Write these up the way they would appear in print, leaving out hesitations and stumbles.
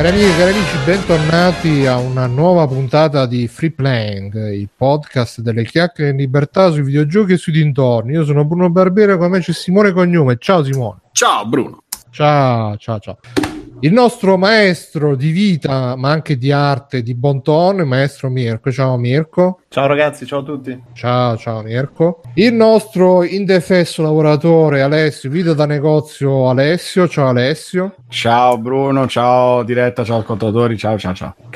Cari amiche e cari amici, bentornati a una nuova puntata di Free Playing, il podcast delle chiacchiere in libertà sui videogiochi e sui dintorni. Io sono Bruno Barbera, con me c'è Simone Cognome. Ciao Simone. Ciao Bruno. Ciao. Il nostro maestro di vita, ma anche di arte, di bon ton, maestro Mirko. Ciao Mirko. Ciao ragazzi, ciao a tutti. Ciao Mirko. Il nostro indefesso lavoratore Alessio, video da negozio Alessio. Ciao Alessio. Ciao Bruno, ciao diretta, ciao ascoltatori, ciao.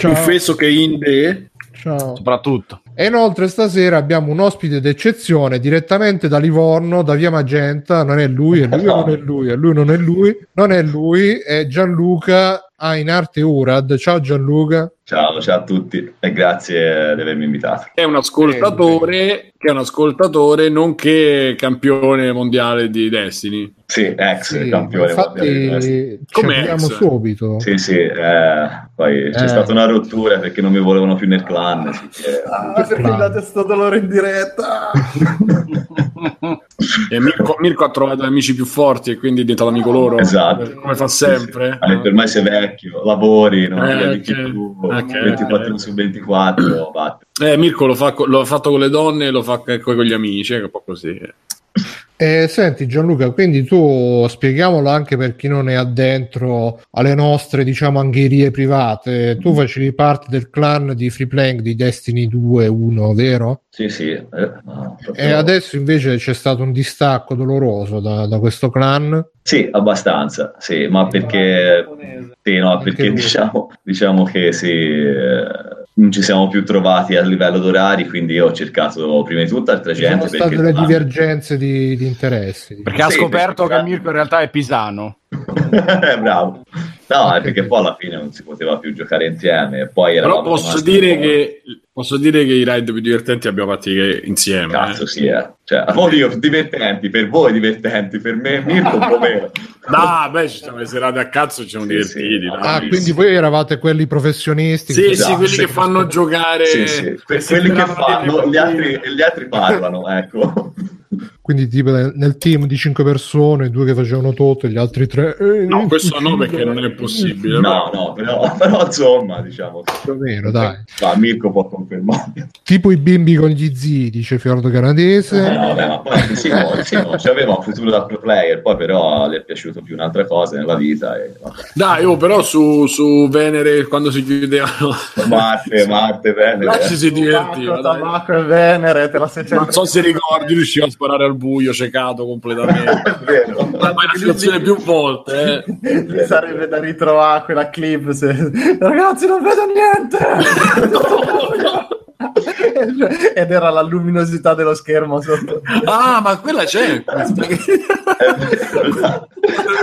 Confesso che inde... Ciao. Soprattutto. E inoltre stasera abbiamo un ospite d'eccezione direttamente da Livorno, da Via Magenta. Non è lui, è lui, è Gianluca in arte Urad. Ciao Gianluca. Ciao a tutti e grazie di avermi invitato. È un ascoltatore nonché campione mondiale di Destiny. Sì, ex campione. Infatti, come subito. Sì, poi c'è stata una rottura perché non mi volevano più nel clan. Perché date stato loro in diretta. E Mirko ha trovato amici più forti e quindi è diventato amico loro. Esatto. Come fa sempre. Sì. Per me sei vecchio, lavori, non amici più. 24 su 24. Batte. Mirko lo ha fatto con le donne, lo fa con gli amici, è un po' così. Senti Gianluca, quindi tu spieghiamolo anche per chi non è addentro alle nostre, diciamo, angherie private. Tu facevi parte del clan di Free Playing di Destiny 2-1, vero? Sì. Proprio... E adesso invece c'è stato un distacco doloroso da questo clan? Sì, abbastanza, sì, ma perché... Sì, no, perché diciamo che sì... Non ci siamo più trovati a livello d'orari, quindi io ho cercato prima di tutto altre gente. Ci sono state delle divergenze di interessi. Perché ha scoperto che Mirko in realtà è pisano. Bravo. No, perché poi alla fine non si poteva più giocare insieme. Poi però posso dire che i raid più divertenti abbiamo fatti insieme. Cazzo sì, Cioè, oddio, divertenti, per voi divertenti, per me Mirko un po' meno. No, beh, ci siamo le serate a cazzo, ci siamo divertiti. Sì. Quindi voi eravate quelli professionisti? Sì, esatto, sì, quelli che fanno giocare. Sì. Per quelli che fanno, gli altri parlano, ecco. Quindi tipo nel team di 5 persone, 2 che facevano tutto e gli altri 3 no, questo no, perché non è possibile. No, però insomma, diciamo più o meno, dai. Ma Mirko può confermare. Tipo i bimbi con gli zii, dice Fiordo Canadese. No, beh, ma poi sì, c'aveva un futuro da pro player, poi però le è piaciuto più un'altra cosa nella vita e... Dai, io però su Venere quando si chiudevano Marte, Venere. Là ci si divertiva, Tabacco e Venere, te la sei cercata. Non so se ricordi, riuscivo a sparare al buio, cecato completamente. Vero. Ma è una situazione più volte. Sarebbe da ritrovare quella clip se... Ragazzi, non vedo niente. No. Ed era la luminosità dello schermo sotto. Ah, ma quella c'è.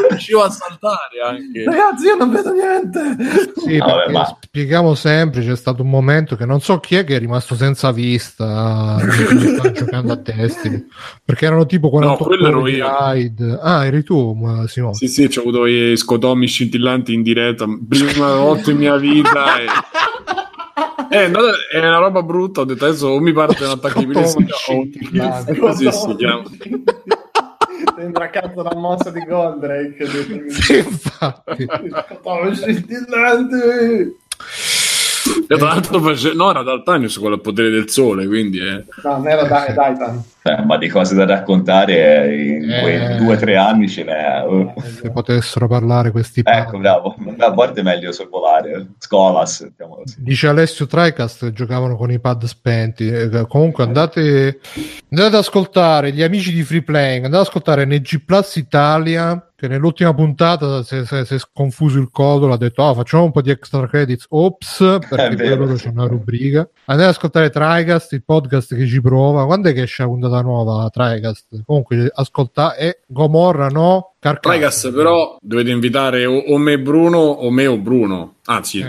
Riuscivo a saltare anche. Ragazzi, io non vedo niente. Sì, vabbè, ma... Spieghiamo sempre, c'è stato un momento che non so chi è che è rimasto senza vista giocando a testi, perché erano tipo 48 ore di ride. Ah, eri tu, ma Simone. Sì, ci ho avuto i scotomi scintillanti in diretta, prima volta in mia vita e... è una roba brutta, ho detto adesso o mi parte un attacco di pilistica, così si chiama. Sembra cazzo la mossa di Goldrake. Sì, infatti. E tra l'altro era Daltanius con il potere del sole, quindi no, non era Daltanius. Ma di cose da raccontare in quei 2-3 anni ce n'è. Se potessero parlare questi ecco, bravo, a volte è meglio sorvolare Scolas, dice Alessio Tricast, giocavano con i pad spenti. Comunque andate ad ascoltare gli amici di Free Playing, andate ad ascoltare NG Plus Italia, che nell'ultima puntata si è sconfuso il codolo, ha detto facciamo un po' di extra credits, ops, perché poi loro c'è una rubrica. Andate ad ascoltare Tricast, il podcast che ci prova. Quando è che esce la puntata nuova Tricast? Comunque ascolta e Gomorra no, Tricast però dovete invitare o me e Bruno o me o Bruno, anzi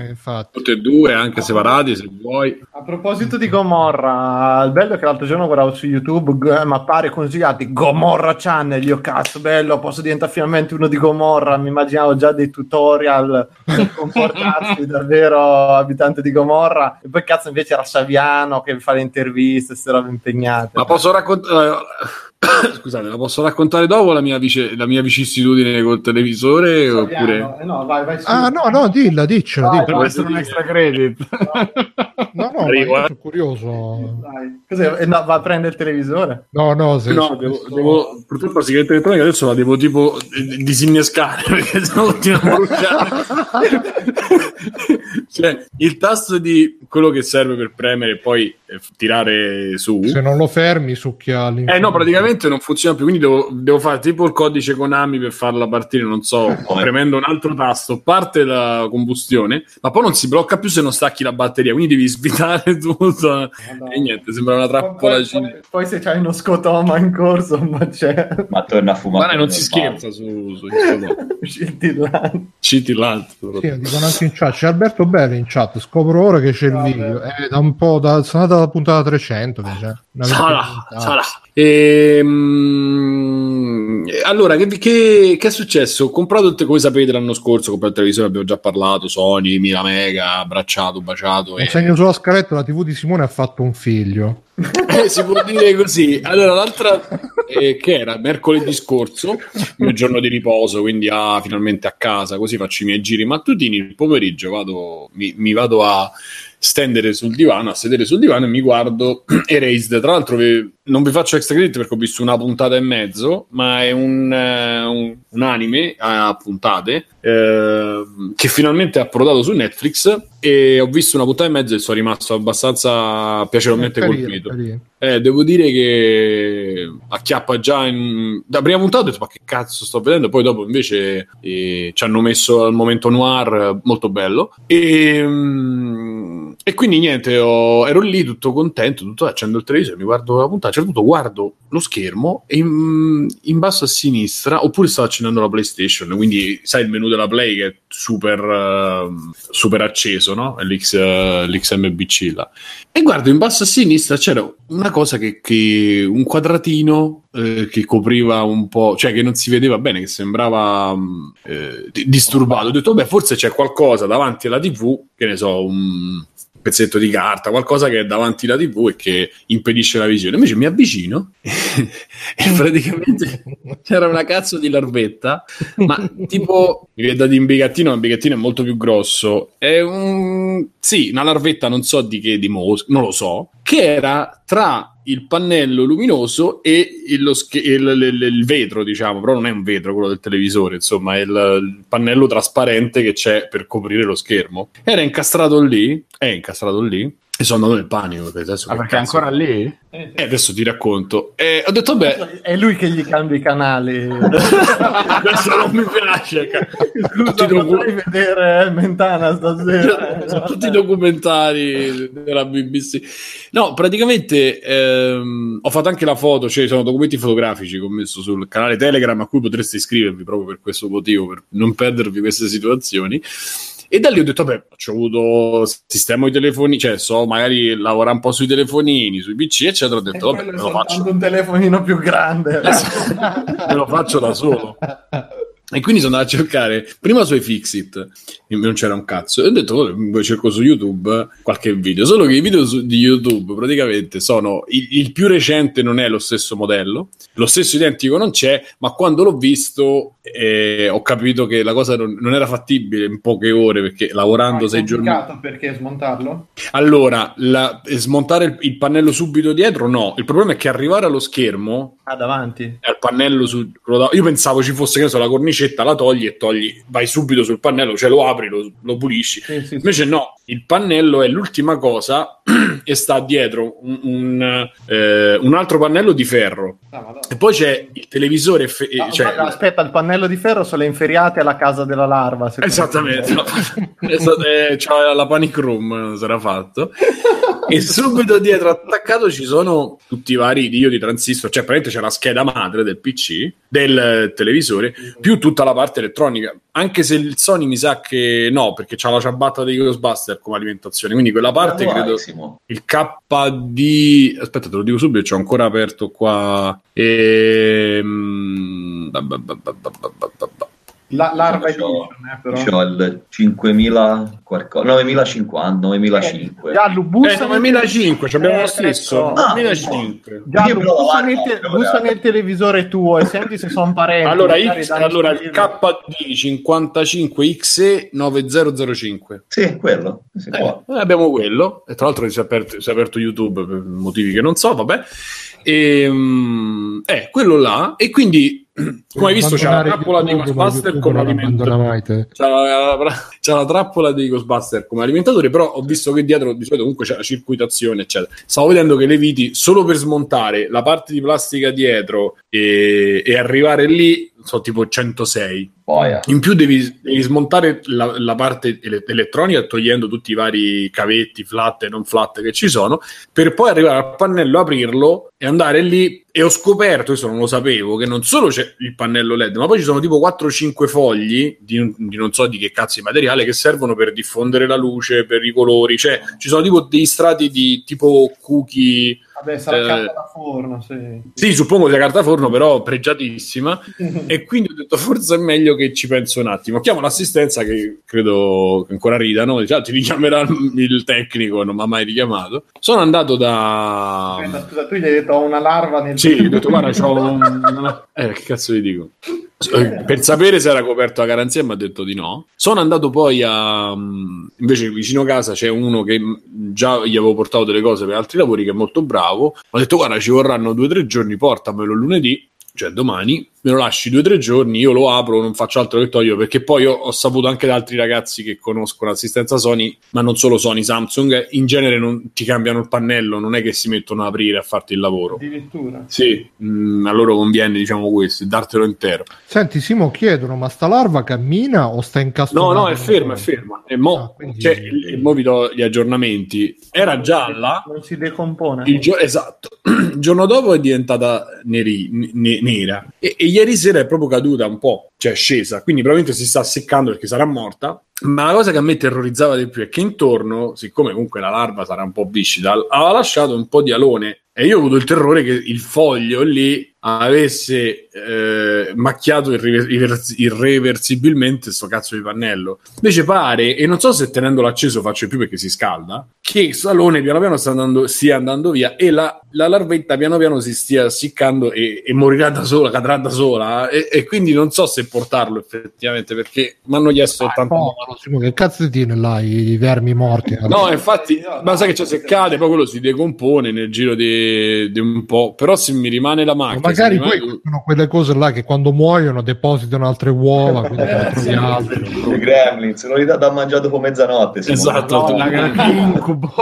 tutti e due, anche separati se vuoi. A proposito di Gomorra, il bello è che l'altro giorno guardavo su YouTube, ma appare consigliati Gomorra Channel, io cazzo bello, posso diventare finalmente uno di Gomorra, mi immaginavo già dei tutorial per comportarsi davvero abitante di Gomorra, e poi cazzo invece era Saviano che fa le interviste, si era impegnato. Ma posso raccontare Scusate, la posso raccontare dopo la mia vicissitudine col televisore? Saviano, oppure... No, vai. No, diccelo. Vai, deve essere un extra credit. No, sono curioso. Dai. No, va a prendere il televisore? No, devo purtroppo la sigaretta elettronica adesso la devo tipo disinnescare, perché sennò continuo a bruciare. Cioè, il tasto di quello che serve per premere e poi tirare su. Se non lo fermi, succhia l'infinito. No, praticamente non funziona più, quindi devo fare tipo il codice Konami per farla partire, non so, premendo un altro tasto, parte la combustione, ma poi non si blocca più se non stacchi la batteria, quindi devi svitare tutto. Madonna. E niente, sembra una trappola. Poi se c'hai uno scotoma in corso, ma c'è. Ma torna a fumare. Ma non si scherza su scintillante. Sì, dicono anche in chat, c'è Alberto Belli in chat, scopro ora che c'è il video, è da un po', sono andata alla puntata 300, sarà. Allora, che è successo? Ho comprato, come sapete, l'anno scorso, comprato il televisore, abbiamo già parlato, Sony, 1000 mega, abbracciato, baciato. Un segno sulla scaletta, la TV di Simone ha fatto un figlio. Si può dire così. Allora, l'altra che era mercoledì scorso, il mio giorno di riposo, quindi finalmente a casa, così faccio i miei giri mattutini, il pomeriggio mi vado a stendere sul divano, a sedere sul divano, e mi guardo Erased. Tra l'altro non vi faccio extra credit perché ho visto una puntata e mezzo, ma è un anime a puntate che finalmente è approdato su Netflix, e ho visto una puntata e mezzo e sono rimasto abbastanza piacevolmente colpito. Devo dire che acchiappa già da prima puntata, ho detto, ma che cazzo sto vedendo? Poi dopo invece ci hanno messo al momento noir molto bello, e quindi niente, ero lì tutto contento, tutto, accendo il televisore, mi guardo la puntata, a un certo punto guardo lo schermo e in basso a sinistra, oppure stavo accendendo la PlayStation, quindi sai il menu della Play che è super acceso, no? L'XMBC là. E guardo in basso a sinistra, c'era una cosa che un quadratino che copriva un po', cioè che non si vedeva bene, che sembrava disturbato. Ho detto, beh, forse c'è qualcosa davanti alla TV, che ne so, un pezzetto di carta, qualcosa che è davanti alla TV e che impedisce la visione. Invece mi avvicino e praticamente c'era una cazzo di larvetta, ma tipo mi viene dato in bigattino, ma il bigattino è molto più grosso, è una larvetta, non so di che, di mosca, non lo so, che era tra il pannello luminoso e il vetro, diciamo, però non è un vetro quello del televisore, insomma è il pannello trasparente che c'è per coprire lo schermo. Era incastrato lì, e sono andato nel panico. Perché è ancora lì? E adesso ti racconto. Ho detto, beh, è lui che gli cambia i canali. Adesso non mi piace. Tutti vedere Mentana stasera. Sono tutti i documentari della BBC. No, praticamente ho fatto anche la foto, cioè sono documenti fotografici che ho messo sul canale Telegram, a cui potreste iscrivervi proprio per questo motivo, per non perdervi queste situazioni. E da lì ho detto, vabbè, ho avuto sistema i telefoni, cioè magari lavorare un po' sui telefonini, sui PC, eccetera. Ho detto, vabbè, me lo faccio. Un telefonino più grande. Me lo faccio da solo. E quindi sono andato a cercare prima sui Fixit, non c'era un cazzo, e ho detto, cerco su YouTube qualche video, solo che i video di YouTube praticamente sono il più recente, non è lo stesso modello, lo stesso identico non c'è, ma quando l'ho visto ho capito che la cosa non era fattibile in poche ore, perché lavorando 6 giorni... Ma è complicato perché smontarlo? Allora, smontare il pannello subito dietro, no, il problema è che arrivare allo schermo... davanti? Al pannello, io pensavo ci fosse, che ne so, la cornice, la togli, vai subito sul pannello, cioè lo apri, lo pulisci. Sì. Invece no, il pannello è l'ultima cosa e sta dietro un altro pannello di ferro. E poi c'è il televisore. Aspetta, il pannello di ferro sono le inferiate alla casa della larva. Esattamente. No. Cioè, la panic room sarà fatto. E subito dietro attaccato ci sono tutti i vari dio di transistor, cioè praticamente c'è la scheda madre del PC, del televisore, più tutta la parte elettronica, anche se il Sony mi sa che no, perché c'ha la ciabatta dei Ghostbusters come alimentazione, quindi quella parte credo il KD, aspetta te lo dico subito, c'ho ancora aperto qua L'arma è però. C'ho il 5.000 qualcosa, 9.050, 9.005. Giallo, bussa 9.005, abbiamo lo stesso. 9.005. Giallo, bussa nel televisore tuo e senti se sono parenti. Allora il KD55XE9005. Sì, quello. Si può. Noi abbiamo quello. E tra l'altro si è aperto YouTube per motivi che non so, vabbè. Quello là. E quindi... come hai visto c'è la trappola dei Ghostbuster come alimentatore, c'è la trappola dei Ghostbuster come alimentatore, però ho visto che dietro di solito comunque c'è la circuitazione eccetera. Stavo vedendo che le viti solo per smontare la parte di plastica dietro e arrivare lì sono tipo 106. In più devi smontare la parte elettronica togliendo tutti i vari cavetti flat e non flat che ci sono, per poi arrivare al pannello, aprirlo e andare lì. E ho scoperto, questo non lo sapevo, che non solo c'è il pannello LED, ma poi ci sono tipo 4-5 fogli di non so di che cazzo di materiale che servono per diffondere la luce, per i colori, cioè ci sono tipo dei strati di tipo cookie. Vabbè, sarà carta da forno, sì, suppongo sia carta forno, però pregiatissima. E quindi ho detto forse è meglio che ci penso un attimo, chiamo l'assistenza che credo che ancora ridano, diciamo, ti richiamerà il tecnico, non mi ha mai richiamato. Sono andato da... Scusa, tu gli hai detto ho una larva nel... Sì, ho detto guarda, c'ho un... che cazzo vi dico? Per sapere se era coperto la garanzia mi ha detto di no. Sono andato poi a invece vicino casa c'è uno che già gli avevo portato delle cose per altri lavori che è molto bravo, ho detto guarda ci vorranno 2-3 giorni, portamelo lunedì, cioè domani, me lo lasci 2-3 giorni, io lo apro, non faccio altro che toglierlo, perché poi ho saputo anche da altri ragazzi che conoscono l'assistenza Sony, ma non solo Sony, Samsung, in genere non ti cambiano il pannello, non è che si mettono a aprire a farti il lavoro. Addirittura? Sì, a loro conviene, diciamo questo, dartelo intero. Senti Simo, chiedono, ma sta larva cammina o sta incastonata? No, è ferma. E mo, quindi... cioè, mo vi do gli aggiornamenti. Era gialla. Non si decompone. Esatto. Il giorno dopo è diventata nera. E ieri sera è proprio caduta un po', cioè è scesa, quindi probabilmente si sta seccando perché sarà morta. Ma la cosa che a me terrorizzava di più è che intorno, siccome comunque la larva sarà un po' viscida, aveva lasciato un po' di alone e io ho avuto il terrore che il foglio lì avesse macchiato irreversibilmente sto cazzo di pannello. Invece pare, e non so se tenendolo acceso faccio più perché si scalda, che il salone piano piano stia andando via e la larvetta piano piano si stia essiccando e morirà da sola, cadrà da sola e quindi non so se portarlo effettivamente, perché mi hanno chiesto tanto. Che cazzo tiene là i vermi morti? No, infatti, ma sai che c'è, se cade poi quello si decompone nel giro di un po', però se mi rimane la macchina, magari poi sono quelle cose là che quando muoiono depositano altre uova, i gremlin se non li dà da mangiare dopo mezzanotte. Esatto, incubo.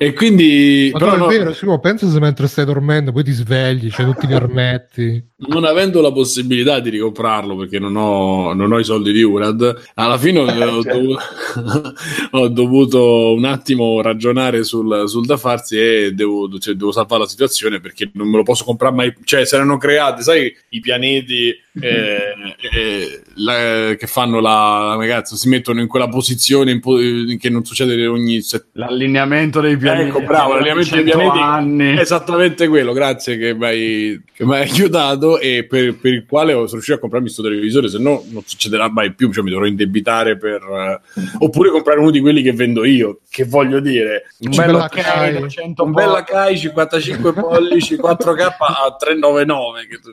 E quindi ma però è vero, Simo, pensa se mentre stai dormendo poi ti svegli, c'è tutti gli armetti. Non avendo la possibilità di ricomprarlo perché non ho i soldi di Urad, alla fine ho dovuto un attimo ragionare sul da farsi e devo salvare la situazione perché non me lo posso comprare mai, cioè si erano creati, sai, i pianeti che fanno ragazzo, si mettono in quella posizione che non succede ogni l'allineamento dei pianeti, ecco, bravo, l'allineamento dei pianeti anni. Esattamente quello, grazie che mi hai aiutato e per il quale sono riuscito a comprarmi sto televisore, se no non succederà mai più, cioè mi dovrò indebitare per oppure comprare uno di quelli che vendo io, che voglio dire un bella Kai 55 pollici 4K a 399 che tu...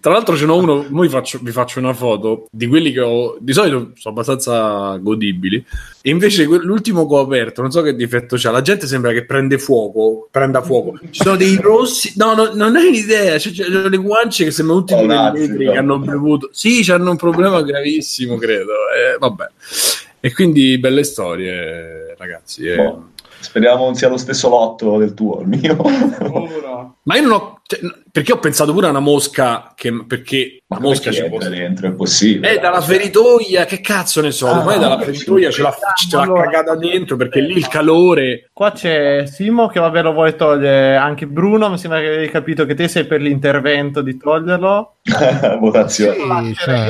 Tra l'altro ce n'ho uno, vi faccio una foto di quelli che ho, di solito sono abbastanza godibili e invece l'ultimo che ho aperto non so che difetto c'ha, la gente sembra che prenda fuoco, ci sono dei rossi, no, non hai un'idea, c'è le guance che sembrano tutti metri che hanno bevuto, sì, hanno un problema gravissimo credo, vabbè, e quindi belle storie ragazzi, Speriamo non sia lo stesso lotto del tuo, il mio. Ma io non ho... perché ho pensato pure a una mosca perché la mosca c'è dentro, è possibile. Dalla feritoia, che cazzo ne so, ormai dalla feritoia ce l'ha cagata dentro perché lì il calore. Qua c'è Simo che vabbè lo vuole togliere, anche Bruno mi sembra che avevi capito che te sei per l'intervento di toglierlo. Votazione. Io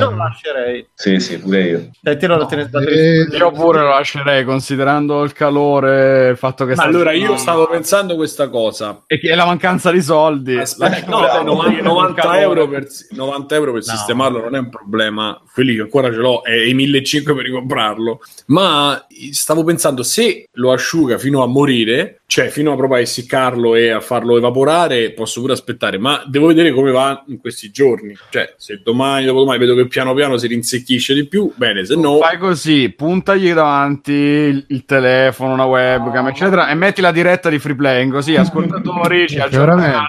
lo lascerei. Sì, pure io. Io pure lo lascerei considerando il calore, il fatto che... Ma allora io stavo pensando questa cosa. E che è la mancanza di soldi. Aspetta, €90 per sistemarlo non è un problema, quelli che ancora ce l'ho è i 1.500 per ricomprarlo, ma stavo pensando, se lo asciuga fino a morire, cioè fino a proprio a essiccarlo e a farlo evaporare, posso pure aspettare, ma devo vedere come va in questi giorni, cioè se domani, dopodomani vedo che piano piano si rinsecchisce di più, bene, se no... Fai così, puntagli davanti il telefono, una webcam, eccetera, e metti la diretta di Free Playing, così ascoltatori ci aggiornano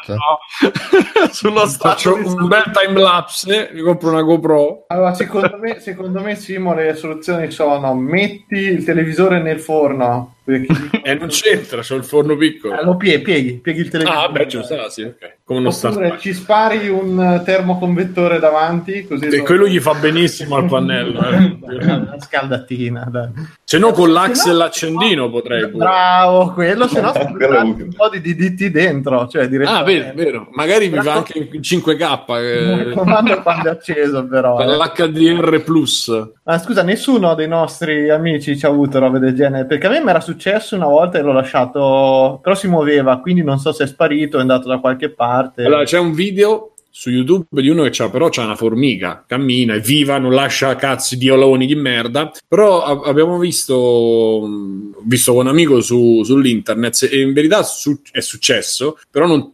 sullo stato. Un bel time lapse, mi compro una GoPro. Allora, secondo me Simo, le soluzioni sono: metti il televisore nel forno. E non c'entra, c'ho il forno piccolo. Lo pieghi il televisore. Ah, beh, giusto, sì, okay. Come uno startup. Ci spari un termoconvettore davanti, così. E quello gli fa benissimo al pannello. Una scaldatina, dai. Se no con l'axe e l'accendino potrei pure. Bravo, quello, se no un po' di DDT dentro, cioè direttamente. Ah, vero. Magari mi va anche in 5K. Quando è acceso, però. Per l'HDR Plus. Ma scusa, nessuno dei nostri amici ci ha avuto robe del genere, perché a me mi era successo una volta e l'ho lasciato, però si muoveva, quindi non so se è sparito, è andato da qualche parte. Allora c'è un video su YouTube di uno che c'ha una formica, cammina, è viva, non lascia cazzi di oloni di merda, però abbiamo visto con un amico sull'internet, e in verità è successo, però non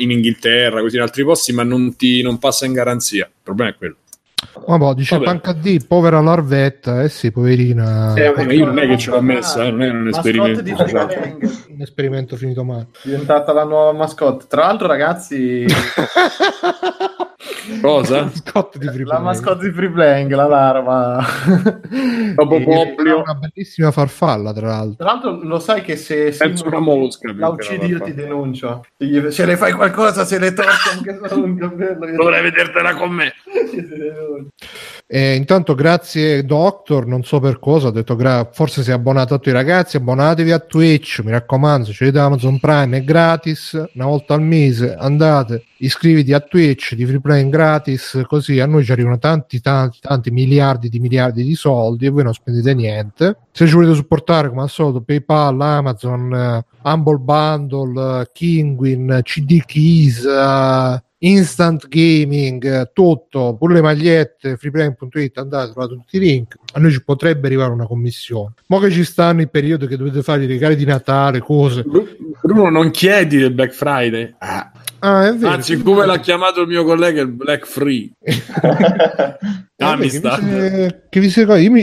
in Inghilterra, così in altri posti, ma non passa in garanzia, il problema è quello. Ma boh, dice Panca D, povera larvetta, sì, poverina. Io non è che ce l'ho messa, non è un esperimento. Un esperimento finito male. È diventata la nuova mascotte. Tra l'altro, ragazzi, cosa? La mascotte di Free Playing, la larva. Una bellissima farfalla, tra l'altro. Tra l'altro, lo sai che se una mosca, la uccidi io ti denuncio. Se le fai qualcosa, se le tocchi anche solo un capello. Dovrei vedertela con me. E intanto grazie Doctor, non so per cosa, ha detto forse si è abbonato a tutti i ragazzi, abbonatevi a Twitch, mi raccomando, c'è da Amazon Prime, è gratis, una volta al mese andate, iscriviti a Twitch di Free Playing gratis, così a noi ci arrivano tanti miliardi di soldi e voi non spendete niente. Se ci volete supportare, come al solito, PayPal, Amazon, Humble Bundle, Kinguin, CD Keys, Instant Gaming, tutto, pure le magliette, freeplaying.it, andate, trovate tutti i link. A noi ci potrebbe arrivare una commissione, mo che ci stanno i periodi che dovete fare i regali di Natale, cose. Bruno, non chiedi del Black Friday. Ah, è vero. Anzi, come l'ha chiamato il mio collega, il Black Free.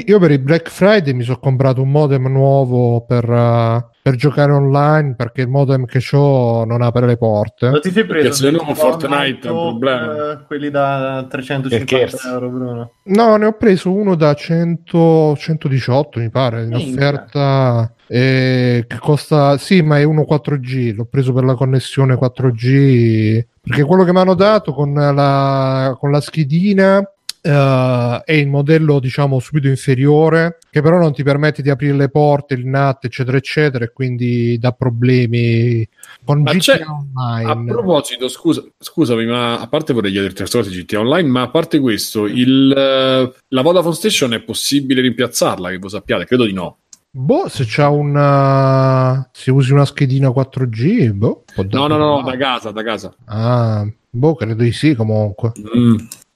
Io per il Black Friday mi sono comprato un modem nuovo per giocare online, perché il modem che ho non apre le porte. Ma ti sei preso? Se no Fortnite è un problema. Quelli da €350, Bruno. No, ne ho preso uno da 118, mi pare, in offerta, che costa, sì, ma è uno 4G, l'ho preso per la connessione 4G, perché quello che mi hanno dato con la schedina è il modello, diciamo, subito inferiore, che però non ti permette di aprire le porte, il NAT, eccetera eccetera, e quindi dà problemi con GTA Online. A proposito, scusami, ma a parte vorrei chiederti questa cosa di GTA Online, ma a parte questo, la Vodafone Station è possibile rimpiazzarla, che voi sappiate? Credo di no. Boh, se c'ha se usi una schedina 4G, boh. No, da casa. Ah, boh, credo di sì, comunque.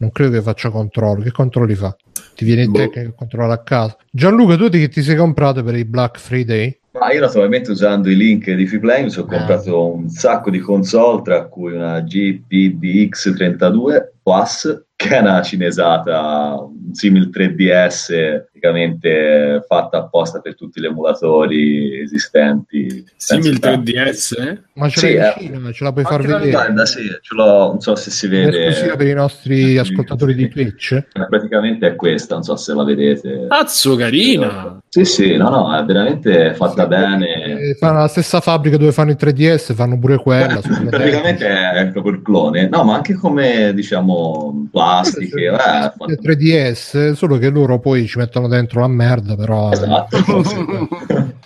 Non credo che faccia controllo. Che controlli fa? Ti viene il tecnico che controlla a casa. Gianluca, tu che ti sei comprato per il Black Friday? Ah, io naturalmente, usando i link di Freeplay, mi sono comprato un sacco di console, tra cui una GPDX32 Plus, che è una cinesata, un simil 3DS praticamente fatta apposta per tutti gli emulatori esistenti. Simil 3DS? Ma ce l'hai in Cina, ce la puoi far vedere? Guarda, sì, ce l'ho, non so se si vede. Esclusiva per i nostri ascoltatori di Twitch. Praticamente è questa, non so se la vedete. Cazzo, carina! Sì, no, è veramente fatta bene. Fanno la stessa fabbrica dove fanno il 3DS, fanno pure quella. Praticamente è proprio il clone. No, ma anche come, diciamo, plastiche. Il 3DS, solo che loro poi ci mettono dentro la merda, però esatto.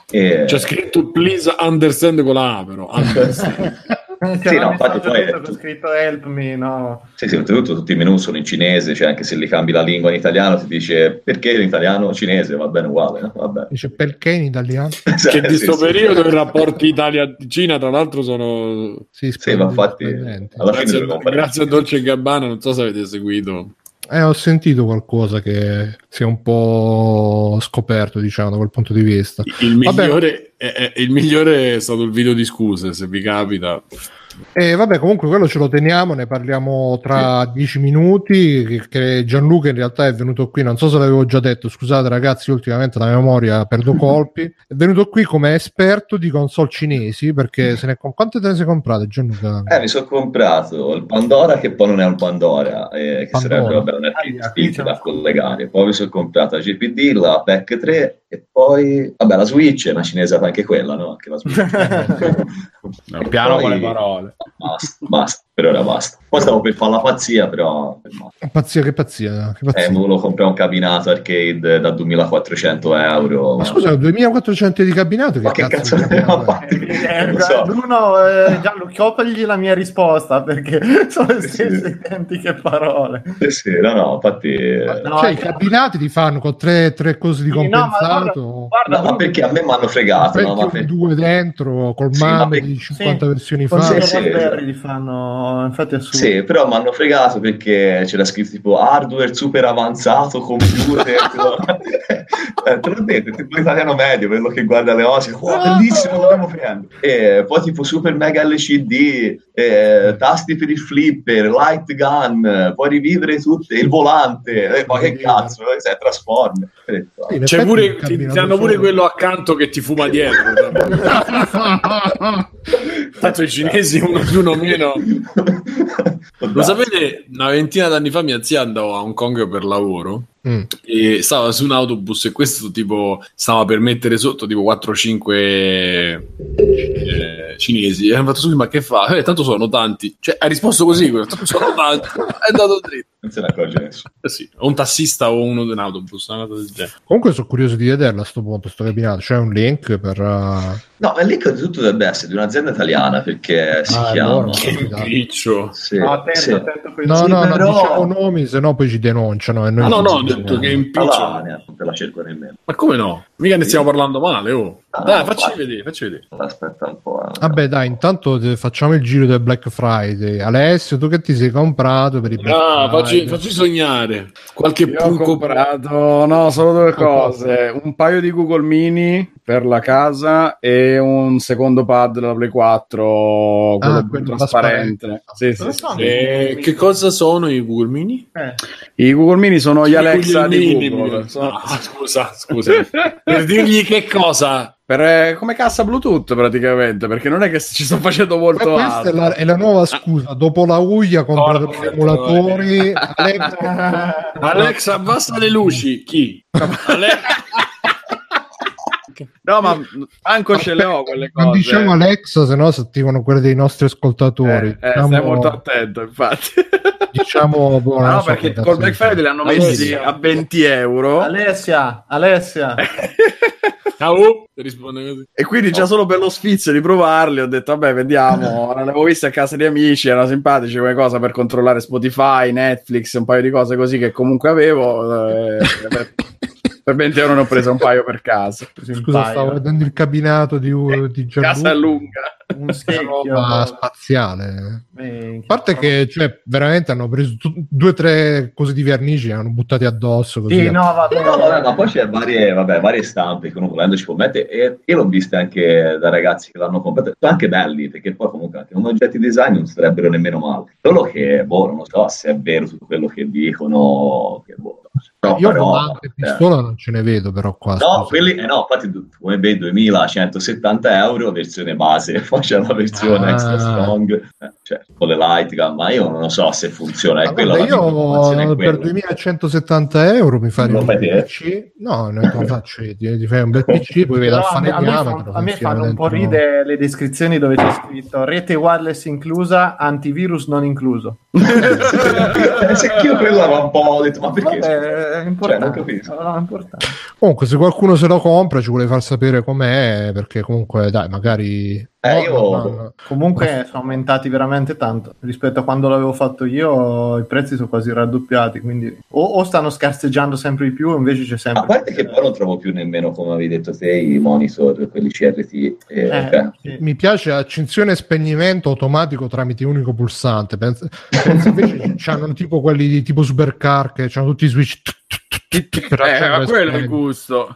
C'è scritto please understand con la A, però Sì, no, infatti poi è tutto scritto help me, no? Sì, sì, oltretutto tutti i menu sono in cinese, cioè anche se li cambi la lingua in italiano ti dice perché in italiano cinese, va bene uguale, no? Va bene. Dice perché in italiano? Sì, che di sto periodo i rapporti Italia-Cina tra l'altro sono... sì, ma infatti alla fine grazie a Dolce & Gabbana, non so se avete seguito. Ho sentito qualcosa che si è un po' scoperto, diciamo, da quel punto di vista. Il migliore è stato il video di scuse, se vi capita. Vabbè, comunque quello ce lo teniamo, ne parliamo tra 10 minuti, che Gianluca in realtà è venuto qui, non so se l'avevo già detto, scusate ragazzi, ultimamente la memoria perdo colpi, è venuto qui come esperto di console cinesi, perché se ne quante te ne sei comprate, Gianluca? Mi sono comprato il Pandora, che poi non è un Pandora, che sarebbe un Switch da collegare, poi mi sono comprato la GPD, la PEC 3 e poi vabbè la Switch è una cinese anche quella, no? Anche la Switch. No, piano poi... con le parole. Basta, per ora basta. Poi stavo per fare la pazzia, però... Che pazzia. Volevo comprare un cabinato arcade da 2.400 €. Ma scusa, 2.400 di cabinato? Ma che cazzo ne so. Bruno, Gianluca, opergli la mia risposta, perché sono le stesse identiche parole. Sì, no, infatti... No, cioè, i cabinati ti fanno con tre cose di compensato? No, guarda, ma perché a me mi hanno fregato? No, ma per... due dentro, col mame di 50 versioni fa. Li fanno, infatti sì, però mi hanno fregato perché c'era scritto tipo hardware super avanzato, computer. Te l'ho detto, tipo italiano medio, quello che guarda le osi, bellissimo, lo stiamo prendendo. E poi tipo super mega LCD, tasti per il flipper, light gun, puoi rivivere tutte, il volante, ma che cazzo, sei Transformer. C'è pure, ti hanno pure quello accanto che ti fuma dietro. Tanto i cinesi uno più uno meno. Lo sapete, una ventina d'anni fa mia zia andò a Hong Kong per lavoro e stava su un autobus e questo tipo stava per mettere sotto tipo 4-5 cinesi e hanno fatto subito ma che fa? Tanto sono tanti, cioè ha risposto così, tanto sono tanti, è andato dritto, non se ne accorge nessuno. Sì, o un tassista o uno di un autobus, una cosa del genere. Comunque sono curioso di vederla a sto punto, sto cabinato, c'è un link per no, ma il link di tutto dovrebbe essere di un'azienda italiana perché si chiama allora, che piccio sì. No, attento sì. No, però... non diciamo nomi, sennò poi ci denunciano e noi no. Detto che in la cerco nemmeno. Ma come no? Mica ne stiamo parlando male, oh. Dai, facci vedere. Aspetta un po'. Vabbè, dai, intanto facciamo il giro del Black Friday. Alessio, tu che ti sei comprato per i Black Friday? Facci sognare. Qualche punto comprato. No, solo due cose. Un paio di Google Mini per la casa e un secondo pad della Play 4, quello trasparente. Sì. Che cosa sono i Google Mini? I Google Mini sono gli Alexa di Google. Scusa. Per dirgli che cosa? Come cassa Bluetooth praticamente, perché non è che ci sto facendo molto altro. Questa è la nuova scusa, dopo la Uia comprare gli emulatori. Alexa, abbassa le luci. Chi? Alexa. No, ma anche ce le ho quelle cose. Non diciamo Alexa, se no si attivano quelle dei nostri ascoltatori. Diciamo, stai molto attento, infatti. Diciamo, no, perché col Black Friday li hanno messi a €20. Alessia. Ciao. Risponde così. E quindi già solo per lo sfizio di provarli ho detto vabbè vediamo, non avevo visto a casa di amici, erano simpatici come cosa per controllare Spotify, Netflix, un paio di cose così che comunque avevo per €20 ne ho preso un paio per caso. Scusa, stavo vedendo il cabinato di Gianluca. Casa lunga. Un roba spaziale. A parte che cioè, veramente hanno preso 2 o 3 cose di vernici e hanno buttati addosso. Così. Sì, no, ma poi c'è varie stampe che uno volendo ci può mettere. E io l'ho vista anche da ragazzi che l'hanno comprata. Sono anche belli, perché poi comunque anche con oggetti design non sarebbero nemmeno male. Solo che, non lo so se è vero tutto quello che dicono, che io volante pistola non ce ne vedo però qua. No, quelli, infatti come vedo 2.170 € versione base, poi c'è la versione extra strong, cioè con le light gun, ma io non lo so se funziona. Io per 2.170 € mi fai un bel PC, ti fai un bel PC, poi vedi al fanellametro. A me fanno un po' ridere le descrizioni dove c'è scritto rete wireless inclusa, antivirus non incluso. Se io quella va un po', ho detto ma perché? È importante. Cioè, non importante. Comunque se qualcuno se lo compra ci vuole far sapere com'è, perché comunque dai magari No. Comunque sono aumentati veramente tanto rispetto a quando l'avevo fatto io, i prezzi sono quasi raddoppiati, quindi o stanno scarseggiando sempre di più o invece c'è sempre, a parte che poi non trovo più nemmeno, come avevi detto te, i monitor, quelli CRT sì. Mi piace accensione e spegnimento automatico tramite unico pulsante. Penso invece c'hanno tipo quelli di tipo supercar che c'hanno tutti i switch ma quello è il gusto.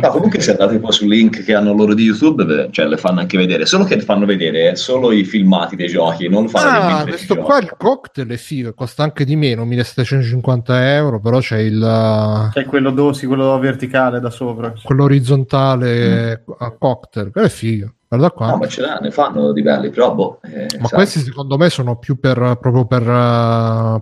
Ma comunque se andate un po' sul link che hanno loro di YouTube, cioè le fanno anche vedere, solo che fanno vedere solo i filmati dei giochi, non fanno questo qua giochi. Il cocktail è figo, costa anche di meno, 1.750 euro, però c'è il c'è quello dosi, quello verticale da sopra, quello orizzontale a cocktail, quello è figo. Guarda qua. No, ma ce l'hanno, ne fanno di belli, però ma sai, questi secondo me sono più per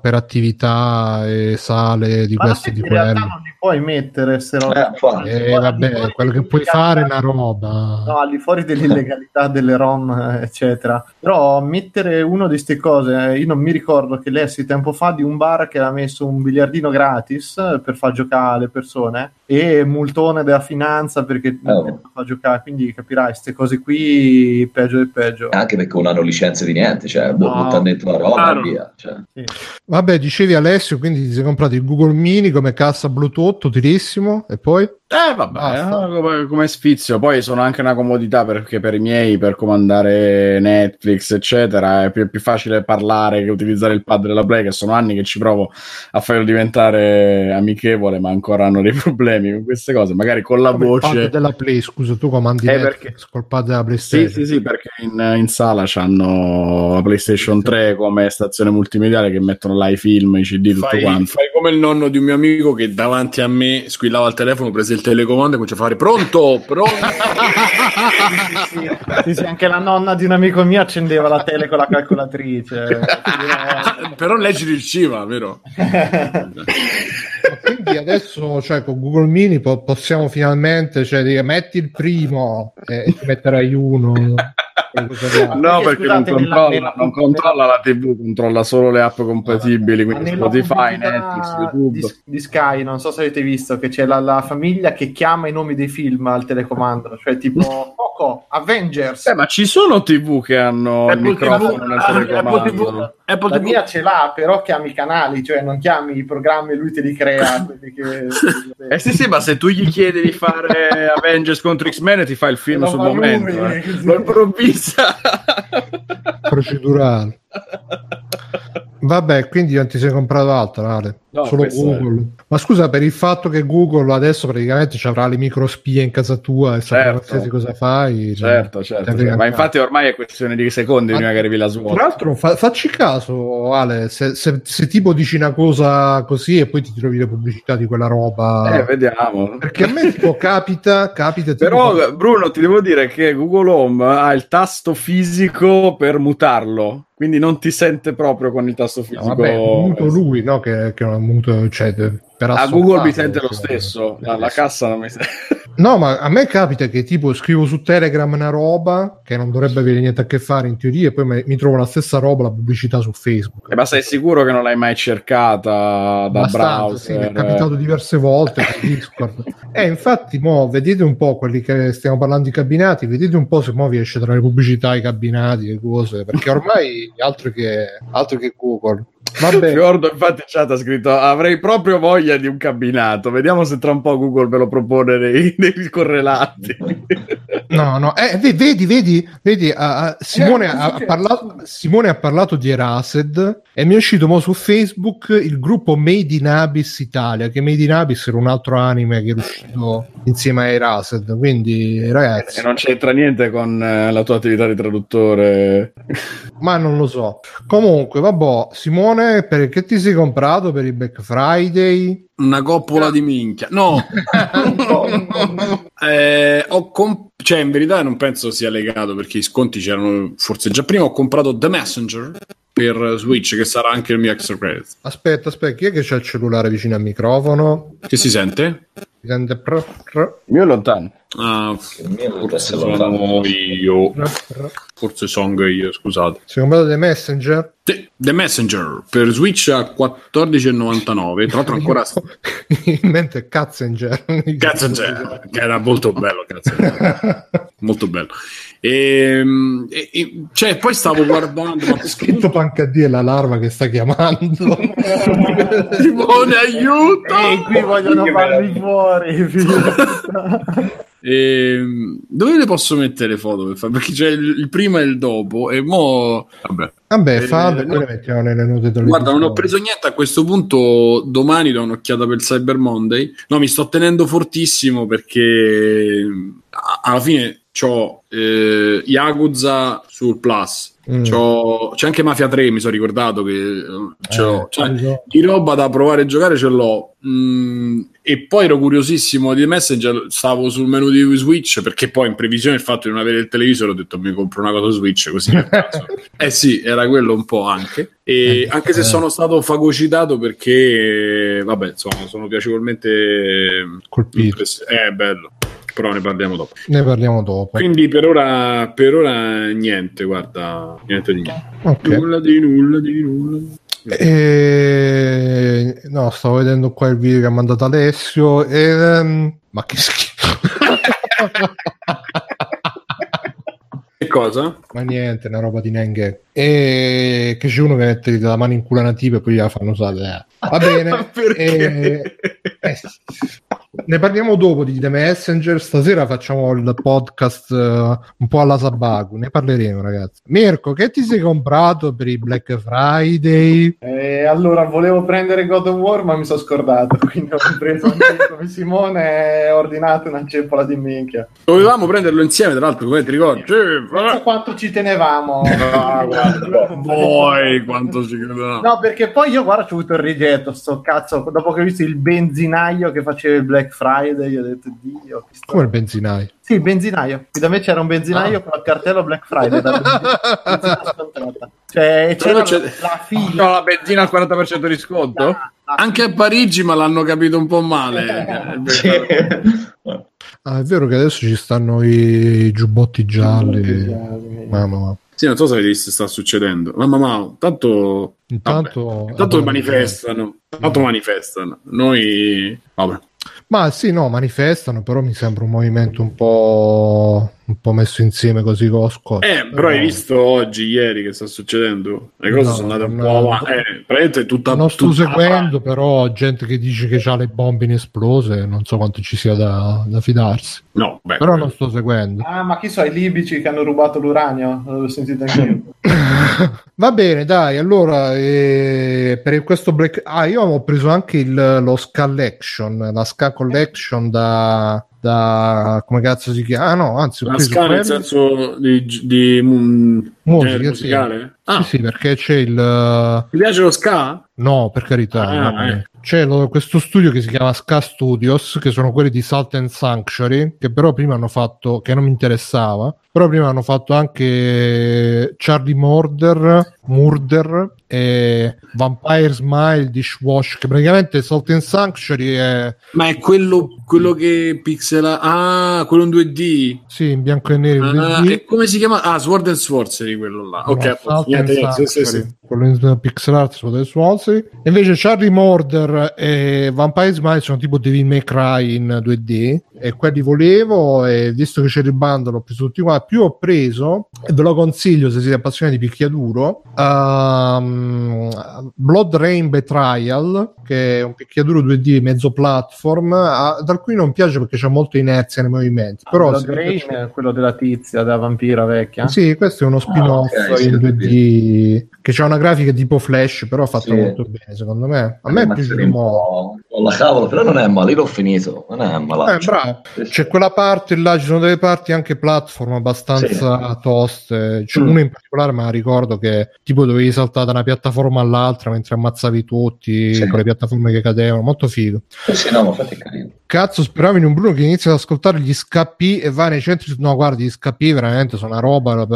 attività e sale di ma questi di quelli. Non li puoi mettere se no. Vabbè, quello che puoi fare è una roba. No, al di fuori dell'illegalità delle ROM, eccetera. Però mettere uno di queste cose, io non mi ricordo che lessi tempo fa di un bar che aveva messo un biliardino gratis per far giocare le persone e multone della finanza perché non fa giocare, quindi capirai queste cose qui. Peggio del peggio, anche perché non hanno licenze di niente, cioè buttano dentro la roba e via, cioè. Sì. Vabbè, dicevi Alessio, quindi ti sei comprato il Google Mini come cassa Bluetooth utilissimo e poi vabbè, come sfizio, poi sono anche una comodità perché per i miei, per comandare Netflix eccetera, è più facile parlare che utilizzare il pad della Play, che sono anni che ci provo a farlo diventare amichevole ma ancora hanno dei problemi con queste cose, magari con la voce. Il pad della Play, scusa, tu comandi Netflix col pad della PlayStation? Sì, perché in sala c'hanno la PlayStation 3 come stazione multimediale che mettono là i film, i CD, tutto quanto. Fai come il nonno di un mio amico che davanti a me squillava al telefono, prese il telecomando e cominciava a fare pronto. Sì, anche la nonna di un amico mio accendeva la tele con la calcolatrice. Però lei ci riusciva, vero? Quindi adesso, cioè, con Google Mini possiamo finalmente, cioè, dire, metti il primo e metterai uno. No, perché non controlla la TV, controlla solo le app compatibili, quindi Spotify, Netflix, YouTube. Di Sky, non so se avete visto che c'è la famiglia che chiama i nomi dei film al telecomando, cioè tipo Coco, Avengers. Ma ci sono TV che hanno Apple il microfono nel telecomando. Apple TV. La mia ce l'ha, però chiami i canali, cioè non chiami i programmi e lui te li crea. Che... sì, ma se tu gli chiedi di fare Avengers contro X-Men ti fa il film sul momento. Lo improvviso. Procedurale. Vabbè, quindi non ti sei comprato altro, Ale? No, solo Google. Ma scusa, per il fatto che Google adesso praticamente ci avrà le microspie in casa tua e saprà qualsiasi cosa fai. Certo. Ma infatti ormai è questione di secondi prima che arrivi la svolta. Tra l'altro facci caso, Ale, se tipo dici una cosa così e poi ti trovi le pubblicità di quella roba. Vediamo. Perché a me tipo capita. Però tipo... Bruno, ti devo dire che Google Home ha il tasto fisico per mutarlo. Quindi non ti sente proprio con il tasto fisico. Vabbè, muto lui, no? Che non ha muto, cioè, per a Google mi sente lo stesso, la cassa non mi sente. No, ma a me capita che tipo scrivo su Telegram una roba che non dovrebbe avere niente a che fare in teoria e poi mi trovo la stessa roba, la pubblicità su Facebook. Ma sei sicuro che non l'hai mai cercata da browser? Sì, mi è capitato diverse volte su Discord. Infatti mo vedete un po' quelli che stiamo parlando di cabinati, vedete un po' se mo vi esce tra le pubblicità i cabinati, le cose, perché ormai altro che Google. Vabbè. Ricordo, infatti, chat ha scritto: avrei proprio voglia di un cabinato. Vediamo se tra un po' Google ve lo propone nei correlati. No. Vedi, Simone ha parlato di Erased e mi è uscito mo su Facebook il gruppo Made in Abyss Italia, che Made in Abyss era un altro anime che è uscito insieme a Erased. Quindi, ragazzi, non c'entra niente con la tua attività di traduttore, ma non lo so. Comunque, vabbè, Simone, perché ti sei comprato per il Black Friday? Una coppola di minchia. No. Cioè, in verità non penso sia legato, perché i sconti c'erano forse già prima. Ho comprato The Messenger per Switch, che sarà anche il mio extra credit. Aspetta, chi è che c'ha il cellulare vicino al microfono? Che si sente? Mio lontano. Ah, forse sono io. Forse sono io, scusate. Si è comprato The Messenger? The Messenger per Switch a 14,99. Tra l'altro ancora in mente Katzenger, che era molto bello. Molto bello. E cioè, poi stavo guardando. Ma scritto punto... Pancadì è la larva che sta chiamando. Simone, aiuto! E qui vogliono farmi fuori. Dove le posso mettere le foto? Perché c'è il prima e il dopo. E mo. Vabbè, poi le mettiamo nelle note. Guarda, non ho preso niente a questo punto. Domani do un'occhiata per il Cyber Monday. No, mi sto tenendo fortissimo perché alla fine c'ho Yakuza sul Plus. C'è anche Mafia 3, mi sono ricordato che c'ho, cioè, di roba da provare e giocare ce l'ho. E poi ero curiosissimo di Messenger, stavo sul menu di Switch perché poi in previsione del fatto di non avere il televisore ho detto mi compro una cosa Switch così nel caso. Sì, era quello un po' anche. E anche se sono stato fagocitato perché vabbè, insomma, sono piacevolmente colpito. È bello. Però ne parliamo dopo. Quindi per ora niente, guarda, niente. Okay. Nulla di nulla. No, stavo vedendo qua il video che ha mandato Alessio ma che schifo. Che cosa? Ma niente, una roba di Nenghe. E che c'è uno che mette la mano in culo nativa e poi la fanno usare. Va bene. Perché? Ne parliamo dopo di The Messenger. Stasera facciamo il podcast un po' alla Sabaku. Ne parleremo, ragazzi. Mirko, che ti sei comprato per i Black Friday? Allora, volevo prendere God of War, ma mi sono scordato. Quindi ho preso anche come Simone e ho ordinato una ceppola di minchia. Dovevamo prenderlo insieme, tra l'altro, come ti ricordi? Penso quanto ci tenevamo. Ah, guarda, poi quanto ci tenevamo. No, perché poi io, guarda, ho avuto il rigetto, sto cazzo. Dopo che ho visto il benzinaio che faceva il Black Friday, io ho detto Dio, come il benzinaio? Sì, il benzinaio. Qui da me c'era un benzinaio con il cartello Black Friday cioè c'era la fila. No, la benzina al 40% di sconto? La anche a Parigi, ma l'hanno capito un po' male. Ah, è vero che adesso ci stanno i giubbotti gialli. Mamma. Sì, non so se avete visto sta succedendo. Mamma, intanto manifestano. Tanto manifestano. Noi vabbè. Ma sì, no, manifestano, però mi sembra un movimento un po' messo insieme così cosco. Però hai visto oggi, ieri, che sta succedendo? Le cose sono andate un po' avanti. Praticamente tutta. Non sto seguendo, però gente che dice che c'ha le bombe inesplose, non so quanto ci sia da fidarsi. No, beh, però non sto seguendo. Ah, ma chi so, i libici che hanno rubato l'uranio? L'ho sentito anch'io. Va bene, dai, allora per questo break. Ah, io avevo preso anche lo Ska Collection, la Ska Collection da come cazzo si chiama? Ah no, anzi, la Ska nel senso di musica, musicale? Sì. Ah. Sì, perché c'è il. Ti piace lo Ska? No, per carità. C'è questo studio che si chiama Ska Studios, che sono quelli di Salt and Sanctuary, che però prima hanno fatto, che non mi interessava, però prima hanno fatto anche Charlie Murder e Vampire Smile di Schwash, che praticamente Salt and Sanctuary è... Ma è quello che pixela... Ah, quello in 2D? Sì, in bianco e nero. E come si chiama? Ah, Sword and Sorcery, quello là. No, ok, sì. Quello in pixel art, Sword and Sorcery. Invece Charlie Murder e Vampire Smile sono tipo Devil May Cry in 2D, e quelli volevo, e visto che c'era il bundle ho preso tutti quanti. Più ho preso, e ve lo consiglio se siete appassionati di picchiaduro, Blood Rain Betrayal, che è un picchiaduro 2D mezzo platform, dal cui non piace perché c'è molta inerzia nei movimenti. Però Blood Rain è quello della tizia, della vampira vecchia. Sì, questo è uno spin-off in 2D che c'è una grafica tipo Flash, però fatta molto bene, secondo me. A me è piaciuto molto. La cavolo, però non è male, l'ho finito, non è malaccio. Bravo. C'è quella parte là, ci sono delle parti anche platform abbastanza toste. C'è uno in particolare, ma ricordo che tipo dovevi saltare da una piattaforma all'altra mentre ammazzavi tutti con le piattaforme che cadevano, molto figo. Sì, no, ma fate carino. Cazzo, speravo in un Bruno che inizia ad ascoltare gli scappi e va nei centri. No, guardi, gli scappi veramente sono una roba. No,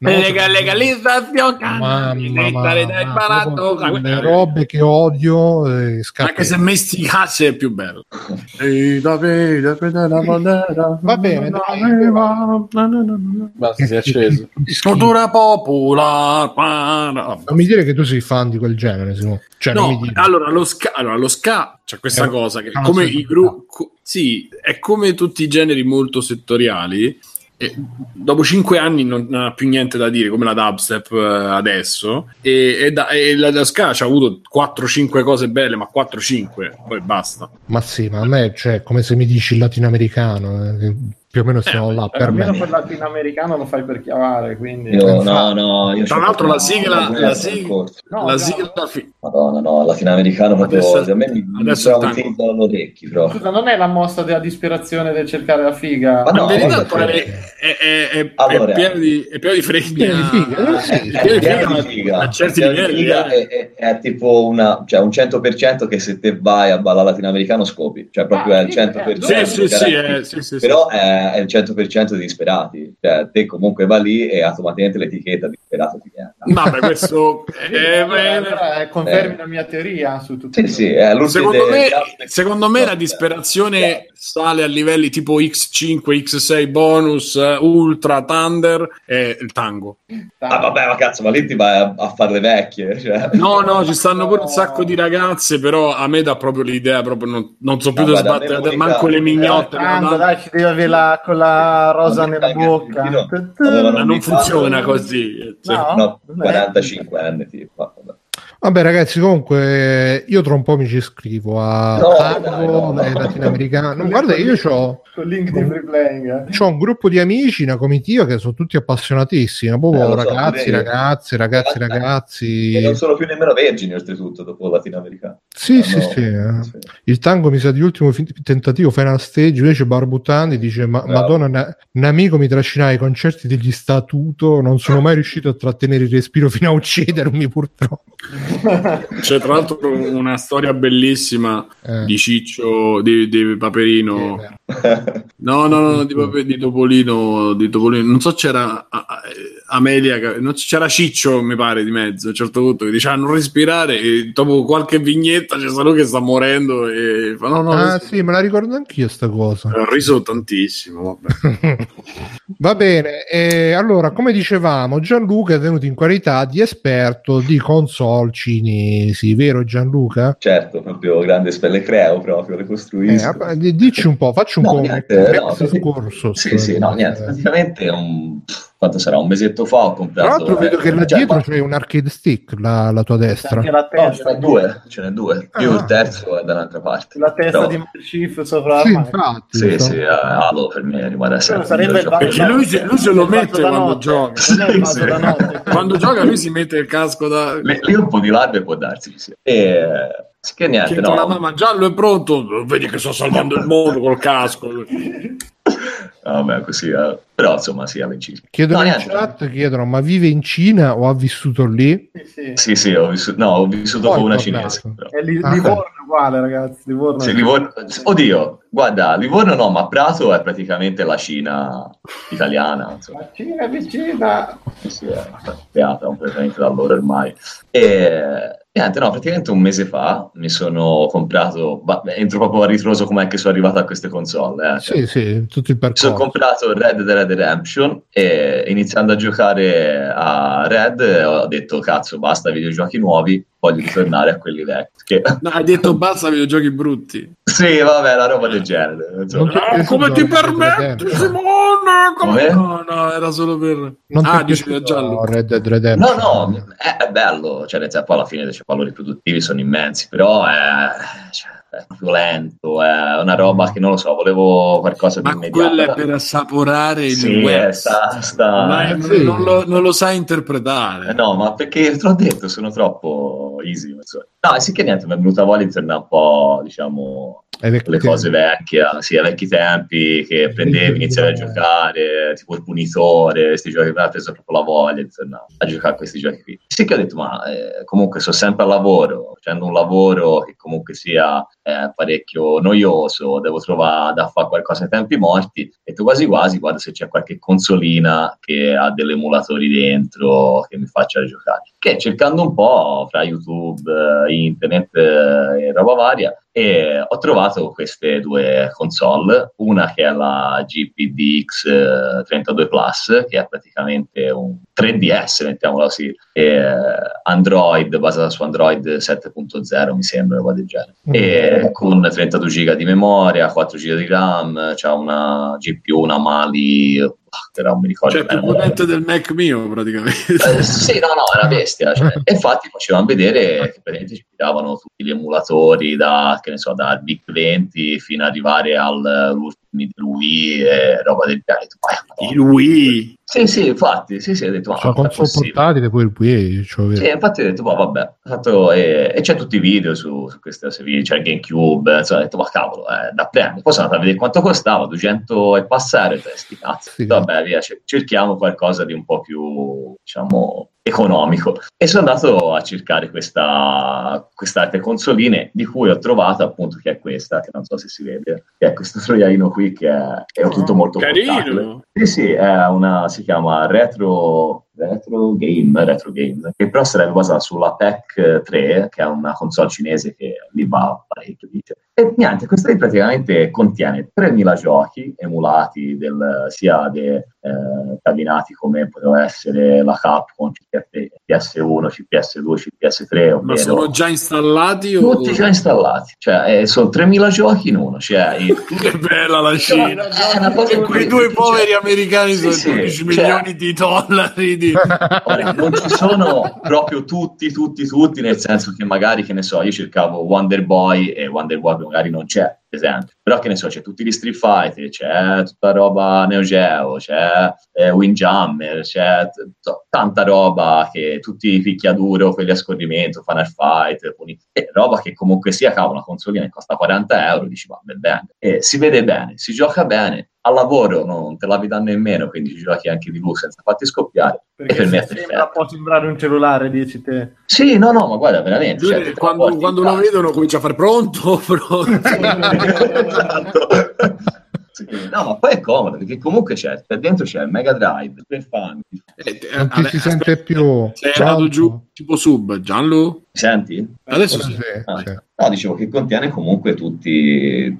legalizzazione, le robe che odio. Anche se mesticace è più bello. Va bene, basta, si è acceso. Cultura popolare. Non mi dire che tu sei fan di quel genere, Simone. Cioè, no, non mi dire. Allora lo ska, c'è questa cosa che come i gruppi, sì, è come tutti i generi molto settoriali. E dopo 5 anni non ha più niente da dire, come la dubstep adesso, e la Ska ha avuto 4-5 cose belle, ma 4-5 poi basta. Ma sì, ma a me, cioè, come se mi dici il latinoamericano, più o meno siamo là per me. Per latinoamericano lo fai per chiamare, quindi io tra l'altro la sigla, Madonna, no, latinoamericano proprio a me mi all'orecchio, però. Scusa, non è la mossa della disperazione del cercare la figa? Ma no, è pieno di fregna, a certi livelli è tipo un 100% che se te vai a ballare latinoamericano scopi, cioè proprio è il 100%, però è il 100% di disperati, cioè te comunque va lì e automaticamente l'etichetta di disperato ti viene. Ma questo confermi la mia teoria su tutto. Secondo me la disperazione sale a livelli tipo X5, X6 bonus, ultra Thunder e il tango. Ah vabbè, ma cazzo, ma lì ti vai a fare le vecchie, cioè. No, ci stanno pure un sacco di ragazze, però a me dà proprio l'idea, proprio non so più da sbattere manco le mignotte. Dai, ci deve avere con la rosa nella bocca. Ma non funziona così. No, 45 anni tipo. Vabbè ragazzi, comunque io tra un po' mi ci iscrivo a latinoamericano. Guarda, io c'ho link di Free Playing. C'ho un gruppo di amici, una comitiva che sono tutti appassionatissimi, ragazzi. E non sono più nemmeno vergini oltretutto dopo latinoamericano. Sì. Il tango mi sa di ultimo tentativo final stage, invece Barbuttani dice Madonna, un amico mi trascinava ai concerti degli Statuto, non sono mai riuscito a trattenere il respiro fino a uccidermi purtroppo. C'è tra l'altro una storia bellissima di Ciccio di Paperino, di Topolino, non so, c'era Amelia, non c'era Ciccio mi pare di mezzo a un certo punto che dice non respirare, e dopo qualche vignetta c'è stato che sta morendo e fa sì, me la ricordo anch'io sta cosa, ho riso tantissimo, vabbè. Va bene, allora come dicevamo Gianluca è venuto in qualità di esperto di console cinesi, vero Gianluca? Certo, proprio grande spelle creo, proprio le costruisco. Dici un po', faccio un po' un corso. Sì, praticamente quanto sarà? Un mesetto fa ho comprato. Tra l'altro vedo che là dietro c'è un arcade stick, la tua destra. Ce n'è due. Più il terzo è dall'altra parte. La testa di Chief sopra. Sì, infatti. Sì, Halo per me rimane sempre. Perché lui se lo mette quando gioca. Quando gioca lui si mette il casco da... Lì un po' di larve può darsi. Sì. E... che niente, no. La mamma giallo è pronto, vedi che sto salvando il mondo col casco. Vabbè, così, però insomma sì, in Cina. Chiedono ma vive in Cina o ha vissuto lì? Sì, ho vissuto con una cinese. È Livorno uguale, ragazzi. Livorno. Oddio, guarda, Livorno no, ma Prato è praticamente la Cina italiana. Insomma. La Cina è vicina. Sì, è beata completamente da loro ormai. E... niente, no, praticamente un mese fa mi sono comprato, entro proprio a ritroso com'è che sono arrivato a queste console. Sì, tutto il percorso. Mi sono comprato Red Dead Redemption e iniziando a giocare a Red ho detto cazzo basta videogiochi nuovi, voglio ritornare a quelli vecchi. No, hai detto basta videogiochi brutti. Sì, vabbè, la roba del genere. Come ti permetti, Simone? No, era solo per... dicevi giallo. No, è bello. Cioè, poi alla fine dei valori produttivi sono immensi, però è violento, è una roba che non lo so, volevo qualcosa di immediato. Ma quello è per assaporare il West. Sì. Non lo sai interpretare. No, ma perché te l'ho detto, sono troppo easy. No, sì che niente, mi è venuta voglia di tornare un po', diciamo, le cose vecchie, sì, ai vecchi tempi che prendevi, iniziavi a giocare, tipo il punitore, questi giochi, mi ha preso proprio la voglia di tornare a giocare a questi giochi qui. Sì che ho detto, ma comunque sono sempre al lavoro, facendo un lavoro che comunque sia parecchio noioso, devo trovare da fare qualcosa nei tempi morti, e tu quasi quasi guarda se c'è qualche consolina che ha delle emulatori dentro che mi faccia giocare. Che cercando un po' fra YouTube, internet e roba varia, e ho trovato queste due console, una che è la GPDX 32 Plus, che è praticamente un 3DS, mettiamola così, Android, basata su Android 7.0 mi sembra, roba del genere, e con 32 GB di memoria, 4 GB di RAM, c'ha una GPU, una Mali, però non mi ricordo, cioè più potente del Mac mio praticamente. Sì, no, è una bestia, cioè. Infatti facevano vedere che praticamente ci davano tutti gli emulatori da, che ne so, dal Big 20 fino ad arrivare all'ultimo Wii e roba del genere. Il Wii? Sì, infatti, sì, ho detto, ma non è possibile. Portatile, poi il Wii, cioè, sì, infatti ho detto, ma vabbè, fatto, e c'è tutti i video su queste cose, c'è il GameCube, insomma, ho detto, ma cavolo, da prendere. Poi sono andato a vedere quanto costava, 200 e passare, sti cazzo. Sì. Vabbè, via, cerchiamo qualcosa di un po' più, diciamo, economico, e sono andato a cercare questa altre consoline, di cui ho trovato appunto che è questa, che non so se si vede, che è questo troiaino qui, che è tutto molto carino. Sì, è una, si chiama Retro Game, che però sarebbe basata sulla PEC 3, che è una console cinese che lì va parecchio, dice. E niente, questa lì praticamente contiene 3000 giochi emulati sia dei cabinati come poteva essere la Capcom, CPS1, CPS2, CPS3. Ovvero, ma sono già installati? Tutti già installati, cioè sono 3000 giochi in uno. Cioè, che bella la Cina! Quei due poveri americani sono 12 milioni di dollari. Ora, non ci sono proprio tutti, nel senso che magari, che ne so, io cercavo Wonder Boy e Wonder Boy magari non c'è, ad esempio, però che ne so, c'è tutti gli Street Fighter, c'è tutta roba Neo Geo, c'è Windjammer, c'è tanta roba, che tutti i picchiaduro, quelli a scorrimento, Final Fight, roba che comunque sia, cavolo, una consolina che costa 40 euro, dici, va bene, e si vede bene, si gioca bene. Al lavoro non te lavi da nemmeno, quindi ci giochi anche di luce senza farti scoppiare. Perché e per me sembra, può sembrare un cellulare, dici te. Sì, no, ma guarda, veramente. Cioè, quando lo vedono comincia a far pronto. Esatto. Sì, no, ma poi è comodo, perché comunque dentro c'è il Mega Drive, per fan. Non si sente più. Sei andato giù, tipo sub, Gianlu? Senti? Adesso sì. No, dicevo che contiene comunque tutte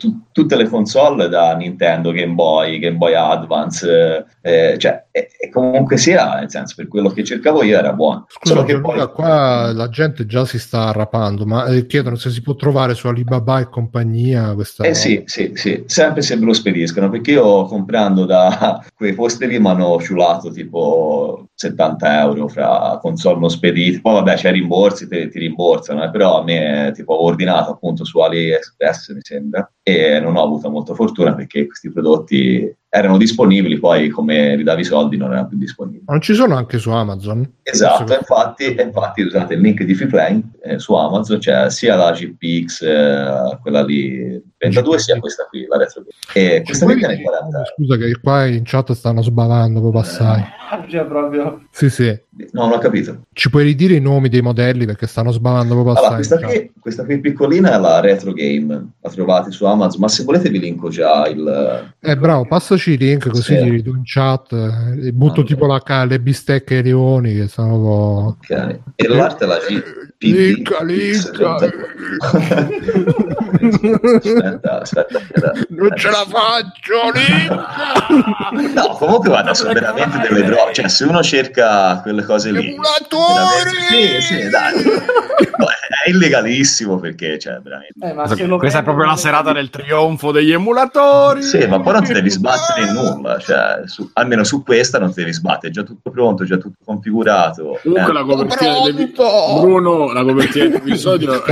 le console, da Nintendo, Game Boy Advance, cioè, e comunque sia, nel senso, per quello che cercavo io era buono. Scusa, che poi... qua la gente già si sta arrapando, ma chiedono se si può trovare su Alibaba e compagnia questa... Sì, sempre se me lo spediscono, perché io comprando da quei posti lì mi hanno ciulato tipo 70 euro fra console non spedite, poi vabbè c'è rimborsi, ti rimborsano, però a me tipo ho ordinato appunto su AliExpress mi sembra, e non ho avuto molta fortuna perché questi prodotti erano disponibili, poi come ridavi i soldi non erano più disponibili. Non ci sono anche su Amazon? Esatto, infatti usate il link di Free Playing, su Amazon c'è sia la GPX, quella lì 32, sia questa qui, la Retro Game. E questa qui è 40. Scusa che qua in chat stanno sbavando, poi passai. Cioè proprio... Sì. No, non ho capito. Ci puoi ridire i nomi dei modelli perché stanno sbavando proprio assai. Allora, questa qui piccolina è la Retro Game, la trovate su Amazon, ma se volete vi linko già il... bravo, passaci il link così li rido in chat, butto tipo le bistecche e i leoni che sono... Ok, e l'arte è la Aspetta. Non ce la faccio, lì. No, comunque vada su veramente delle droghe, cioè se uno cerca quelle cose lì, sì, dai. No, è illegalissimo, perché cioè veramente questa è proprio la serata del trionfo degli emulatori. Sì, ma poi non ti devi sbattere in nulla, cioè almeno su questa non ti devi sbattere, è già tutto pronto, è già tutto configurato. Comunque la copertina Bruno, la copertina dell'episodio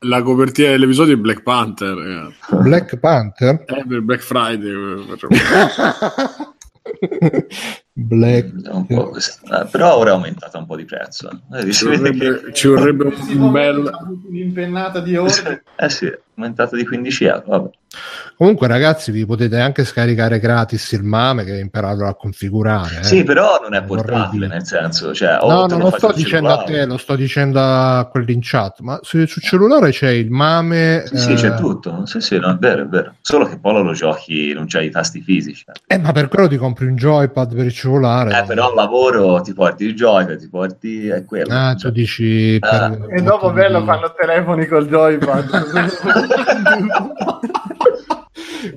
La copertina dell'episodio è Black Panther, ragazzi. Black Panther? Per Black Friday. Black... però ora è aumentato un po' di prezzo. Ci vorrebbe un bel... un'impennata di ore. Sì, è aumentato di 15 euro. Vabbè. Comunque ragazzi, vi potete anche scaricare gratis il MAME che impararlo a configurare. Sì, però non è portabile, nel senso... Cioè, no, non lo sto dicendo a te, lo sto dicendo a quelli in chat, ma sul cellulare c'è il MAME... Sì, c'è tutto. Sì, no, è vero. Solo che poi lo giochi, non c'hai i tasti fisici. Ma per quello ti compri un joypad per il cellulare. Però al lavoro ti porti il joypad, ti porti... è quello. Tu dici... E dopo bello fanno telefoni col joypad.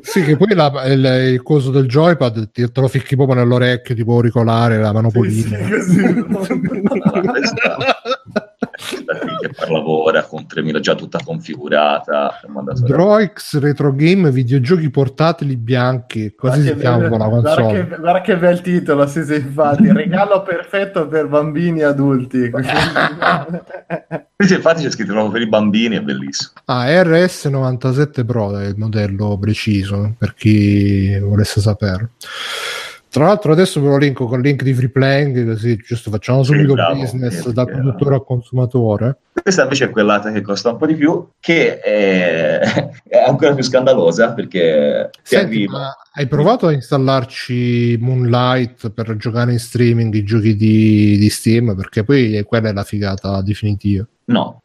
Sì, che poi il coso del joypad te lo ficchi proprio nell'orecchio, tipo auricolare, la manopolina. Sì, che per lavora con 3000 già tutta configurata. Droix Retro Game Videogiochi Portatili Bianchi, così si chiama la console. Guarda che bel titolo, sì, infatti, regalo perfetto per bambini e adulti. Infatti c'è scritto proprio per i bambini, è bellissimo. RS97 Pro è il modello preciso, per chi volesse saperlo. Tra l'altro adesso ve lo linko con il link di Free Playing, così giusto facciamo subito business da produttore a consumatore. Questa invece è quella che costa un po' di più, che è ancora più scandalosa perché... Senti, ma hai provato a installarci Moonlight per giocare in streaming i giochi di Steam? Perché poi quella è la figata definitiva. No,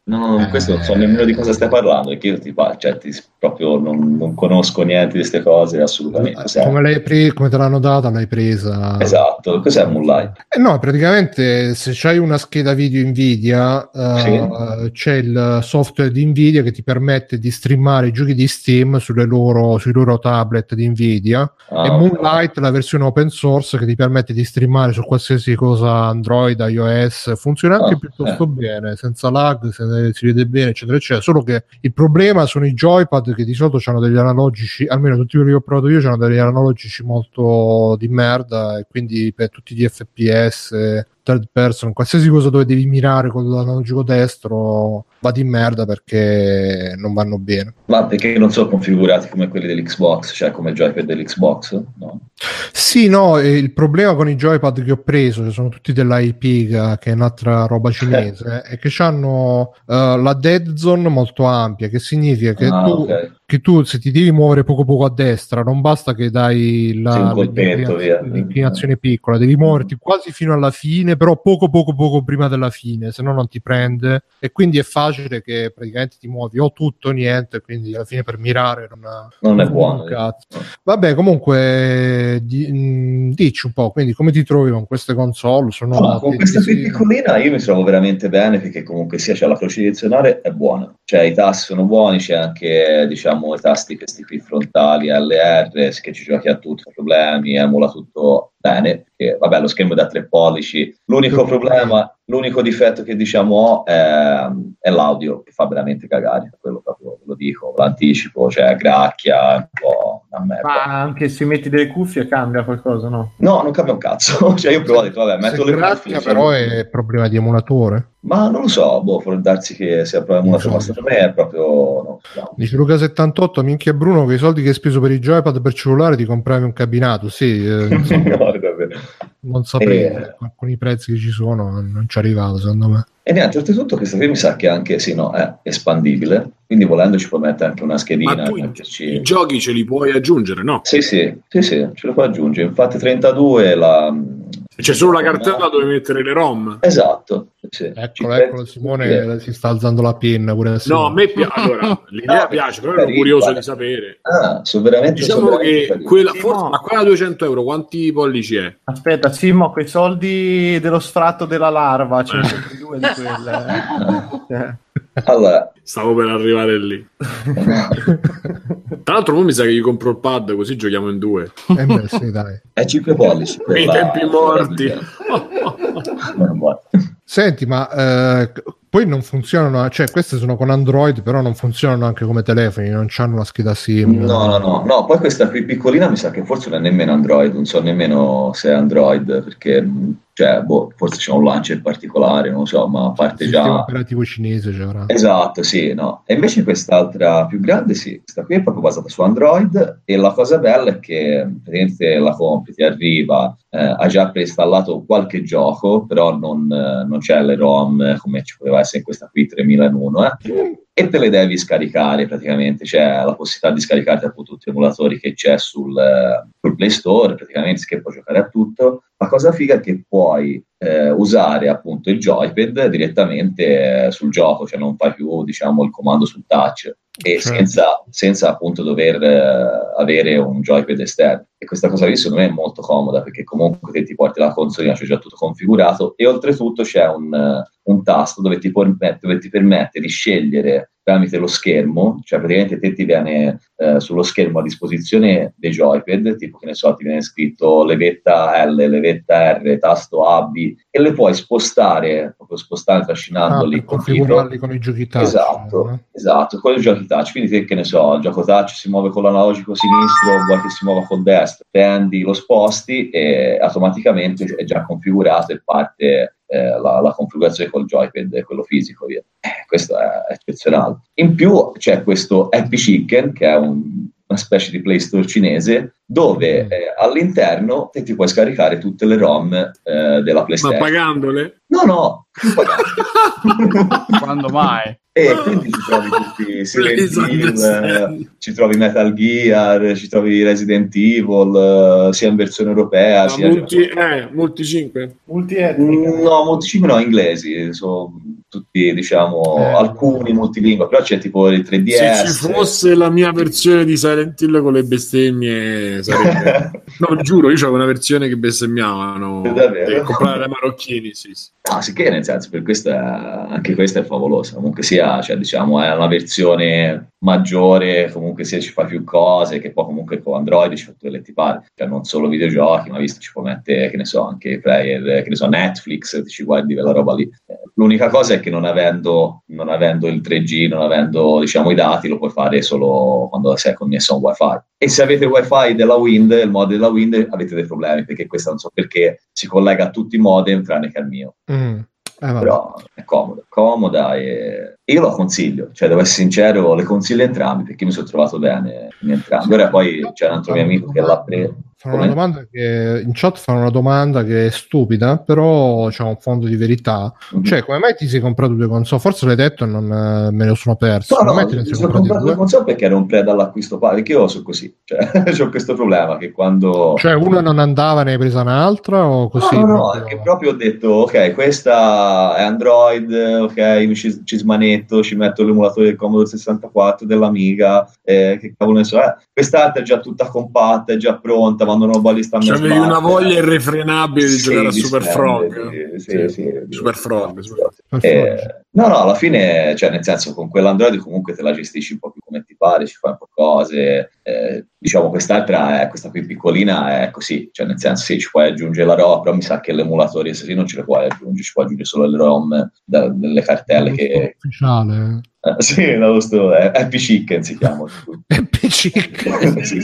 questo non so nemmeno di cosa stai parlando, perché io proprio non conosco niente di queste cose assolutamente. Come te l'hanno data, l'hai presa? Esatto, cos'è Moonlight? No, praticamente se c'hai una scheda video Nvidia, sì, c'è il software di Nvidia che ti permette di streamare i giochi di Steam sui loro tablet di Nvidia, e Moonlight, la versione open source, che ti permette di streamare su qualsiasi cosa Android, iOS, funziona anche piuttosto bene, senza lag, se si vede bene, eccetera. Solo che il problema sono i joypad, che di solito hanno degli analogici, almeno tutti quelli che ho provato io hanno degli analogici molto di merda, e quindi per tutti gli FPS, third person, qualsiasi cosa dove devi mirare con l'analogico destro va di merda, perché non vanno bene. Ma perché non sono configurati come quelli dell'Xbox, cioè come il joypad dell'Xbox? No? Sì, no, il problema con i joypad che ho preso, che sono tutti della Ipiga, che è un'altra roba cinese, è che hanno la dead zone molto ampia, che significa che tu se ti devi muovere poco a destra, non basta che dai l'inclinazione piccola, devi muoverti quasi fino alla fine, però poco prima della fine, se no non ti prende, e quindi è facile che praticamente ti muovi o tutto o niente, quindi alla fine per mirare non è buono. Cazzo. Vabbè, comunque dici un po', quindi come ti trovi con queste console? Con questa piccolina io mi trovo veramente bene, perché comunque sia c'è la croce direzionale, è buona, cioè i tasti sono buoni, c'è anche i tasti questi qui frontali LR, che ci giochi a tutti problemi, emula tutto bene, che vabbè, lo schermo è da 3 pollici, l'unico difetto che ho è l'audio, che fa veramente cagare, quello proprio lo dico, l'anticipo, cioè gracchia un po' una merda. Ma anche se metti delle cuffie cambia qualcosa, no? No, non cambia un cazzo, cioè io ho provato, vabbè, metto le cuffie. Però è problema di emulatore? Ma non lo so, può darsi che sia proprio una cosa, per me è proprio no. Dice Luca78, minchia Bruno, con i soldi che hai speso per i joypad per cellulare ti compravi un cabinato, sì. No, davvero. Non saprei, con i prezzi che ci sono non ci arrivavo, secondo me. E niente, oltretutto questa qui mi sa che anche è espandibile, quindi volendo ci puoi mettere anche una schedina. Ma i giochi ce li puoi aggiungere, no? Sì, ce li puoi aggiungere, infatti 32 c'è solo la cartella dove mettere le ROM. Esatto. Sì. Eccolo Simone che si sta alzando la penna pure. No, a me allora, l'idea piace, però ero curioso di sapere. Sono veramente, che quella ma quella da 200 euro quanti pollici è? Aspetta, Simo, quei soldi dello strato della larva, 102 di quelle. Allora, stavo per arrivare lì. Tra l'altro mi sa che gli compro il pad, così giochiamo in 2. Beh, sì, dai. È 5 pollici. I tempi morti. Senti, ma poi non funzionano, cioè queste sono con Android, però non funzionano anche come telefoni, non hanno una scheda SIM. No, poi questa qui piccolina mi sa che forse non è nemmeno Android, non so nemmeno se è Android, perché cioè, boh, forse c'è un launcher particolare, non lo so, ma a parte già... Il sistema operativo cinese già avrà. Esatto, sì, no. E invece quest'altra più grande, sì, questa qui è proprio basata su Android, e la cosa bella è che praticamente la compri, ti arriva, ha già preinstallato qualche gioco, però non c'è le ROM come ci poteva essere in questa qui 3001, e te le devi scaricare praticamente, c'è la possibilità di scaricarti appunto tutti gli emulatori che c'è sul Play Store, praticamente si può giocare a tutto. La cosa figa è che puoi usare appunto il joypad direttamente sul gioco, cioè non fai più, diciamo, il comando sul touch, e senza appunto dover avere un joypad esterno. E questa cosa lì secondo me è molto comoda, perché comunque te ti porti la consolina, c'è già tutto configurato, e oltretutto c'è un tasto dove ti permette di scegliere tramite lo schermo, cioè praticamente te ti viene sullo schermo a disposizione dei joypad, tipo che ne so, ti viene scritto levetta L, levetta R, tasto A, B, e le puoi spostare, proprio spostare, trascinandoli, configurarli con i giochi touch. Esatto, esatto, con i giochi touch, quindi te, che ne so, il gioco touch si muove con l'analogico sinistro, vuoi che si muova con destro, prendi, lo sposti e automaticamente è già configurato e parte... La configurazione col joypad, quello fisico, via. Questo è eccezionale. In più c'è questo Happy Chicken, che è una specie di Play Store cinese, dove all'interno ti puoi scaricare tutte le ROM della PlayStation. Ma pagandole? No, non pagandole. Quando mai? E quindi ci trovi tutti Silent Hill, ci trovi Metal Gear, ci trovi Resident Evil, sia in versione europea, no, sia Multi 5. No, Multi 5 no, inglesi, sono tutti, diciamo, alcuni multilingue, però c'è tipo il 3DS. Se ci fosse la mia versione di Silent Hill con le bestemmie sarebbe... No, giuro, io c'avevo una versione che bestemmiavano per comprare da marocchini, sì. Ah, sì, che nel senso, per questo anche questa è favolosa, comunque sia, cioè, diciamo, è una versione maggiore, comunque sia ci fa più cose, che poi comunque con Android ci fa tutte le tipare, cioè non solo videogiochi, ma visto ci può mettere, che ne so, anche player, che ne so, Netflix, ci guardi quella roba lì. L'unica cosa è che non avendo il 3G, non avendo, diciamo, i dati, lo puoi fare solo quando sei connesso a un wifi. E se avete wifi della Wind, il modem della Wind, avete dei problemi, perché questa non so perché si collega a tutti i modem tranne che al mio. Però è comoda e io la consiglio, cioè devo essere sincero, le consiglio entrambi, perché mi sono trovato bene in entrambi. Ora poi c'è un altro mio amico che l'ha preso. Una domanda che in chat fanno, una domanda che è stupida, però c'è un fondo di verità. Cioè, come mai ti sei comprato due console? Forse l'hai detto e non me lo sono perso. No, mi sono comprato due console perché era un preda all'acquisto pari, che io sono così, cioè c'ho questo problema che quando, cioè, uno non andava, ne hai presa un'altra o così? No, perché proprio ho detto, ok, questa è Android, ok, ci smanetto, ci metto l'emulatore del Commodore 64, dell'Amiga, che cavolo ne so, quest'altra è già tutta compatta, è già pronta, ma non ballista, cioè, avevi una voglia irrefrenabile di giocare a Super Frog. Super Frog. No, alla fine, cioè, nel senso, con quell'Android comunque te la gestisci un po' più come ti pare, ci fai un po' cose. Diciamo, quest'altra questa qui piccolina è così, cioè nel senso, sì, ci puoi aggiungere la ROM, però mi sa che l'emulatore se sì, non ce le puoi aggiungere, ci puoi aggiungere solo le ROM delle cartelle che... Ufficiale. Sì, no, è Happy Chicken si chiama. Happy Chicken. Sì.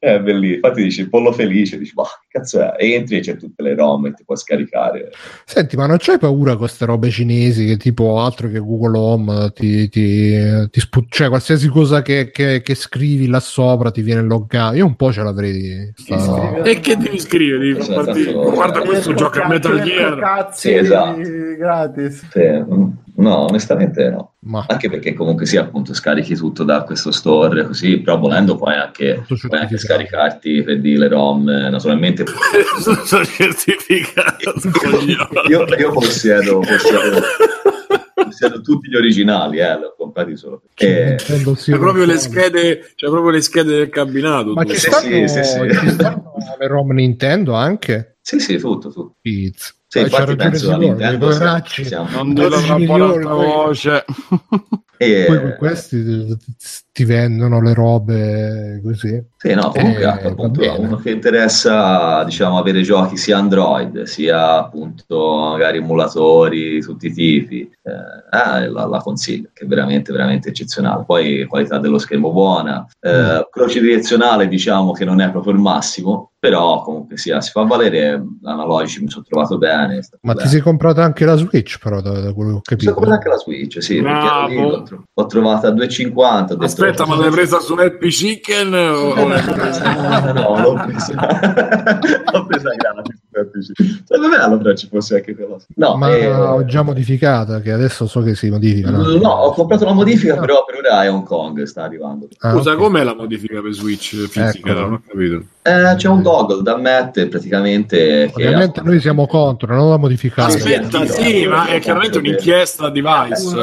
È bellissimo, infatti dici pollo felice, dici ma cazzo è, entri e c'è tutte le ROM e ti puoi scaricare. Senti, ma non c'hai paura con queste robe cinesi che tipo altro che Google Home ti cioè qualsiasi cosa che scrivi là sopra ti viene loggato? Io un po' ce l'avrei e che devi scrivere, guarda questo gioca a Metal Gear, cazzi, esatto, gratis, sì. No, onestamente no. Ma anche perché comunque sì, appunto, scarichi tutto da questo store, così, però volendo puoi anche scaricarti, prendi le ROM, naturalmente. Sono certificato. Io possiedo tutti gli originali, li ho comprati solo. C'è proprio le schede, del cabinato. Ma ci stanno le ROM Nintendo anche? Sì, tutto. Pizza. Sì, infatti penso a Nintendo non dovrà un po' la voce e poi con questi ti vendono le robe così. Sì, no, comunque appunto, uno che interessa, diciamo, avere giochi sia Android sia appunto magari emulatori di tutti i tipi, la consiglio, che è veramente veramente eccezionale. Poi qualità dello schermo buona, croce direzionale diciamo che non è proprio il massimo, Però comunque sia, si fa valere l'analogico, mi sono trovato bene. Ma bene. Ti sei comprato anche la Switch, però, da quello che ho capito. Mi sono comprato anche la Switch, sì, perché lì l'ho trovata a 2,50. Aspetta, ma l'hai presa su Happy Chicken? O... no, l'ho presa gratis su Happy Chicken. Secondo me allora ci fosse anche quella. No, ma l'ho già modificata, che adesso so che si modifica. No, ho comprato la modifica, però per ora è Hong Kong, sta arrivando. Scusa, okay. Com'è la modifica per Switch fisica? Ecco. Non ho capito. C'è un goggle da Matt praticamente. Ovviamente noi siamo contro, non la modificare. Aspetta, sì, ma è chiaramente un'inchiesta device.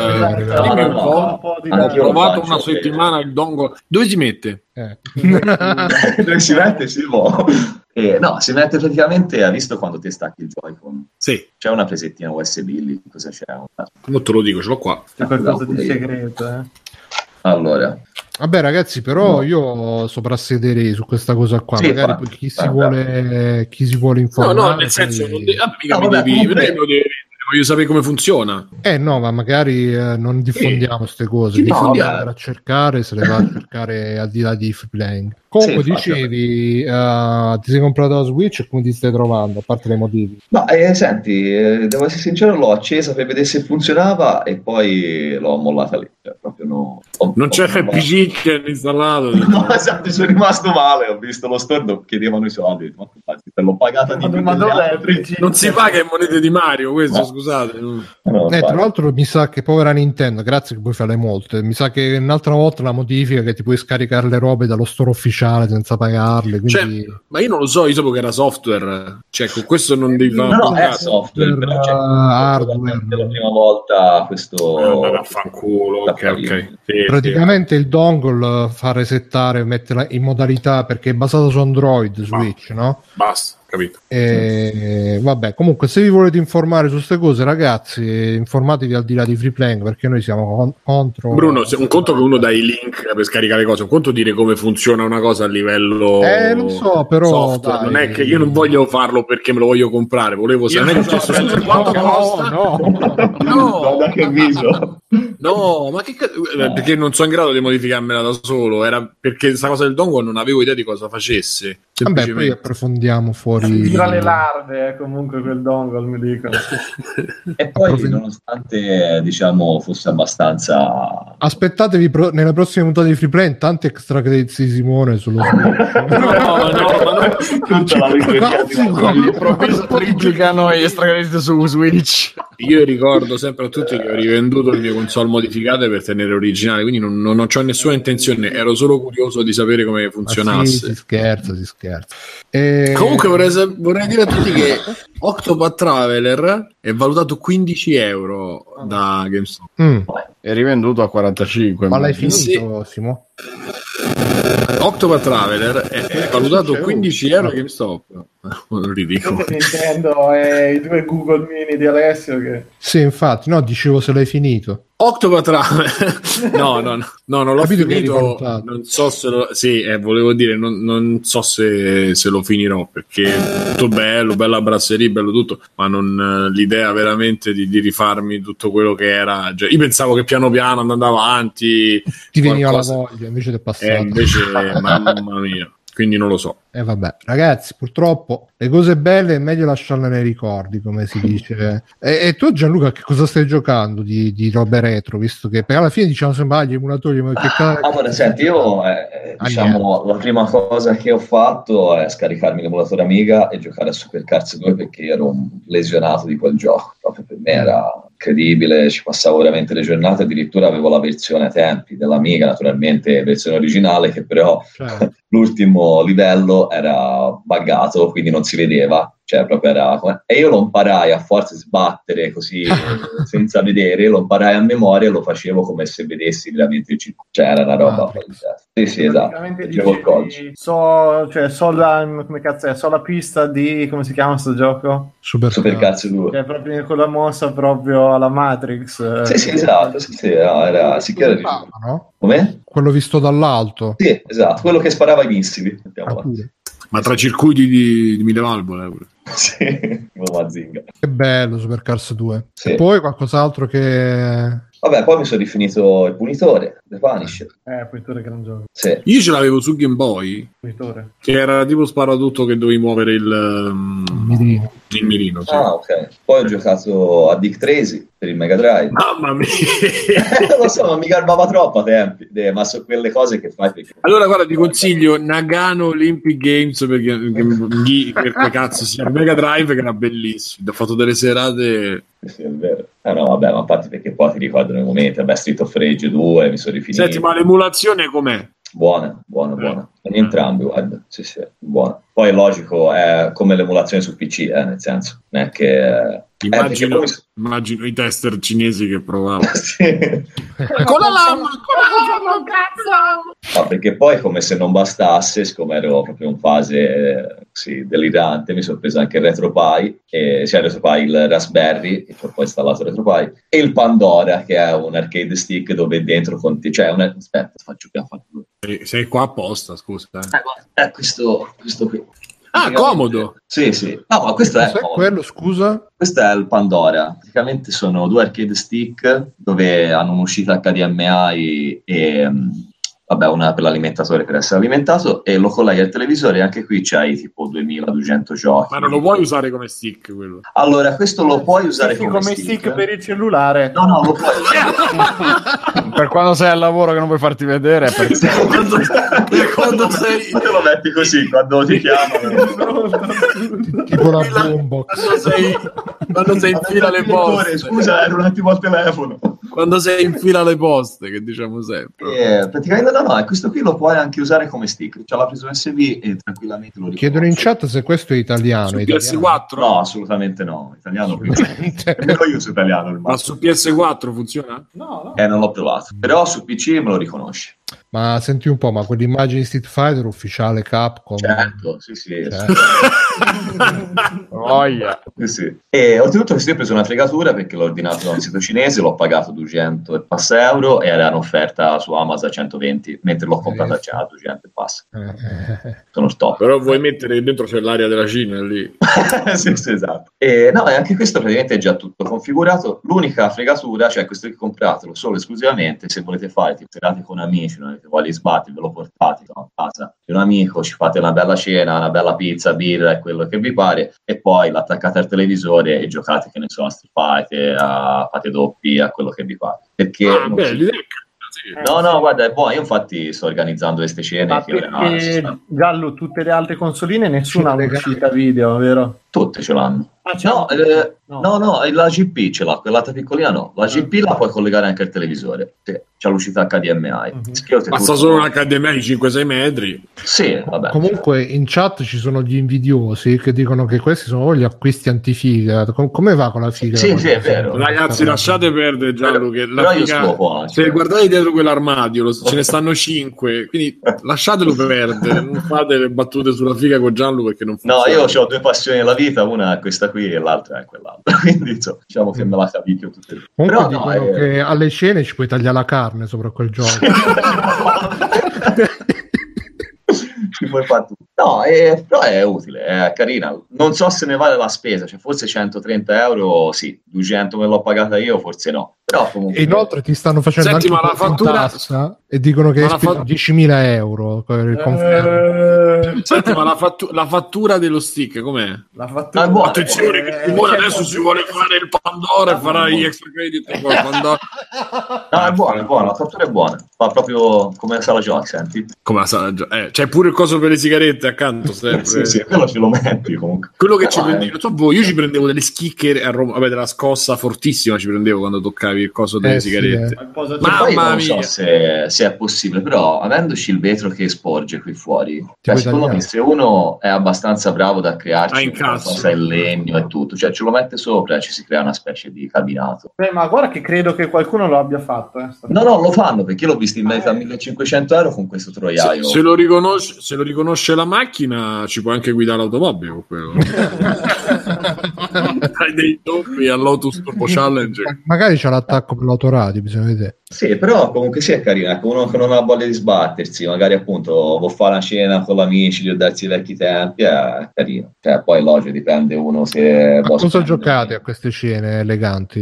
Ho provato una settimana il dongle. Dove si mette? Dove si mette? No, si mette praticamente, ha visto quando ti stacchi il Joy-Con? Sì. C'è una presettina USB lì, cosa c'è? Non te lo dico, ce l'ho qua. C'è qualcosa di segreto, Allora. Vabbè ragazzi, però io soprassederei su questa cosa qua, sì, magari per chi si vuole informare. No, nel senso, voglio sapere come funziona. No, ma magari non diffondiamo queste cose, diffondiamo a cercare, se le va a cercare al di là di Free Playing. Comunque dicevi, ti sei comprato la Switch e come ti stai trovando, a parte le motivi? No, senti, devo essere sincero, l'ho accesa per vedere se funzionava e poi l'ho mollata lì, cioè, proprio non c'è FPG che è installato. No, esatto, sono rimasto male, ho visto lo storno, chiedevano i soldi, l'ho pagata di più. Non si paga in monete di Mario, questo, scusate. Tra l'altro mi sa che povera Nintendo, grazie che puoi fare le molte, mi sa che un'altra volta la modifica che ti puoi scaricare le robe dallo store ufficiale senza pagarle, quindi... cioè, ma io non lo so, io sapevo che era software, cioè con questo non devi fare. No, è software, però c'è hardware. Per la prima volta questo vaffanculo, ok. Sì, praticamente sì. Il dongle fa resettare, metterla in modalità perché è basato su Android Switch, no? Basta. Capito. Vabbè, comunque se vi volete informare su queste cose, ragazzi, informatevi al di là di Free Playing, perché noi siamo contro. Bruno, se un conto che uno dà i link per scaricare cose, un conto dire come funziona una cosa a livello non so, però software. Non è che io non voglio farlo perché me lo voglio comprare, volevo sapere quanto costa. Guarda che viso. No, ma che perché non sono in grado di modificarmela da solo, era perché questa cosa del dongle non avevo idea di cosa facesse. Vabbè, poi approfondiamo fuori tra le larve, comunque quel dongle mi dicono. E poi nonostante diciamo fosse abbastanza, aspettatevi nella prossima puntata di Free Play tanti extra credits di Simone sullo Switch, triplicano gli extra credits su Switch. Io ricordo sempre a tutti che ho rivenduto le mie console modificate per tenere originale, quindi non ho nessuna intenzione, ero solo curioso di sapere come funzionasse. Sì, si scherza. Comunque vorrei dire a tutti che Octopath Traveler è valutato 15 euro da GameStop, è rivenduto a 45. Ma l'hai finito, Simo? Octopath Traveler è valutato 15 euro GameStop. Non ridicolo. Nintendo e i due Google Mini di Alessio che... Sì, infatti, no, dicevo se l'hai finito. Octopath Traveler. No, non l'ho finito. Non so se lo... Sì, volevo dire, non so se lo finirò, perché è tutto bello, bella brasserie, bello tutto, ma non l'idea veramente di rifarmi tutto quello che era. Cioè, io pensavo che piano piano andando avanti ti veniva la voglia, invece del passato. Invece, mamma mia. Quindi non lo so. E vabbè, ragazzi, purtroppo le cose belle è meglio lasciarle nei ricordi, come si dice. E tu, Gianluca, che cosa stai giocando di robe retro? Visto che alla fine diciamo sembra gli emulatori. Ma allora, senti, io diciamo la prima cosa che ho fatto è scaricarmi l'emulatore Amiga e giocare a Super Cars 2, perché ero un lesionato di quel gioco. Proprio per me era incredibile, ci passavo veramente le giornate, addirittura avevo la versione a tempi dell'Amiga, naturalmente versione originale, che però l'ultimo livello era buggato, quindi non si vedeva, cioè proprio era... E io lo imparai a forza di sbattere così senza vedere, lo imparai a memoria e lo facevo come se vedessi veramente il circuito, cioè era una roba sì, esatto, dicevi, so la pista di, come si chiama sto gioco? Supercazzo 2, cioè proprio con la mossa proprio alla Matrix. Sì, esatto, sì, era sicuramente no? Come? Quello visto dall'alto. Sì, esatto, quello che sparava i missili. Ma tra circuiti di mille valvole. Sì, zinga. Che bello Supercars 2. Sì. E poi qualcos'altro che... Vabbè, poi mi sono rifinito il Punitore, The Punisher. Punitore che non gioco. Sì. Io ce l'avevo su Game Boy. Punitore. Che era tipo sparatutto che dovevi muovere il mirino. Sì. Ah, ok. Poi ho giocato a Dick Tracy per il Mega Drive. Mamma mia! Lo so, ma mi calmava troppo a tempi. Ma su quelle cose che fai... Perché... Allora, guarda, ti consiglio Nagano Olympic Games perché cazzo sia il Mega Drive, che era bellissimo. Ho fatto delle serate... Sì, è vero. No, vabbè, ma infatti perché poi ti ricordo i momenti, vabbè, Street of Rage 2, mi sono rifinito. Senti, ma l'emulazione com'è? Buona. Entrambi, guarda, sì, buona. Poi è logico, è come l'emulazione su PC, nel senso, non è che... Immagino i tester cinesi che provavano. Sì. Con la lama, cazzo! No, perché poi, come se non bastasse, siccome ero proprio in fase delirante, mi sono preso anche il RetroPie, il Raspberry, che poi ho installato il RetroPie, e il Pandora, che è un arcade stick dove dentro conti... Aspetta, faccio più a fare. Sei qua apposta, scusa. Questo qui. Ah, comodo! Sì. No, ma questo è quello, scusa? Questo è il Pandora. Praticamente sono due arcade stick dove hanno un'uscita HDMI e una per l'alimentatore per essere alimentato, e lo collai al televisore, e anche qui c'hai tipo 2200 giochi. Ma non lo puoi usare come stick quello? Allora, questo lo puoi usare come stick per il cellulare? No, lo puoi usare. Per quando sei al lavoro che non vuoi farti vedere, quando lo metti così, quando ti chiamano tipo la boombox. Quando sei in fila alle poste. Scusa, ero un attimo al telefono. Quando sei in fila alle poste, che diciamo sempre. Praticamente no, questo qui lo puoi anche usare come stick. C'ha la presa USB e tranquillamente lo riconosci. Chiedono in chat se questo è italiano. Su PS4? No, assolutamente no. Italiano io uso italiano. Ma su PS4 funziona? No. Non l'ho provato. Però su PC me lo riconosce. Ma senti un po', ma quell'immagine di Street Fighter ufficiale Capcom? Certo, sì. Oh, yeah. Sì. E oltretutto ho preso una fregatura perché l'ho ordinato da un sito cinese, l'ho pagato 200 e passa euro e era un'offerta su Amazon a 120, mentre l'ho comprata già a 200 e passa. Sono stop. Però vuoi mettere che dentro c'è l'area della Cina lì. sì, esatto. E no, anche questo praticamente è già tutto configurato. L'unica fregatura, cioè questo che compratelo solo esclusivamente se volete fare tipo serate con amici, non avete voglia di sbattere, ve lo portate a casa di un amico, ci fate una bella cena, una bella pizza, birra e quello che vi pare, e poi l'attaccate al televisore e giocate, che ne so, a Street Fighter, fate doppi, a quello che vi pare. Perché No, guarda, è buono. Io infatti sto organizzando queste cene. Ma perché, Gallo, tutte le altre consoline nessuna ha uscita video, vero? Tutte ce l'hanno. No, la GP ce l'ha, quell'altra piccolina no. La GP la puoi collegare anche al televisore. Sì, c'è l'uscita HDMI. Basta solo un HDMI di 5-6 metri. Sì, vabbè. Comunque in chat ci sono gli invidiosi che dicono che questi sono gli acquisti antifiga. Come va con la figa? Sì, è vero. Ragazzi, lasciate perdere Gianluca. Se guardate dietro quell'armadio, ce ne stanno 5, quindi lasciatelo perdere. Non fate le battute sulla figa con Gianluca perché non funziona. No, io ho due passioni nella vita, una è questa qui e l'altra è quell'altra, quindi diciamo che me la cavicchio tutte e due. Però no, che alle cene ci puoi tagliare la carne sopra quel gioco. Ci puoi fare tutto. No, però è utile, è carina. Non so se ne vale la spesa, cioè forse 130 euro, sì, 200 me l'ho pagata io, forse no. Però comunque... E inoltre ti stanno facendo anche la fattura tassa e dicono che hai speso 10.000 euro per il confermo. Senti, ma la fattura dello stick com'è? La fattura... Attenzione, adesso si vuole fare il Pandora e farà gli extra credit con il Pandora. No, è buona, la fattura è buona. Fa proprio come la sala giochi, senti? Come la sala giochi. C'è pure il coso per le sigarette accanto sempre. sì, quello ce lo metti comunque. Quello che ci prendevo, io ci prendevo delle schicche a Roma, della scossa fortissima ci prendevo quando toccavi il coso delle sigarette. Mamma mia. Non so se è possibile, però avendoci il vetro che sporge qui fuori, secondo me se uno è abbastanza bravo da crearci il legno e tutto, cioè ce lo mette sopra e ci si crea una specie di cabinato. Ma guarda che credo che qualcuno lo abbia fatto. No, lo fanno perché l'ho visto in mezzo a 1500 euro con questo troiaio. Se lo riconosce la macchina ci puoi anche guidare l'automobile con quello. Hai dei doppi al Lotus Turbo Challenge. Magari c'è l'attacco per l'autoradio, bisogna vedere. Sì, però comunque sia carina, uno che non ha voglia di sbattersi, magari appunto vuol fare una cena con gli amici, ricordarsi i vecchi tempi, è carino. Cioè, poi logico, dipende uno se... Ma cosa giocate a queste cene eleganti?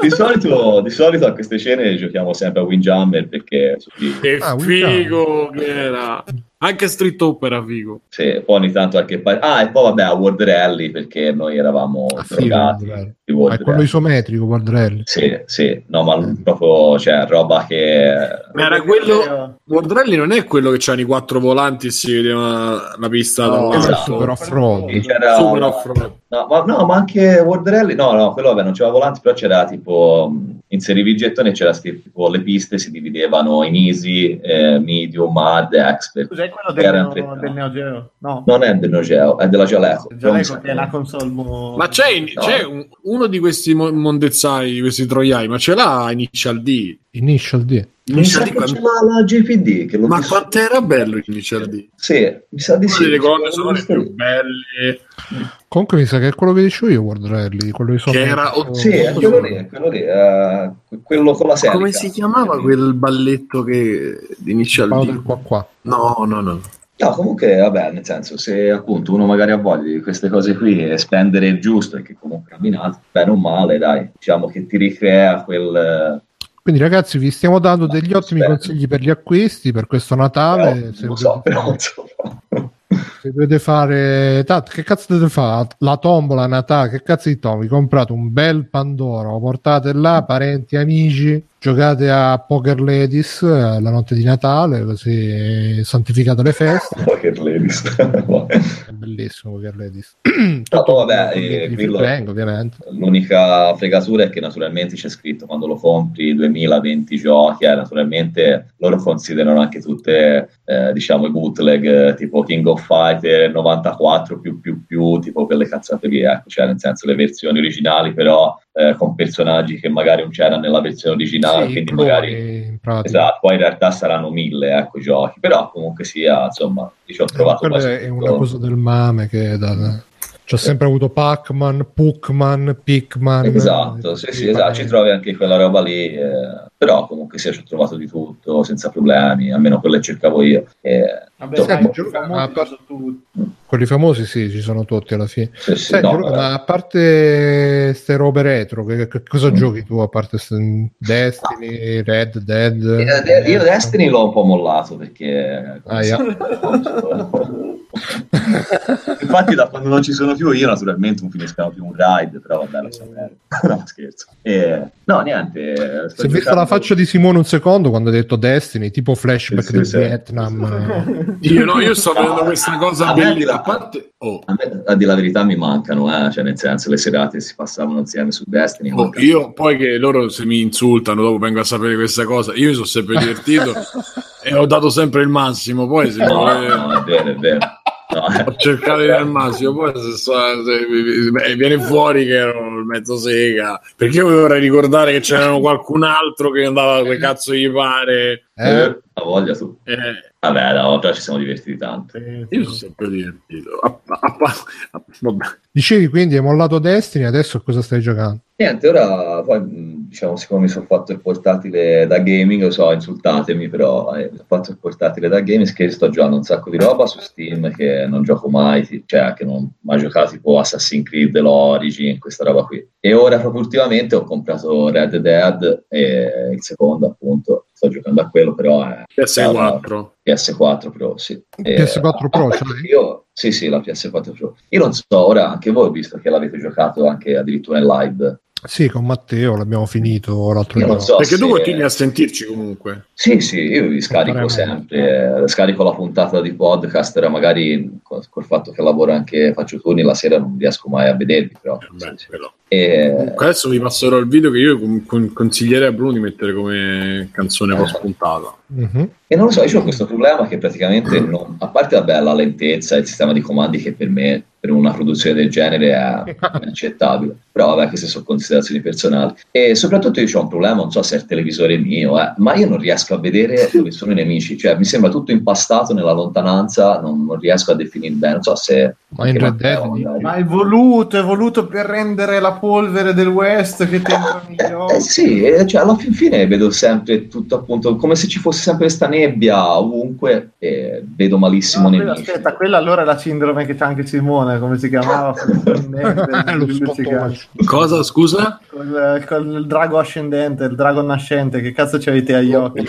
Di solito a queste scene giochiamo sempre a Windjammer, perché che figo che era, anche Street Opera figo. Sì, poi ogni tanto anche e poi vabbè a World Rally, perché noi eravamo drogati di World Rally. Quello isometrico World Rally. Sì, no, ma proprio cioè roba che era quello. World Rally non è quello che c'erano i quattro volanti e si vedeva la pista, no, esatto. Super off-road. Super off-road. No, ma anche World Rally, no, quello vabbè non c'era volanti, però c'era tipo inserivi il gettone e c'era tipo le piste si dividevano in easy, medium, hard, expert. Cos'è quello del Neo Geo? No. Non è del Neo Geo, è della Jaleco. Jaleco che è la console. Ma c'è uno di questi mondezzai, questi troiai, ma ce l'ha Initial D? Initial D. Mi sa che ce l'ha la GPD. Ma quanto era bello Initial D? Sì, mi sa di sì. Le colonne sono le più belle. Comunque mi sa che è quello che dicevo io, World Rally, quello di sopra. Sì, quello con la serie. Come si chiamava quel balletto che di Initial D? Qua. No. No, comunque, vabbè, nel senso, se appunto uno magari ha voglia di queste cose qui e spendere il giusto, perché comunque camminato, bene o male, dai, diciamo che ti ricrea quel... Quindi ragazzi vi stiamo dando degli ottimi consigli per gli acquisti per questo Natale, se dovete fare che cazzo dovete fare la tombola a Natale, che cazzo di tombola, vi comprate un bel Pandoro, portate là parenti, amici, giocate a Poker Ladies la notte di Natale, così santificate le feste. Poker Ladies è bellissimo Poker Ladies. Ovviamente l'unica fregatura è che naturalmente c'è scritto quando lo compri 2020 giochi, naturalmente loro considerano anche tutte diciamo i bootleg tipo King of Fighter 94 più tipo quelle cazzate lì, ecco, cioè nel senso le versioni originali però con personaggi che magari non c'erano nella versione originale, sì, quindi magari esatto, poi in realtà saranno 1000 ecco i giochi, però comunque sia insomma ci ho trovato è una cosa del mame che c'ho sempre avuto Pac-Man, Pikman. Esatto, sì, esatto, ci trovi anche quella roba lì, però comunque sì, ci ho trovato di tutto senza problemi, almeno quelle cercavo io. Vabbè, quelli famosi sì, ci sono tutti alla fine. Sì, ma a parte ste robe retro, che cosa giochi tu a parte Destiny, Red Dead? Io Destiny l'ho un po' mollato perché... Infatti da quando non ci sono più io naturalmente non finiscavo più un raid, però vabbè lo sapevo. No, scherzo. No, niente. Si è vista la faccia di Simone un secondo quando ha detto Destiny, tipo flashback del Vietnam. Io sto vedendo questa cosa bellissima. A dire la verità mi mancano, cioè nel senso le serate si passavano insieme su Destiny. Io poi che loro se mi insultano dopo vengo a sapere questa cosa, io mi sono sempre divertito e ho dato sempre il massimo, poi se no, è vero. No, ho cercato di al massimo, poi se viene fuori che ero mezzo sega, perché io vorrei ricordare che c'erano qualcun altro che andava quel cazzo gli pare la voglia tu vabbè no, già ci siamo divertiti tanto, io sono sempre divertito Dicevi quindi hai mollato Destiny, adesso cosa stai giocando? Niente, ora poi diciamo siccome mi sono fatto il portatile da gaming, lo so, insultatemi, però ho fatto il portatile da gaming che sto giocando un sacco di roba su Steam che non gioco mai, cioè che non ho mai giocato, tipo Assassin's Creed, l'Origin, questa roba qui, e ora proprio ultimamente ho comprato Red Dead e il secondo appunto sto giocando a quello, però è PS4 Pro, sì. PS4 Pro, cioè? Io sì, la PS4 Pro. Io non so, ora anche voi, visto che l'avete giocato anche addirittura in live. Sì, con Matteo l'abbiamo finito l'altro giorno. So perché tu continui a sentirci comunque. Sì, io vi scarico sempre, scarico la puntata di podcast, era magari col fatto che lavoro anche, faccio turni la sera non riesco mai a vedervi, però. Beh, Adesso vi passerò il video che io consiglierei a Bruno di mettere come canzone post puntata. E non lo so, io ho questo problema che praticamente non, a parte vabbè, la lentezza e il sistema di comandi che per me per una produzione del genere è inaccettabile, però vabbè, queste sono considerazioni personali. E soprattutto io ho un problema, non so se è il televisore mio, ma io non riesco a vedere dove sono i nemici, cioè mi sembra tutto impastato nella lontananza, non riesco a definire bene, non so se ma è voluto per rendere la polvere del West che tempo migliore. Cioè alla fin fine vedo sempre tutto appunto come se ci fosse sempre questa nebbia ovunque e vedo malissimo nemici. Aspetta, quella allora è la sindrome che c'ha anche Simone, come si chiamava? Cosa, scusa? Col drago ascendente, il drago nascente, che cazzo c'avete agli occhi?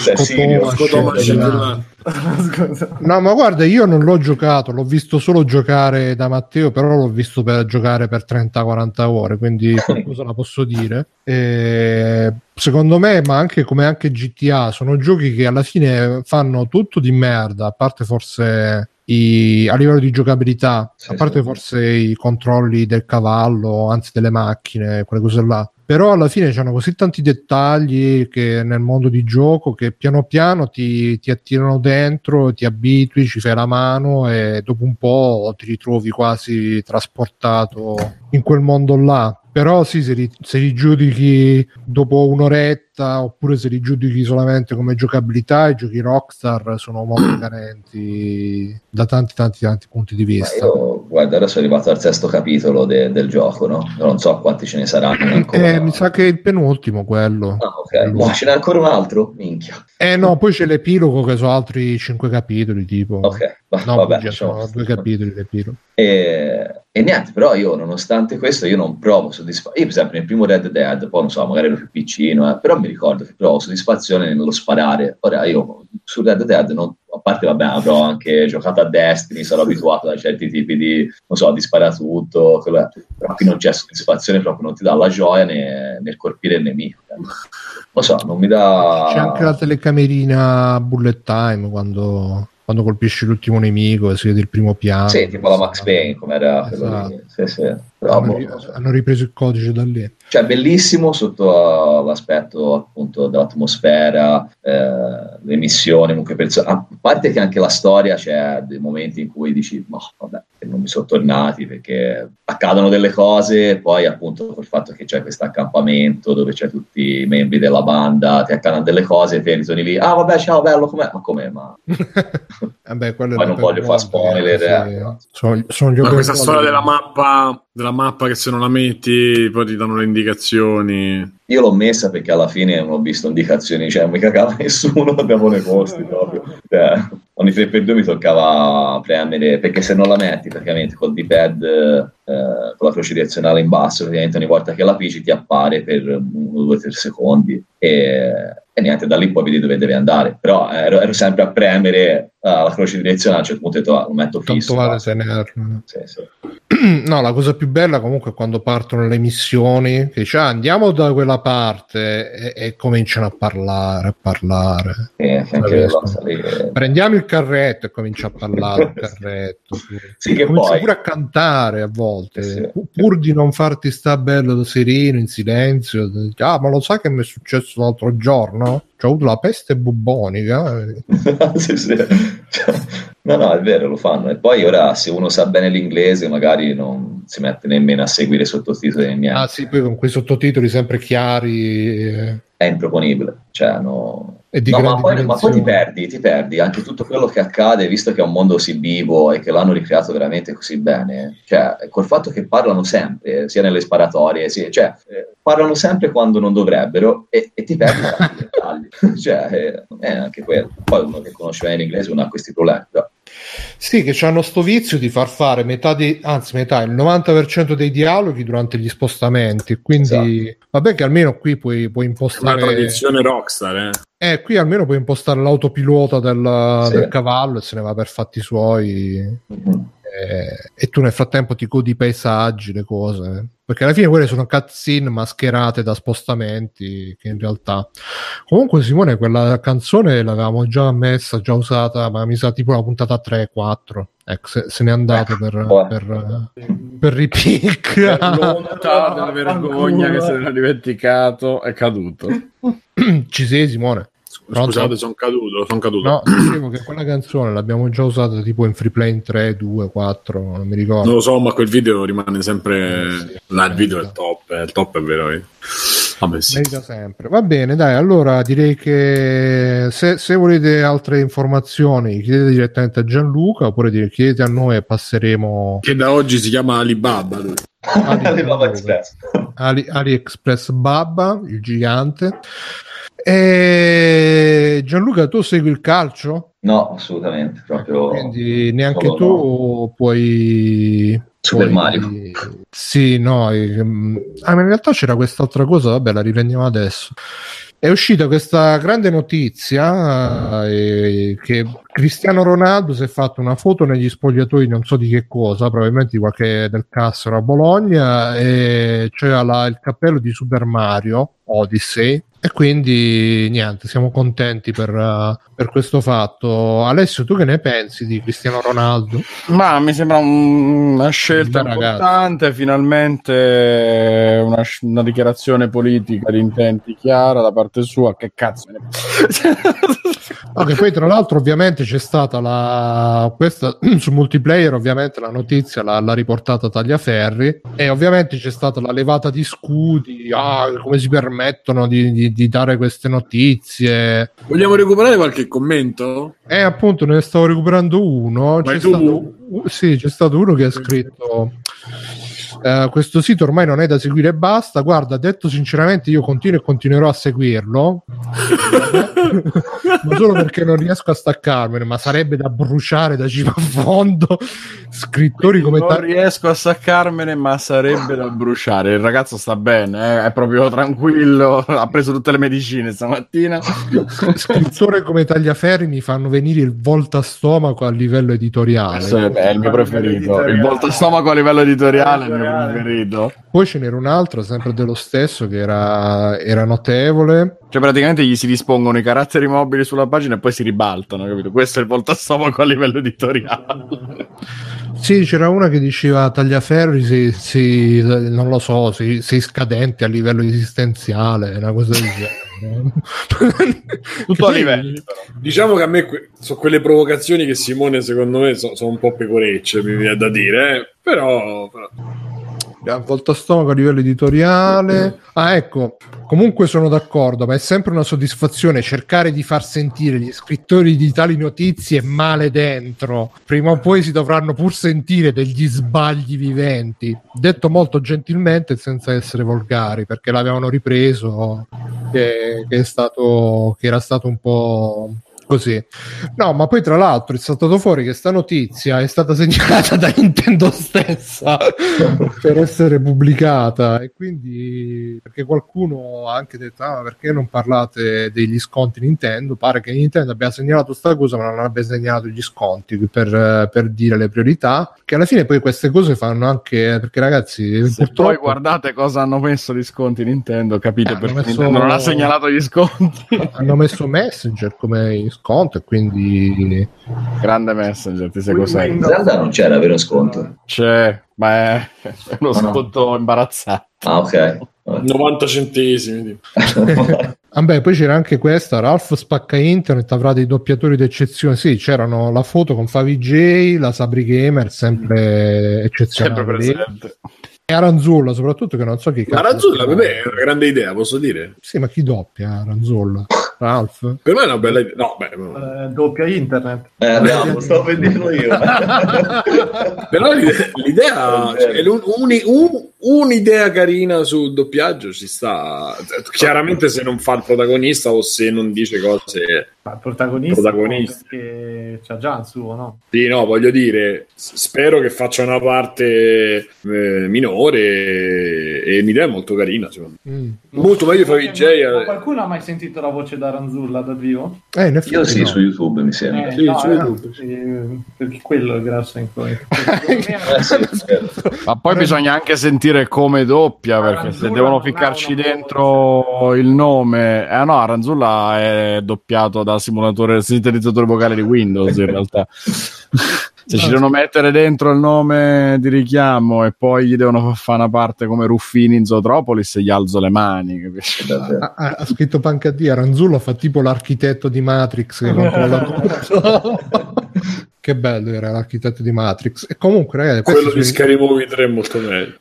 No, ma guarda, io non l'ho giocato, l'ho visto solo giocare da Matteo, però l'ho visto per giocare per 30-40 ore, quindi qualcosa la posso dire. Secondo me, ma anche come anche GTA, sono giochi che alla fine fanno tutto di merda, a parte forse a livello di giocabilità, a parte forse i controlli del cavallo, anzi delle macchine, quelle cose là. Però alla fine c'hanno così tanti dettagli che nel mondo di gioco che piano piano ti attirano dentro, ti abitui, ci fai la mano e dopo un po' ti ritrovi quasi trasportato in quel mondo là. Però sì, se li giudichi dopo un'oretta oppure se li giudichi solamente come giocabilità, i giochi Rockstar sono molto carenti da tanti punti di vista. Ma io guarda, ora sono arrivato al sesto capitolo del gioco, no? Non so quanti ce ne saranno ancora. Mi sa che è il penultimo quello. Ah, ok. Ma ce n'è ancora un altro? Minchia. No, poi c'è l'epilogo che sono altri 5 capitoli tipo. Ok. No, vabbè, sono 2 capitoli l'epilogo. E niente, però io nonostante questo io non provo soddisfazione. Io per esempio nel primo Red Dead, poi non so, magari ero più piccino, però mi ricordo che provo soddisfazione nello sparare. Ora io su Red Dead non, a parte vabbè, avrò anche giocato a Destiny, sarò abituato a certi tipi di, non so, di sparatutto, però qui non c'è soddisfazione, proprio non ti dà la gioia nel colpire il nemico. Lo so, non mi dà. C'è anche la telecamerina bullet time quando colpisci l'ultimo nemico e si vede il primo piano. Sì, tipo la Max Payne, come era quello. Sì. Hanno ripreso il codice da lì. Cioè, bellissimo sotto l'aspetto appunto dell'atmosfera, le missioni, comunque a parte che anche la storia c'è dei momenti in cui dici, no, vabbè, non mi sono tornati perché accadono delle cose, poi appunto col fatto che c'è questo accampamento dove c'è tutti i membri della banda, ti accadono delle cose e te ritorni lì, ah vabbè, ciao, bello, com'è? Ma com'è? Ma vabbè, quello poi non voglio fare spoiler. Sono questa storia della mappa che se non la metti poi ti danno le indicazioni. Io l'ho messa perché alla fine non ho visto indicazioni, cioè non mi cagava nessuno, abbiamo le costi proprio. Ogni 3x2 mi toccava premere, perché se non la metti praticamente col D-pad con la croce direzionale in basso, praticamente ogni volta che la pigi ti appare per 1-2-3 secondi e niente, da lì poi vedi dove devi andare, però ero sempre a premere la croce direzionale, cioè appunto lo metto fisso. Vale tenerlo. Sì. No, la cosa più bella comunque è quando partono le missioni, che cioè andiamo da quella parte e cominciano a parlare. Prendiamo il carretto e comincia a parlare il carretto. Sì, che comincia poi pure a cantare a volte, sì. Pur di non farti sta bello sereno in silenzio. Ah, ma lo sai che mi è successo l'altro giorno? C'ho avuto la peste bubbonica. No, è vero, lo fanno. E poi ora, se uno sa bene l'inglese, magari non si mette nemmeno a seguire sottotitoli. Niente. Ah sì, poi con quei sottotitoli sempre chiari. È improponibile. Cioè, no. Ma poi ti perdi anche tutto quello che accade, visto che è un mondo così vivo e che l'hanno ricreato veramente così bene. Cioè, col fatto che parlano sempre, sia nelle sparatorie, cioè, parlano sempre quando non dovrebbero e ti perdi tanti dettagli. Cioè, è anche quello. Poi uno che conosce bene l'inglese non ha questi problemi. Sì, che c'hanno sto vizio di far fare il 90% dei dialoghi durante gli spostamenti, quindi esatto. Vabbè che almeno qui puoi impostare la tradizione Rockstar, qui almeno puoi impostare l'autopilota del cavallo e se ne va per fatti suoi. e tu nel frattempo ti godi i paesaggi, le cose, perché alla fine quelle sono cutscene mascherate da spostamenti che in realtà... Comunque Simone, quella canzone l'avevamo già messa, già usata, ma mi sa tipo la puntata 3-4, ecco, se n'è andato per ripicca l'onta della vergogna ancora, che se ne è dimenticato, è caduto. Ci sei Simone? Scusate, sono caduto. No, dicevo che quella canzone l'abbiamo già usata tipo in Free Playing 3, 2, 4, non mi ricordo. Non lo so, ma quel video rimane sempre... il video è il top, è vero. Vabbè, sì. Merita sempre. Va bene, dai, allora direi che se volete altre informazioni chiedete direttamente a Gianluca, oppure chiedete a noi e passeremo... Che da oggi si chiama Alibaba, lui. AliExpress Baba, il gigante. E Gianluca, tu segui il calcio? No, assolutamente. Proprio... Quindi neanche solo tu no. Puoi... Super Mario. Sì, no. Ma in realtà c'era quest'altra cosa, vabbè, la riprendiamo adesso. È uscita questa grande notizia che Cristiano Ronaldo si è fatto una foto negli spogliatoi, non so di che cosa, probabilmente di qualche del Cassero a Bologna, e c'era il cappello di Super Mario Odyssey. E quindi niente, siamo contenti per questo fatto. Alessio, tu che ne pensi di Cristiano Ronaldo? Ma mi sembra una scelta importante, finalmente una dichiarazione politica di intenti chiara da parte sua. Che cazzo ne okay, poi tra l'altro ovviamente c'è stata questa su Multiplayer, ovviamente la notizia l'ha riportata Tagliaferri, e ovviamente c'è stata la levata di scudi, come si permettono di dare queste notizie. Vogliamo recuperare qualche commento? Appunto, ne stavo recuperando uno. C'è stato uno che ha scritto: questo sito ormai non è da seguire e basta. Guarda, detto sinceramente, io continuo e continuerò a seguirlo ma solo perché non riesco a staccarmene, ma sarebbe da bruciare da cima a fondo. Scrittori quindi come non riesco a staccarmene, ma sarebbe da bruciare. Il ragazzo sta bene, è proprio tranquillo, ha preso tutte le medicine stamattina. Scrittori come Tagliaferri mi fanno venire il voltastomaco a livello editoriale. È il mio preferito, il voltastomaco a livello editoriale è il mio preferito. Poi ce n'era un altro sempre dello stesso che era notevole, cioè praticamente gli si dispongono i caratteri mobili sulla pagina e poi si ribaltano, capito? Questo è il voltastomaco a livello editoriale. Sì, c'era una che diceva: Tagliaferri non lo so, sei scadente a livello esistenziale, una cosa del genere. Tutto a livelli, diciamo che a me sono quelle provocazioni che Simone secondo me sono un po' pecorecce, mi viene da dire, però. Voltastomaco a livello editoriale. Ecco, comunque sono d'accordo, ma è sempre una soddisfazione cercare di far sentire gli scrittori di tali notizie male dentro. Prima o poi si dovranno pur sentire degli sbagli viventi, detto molto gentilmente senza essere volgari, perché l'avevano ripreso che era stato un po' così. No, ma poi tra l'altro è saltato fuori che sta notizia è stata segnalata da Nintendo stessa per essere pubblicata, e quindi perché qualcuno ha anche detto: ma perché non parlate degli sconti Nintendo? Pare che Nintendo abbia segnalato sta cosa, ma non abbia segnalato gli sconti per dire le priorità, che alla fine poi queste cose fanno anche, perché ragazzi, se purtroppo... poi guardate cosa hanno messo di sconti Nintendo, capite perché messo... Nintendo non ha segnalato gli sconti. Hanno messo Messenger come sconto, e quindi grande Messenger, ti sei cos'è? In Zelda non c'era vero sconto? C'è, ma è uno sconto imbarazzato. Ok, 90 centesimi. Vabbè, poi c'era anche questa: Ralph spacca internet, avrà dei doppiatori d'eccezione. Sì, c'erano la foto con Favi J, la Sabri Gamer, sempre eccezionale, sempre presente. E Aranzulla, soprattutto, che non so chi. Aranzulla per me è una grande idea, posso dire? Sì, ma chi doppia Aranzulla? Ralph? Per me è una bella idea. No, beh, doppia internet. Lo stavo vendendo io. Però l'idea è cioè, Un'idea carina sul doppiaggio ci sta, chiaramente se non fa il protagonista o se non dice cose. Ma il protagonista che c'ha già il suo, no? Sì, no, voglio dire, spero che faccia una parte minore, e un'idea molto carina, secondo me. Molto meglio fra VJ. Qualcuno ha mai sentito la voce da Aranzulla dal vivo? Io sì, no. Su YouTube mi sembra. Sì, no, su YouTube. Sì, perché quello è grasso in cuore. Ma poi bisogna anche sentire come doppia, perché Aranzulla se devono ficcarci dentro il nome. No, Aranzulla è doppiato da sintetizzatore vocale di Windows in realtà. Se ci devono mettere dentro il nome di richiamo e poi gli devono fare una parte come Ruffini in Zootropolis, e gli alzo le mani. Ha scritto Panca D, Aranzulla fa tipo l'architetto di Matrix che non colla. Che bello era l'architetto di Matrix. E comunque, ragazzi, quello di Scary Movie 3 è molto meglio.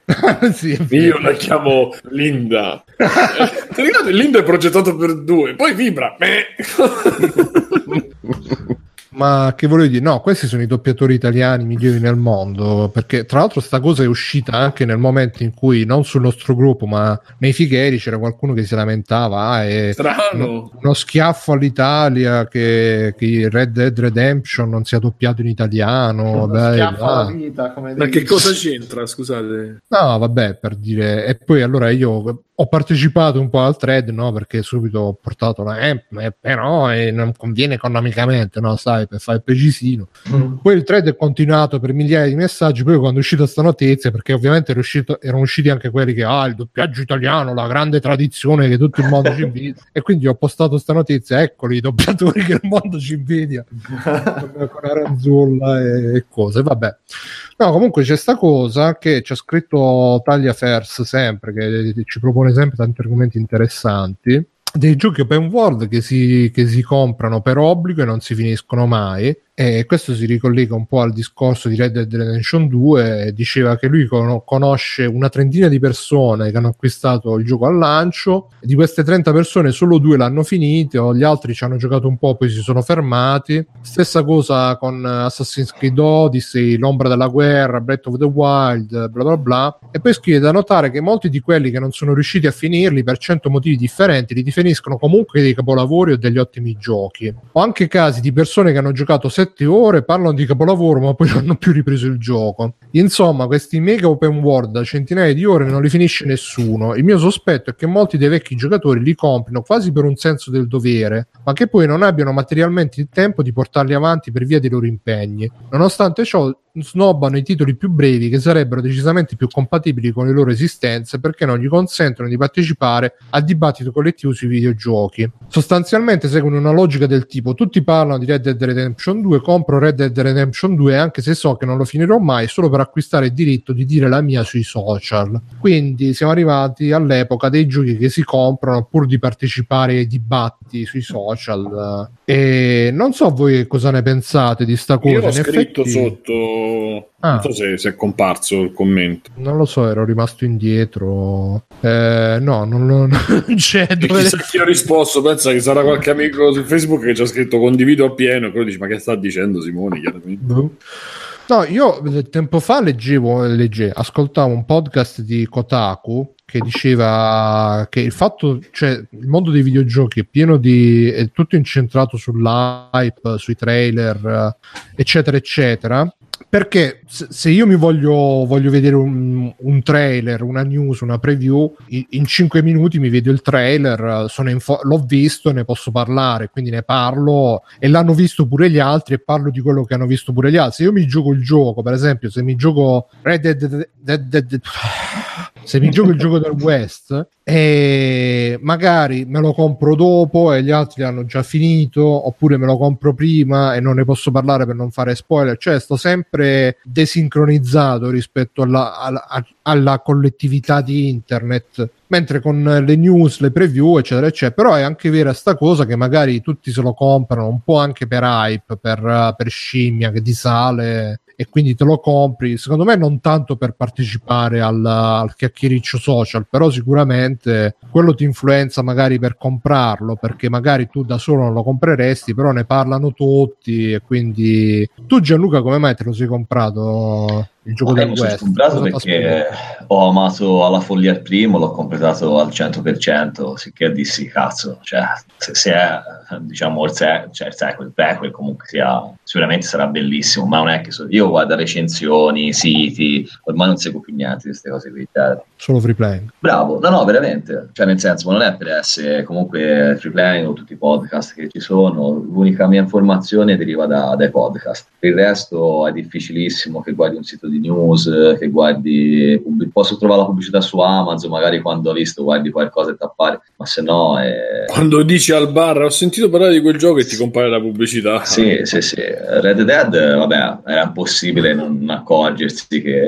Sì, è io la chiamo Linda. Ti ricordi? Linda è progettato per due, poi vibra. Ma che volevo dire, no, questi sono i doppiatori italiani migliori nel mondo, perché tra l'altro sta cosa è uscita anche nel momento in cui, non sul nostro gruppo ma nei Figheri, c'era qualcuno che si lamentava uno schiaffo all'Italia che Red Dead Redemption non sia doppiato in italiano, schiaffo alla vita, come ma che cosa c'entra, scusate? No, vabbè, per dire. E poi allora io ho partecipato un po' al thread, no, perché subito ho portato la però non conviene economicamente, no, sai, per fare il precisino. Poi il thread è continuato per migliaia di messaggi, poi quando è uscita sta notizia, perché ovviamente erano usciti anche quelli che il doppiaggio italiano, la grande tradizione che tutto il mondo ci invidia, e quindi ho postato sta notizia, eccoli i doppiatori che il mondo ci invidia con Aranzulla e cose, vabbè. No, comunque c'è sta cosa che c'è scritto Tagliafers sempre, che ci propone sempre tanti argomenti interessanti, dei giochi open world che si comprano per obbligo e non si finiscono mai. E questo si ricollega un po' al discorso di Red Dead Redemption 2, diceva che lui conosce una trentina di persone che hanno acquistato il gioco al lancio, di queste 30 persone solo 2 l'hanno finito, gli altri ci hanno giocato un po' poi si sono fermati. Stessa cosa con Assassin's Creed Odyssey, l'ombra della guerra, Breath of the Wild, bla bla bla. E poi scrive: da notare che molti di quelli che non sono riusciti a finirli per 100 motivi differenti li definiscono comunque dei capolavori o degli ottimi giochi. Ho anche casi di persone che hanno giocato 7 ore, parlano di capolavoro ma poi non hanno più ripreso il gioco. Insomma, questi mega open world da centinaia di ore non li finisce nessuno. Il mio sospetto è che molti dei vecchi giocatori li comprino quasi per un senso del dovere, ma che poi non abbiano materialmente il tempo di portarli avanti per via dei loro impegni. Nonostante ciò snobbano i titoli più brevi, che sarebbero decisamente più compatibili con le loro esistenze, perché non gli consentono di partecipare al dibattito collettivo sui videogiochi. Sostanzialmente seguono una logica del tipo: tutti parlano di Red Dead Redemption 2, compro Red Dead Redemption 2 anche se so che non lo finirò mai, solo per acquistare il diritto di dire la mia sui social. Quindi siamo arrivati all'epoca dei giochi che si comprano pur di partecipare ai dibatti sui social. E non so voi cosa ne pensate di sta cosa. Io l'ho scritto sotto. Non so se è comparso il commento, non lo so, ero rimasto indietro. No, non c'è. Chissà chi ho risposto, pensa che sarà qualche amico su Facebook che ci ha scritto condivido appieno, e quello dice: ma che sta dicendo Simone? No, io tempo fa ascoltavo un podcast di Kotaku che diceva che il fatto, cioè, il mondo dei videogiochi è tutto incentrato sull'hype, sui trailer, eccetera eccetera. Perché se io mi voglio vedere un trailer, una news, una preview, in 5 minuti mi vedo il trailer, l'ho visto e ne posso parlare, quindi ne parlo e l'hanno visto pure gli altri e parlo di quello che hanno visto pure gli altri. Se io mi gioco il gioco, per esempio, se mi gioco il gioco del West e magari me lo compro dopo e gli altri l'hanno già finito, oppure me lo compro prima e non ne posso parlare per non fare spoiler, cioè sto sempre desincronizzato rispetto alla collettività di internet. Mentre con le news, le preview, eccetera eccetera, però è anche vera sta cosa che magari tutti se lo comprano un po' anche per hype, per scimmia che ti sale, e quindi te lo compri, secondo me non tanto per partecipare al chiacchiericcio social, però sicuramente quello ti influenza magari per comprarlo, perché magari tu da solo non lo compreresti, però ne parlano tutti. E quindi tu, Gianluca, come mai te lo sei comprato? il gioco del West. L'ho comprato perché ho amato alla follia il primo, l'ho completato al 100%, sicché dissi cazzo, cioè se è, diciamo, il sequel comunque sia, sicuramente sarà bellissimo, ma non è che io guardo recensioni, siti, ormai non seguo più niente di queste cose qui. Solo Free Playing. Bravo, no veramente, cioè nel senso, ma non è per essere comunque Free Playing o tutti i podcast che ci sono, l'unica mia informazione deriva dai podcast, per il resto è difficilissimo che guardi un sito di news, che guardi, posso trovare la pubblicità su Amazon magari quando ho visto, guardi qualcosa e tappare, ma se no quando dici al bar ho sentito parlare di quel gioco e ti compare la pubblicità. Sì, Red Dead, vabbè, era impossibile non accorgersi che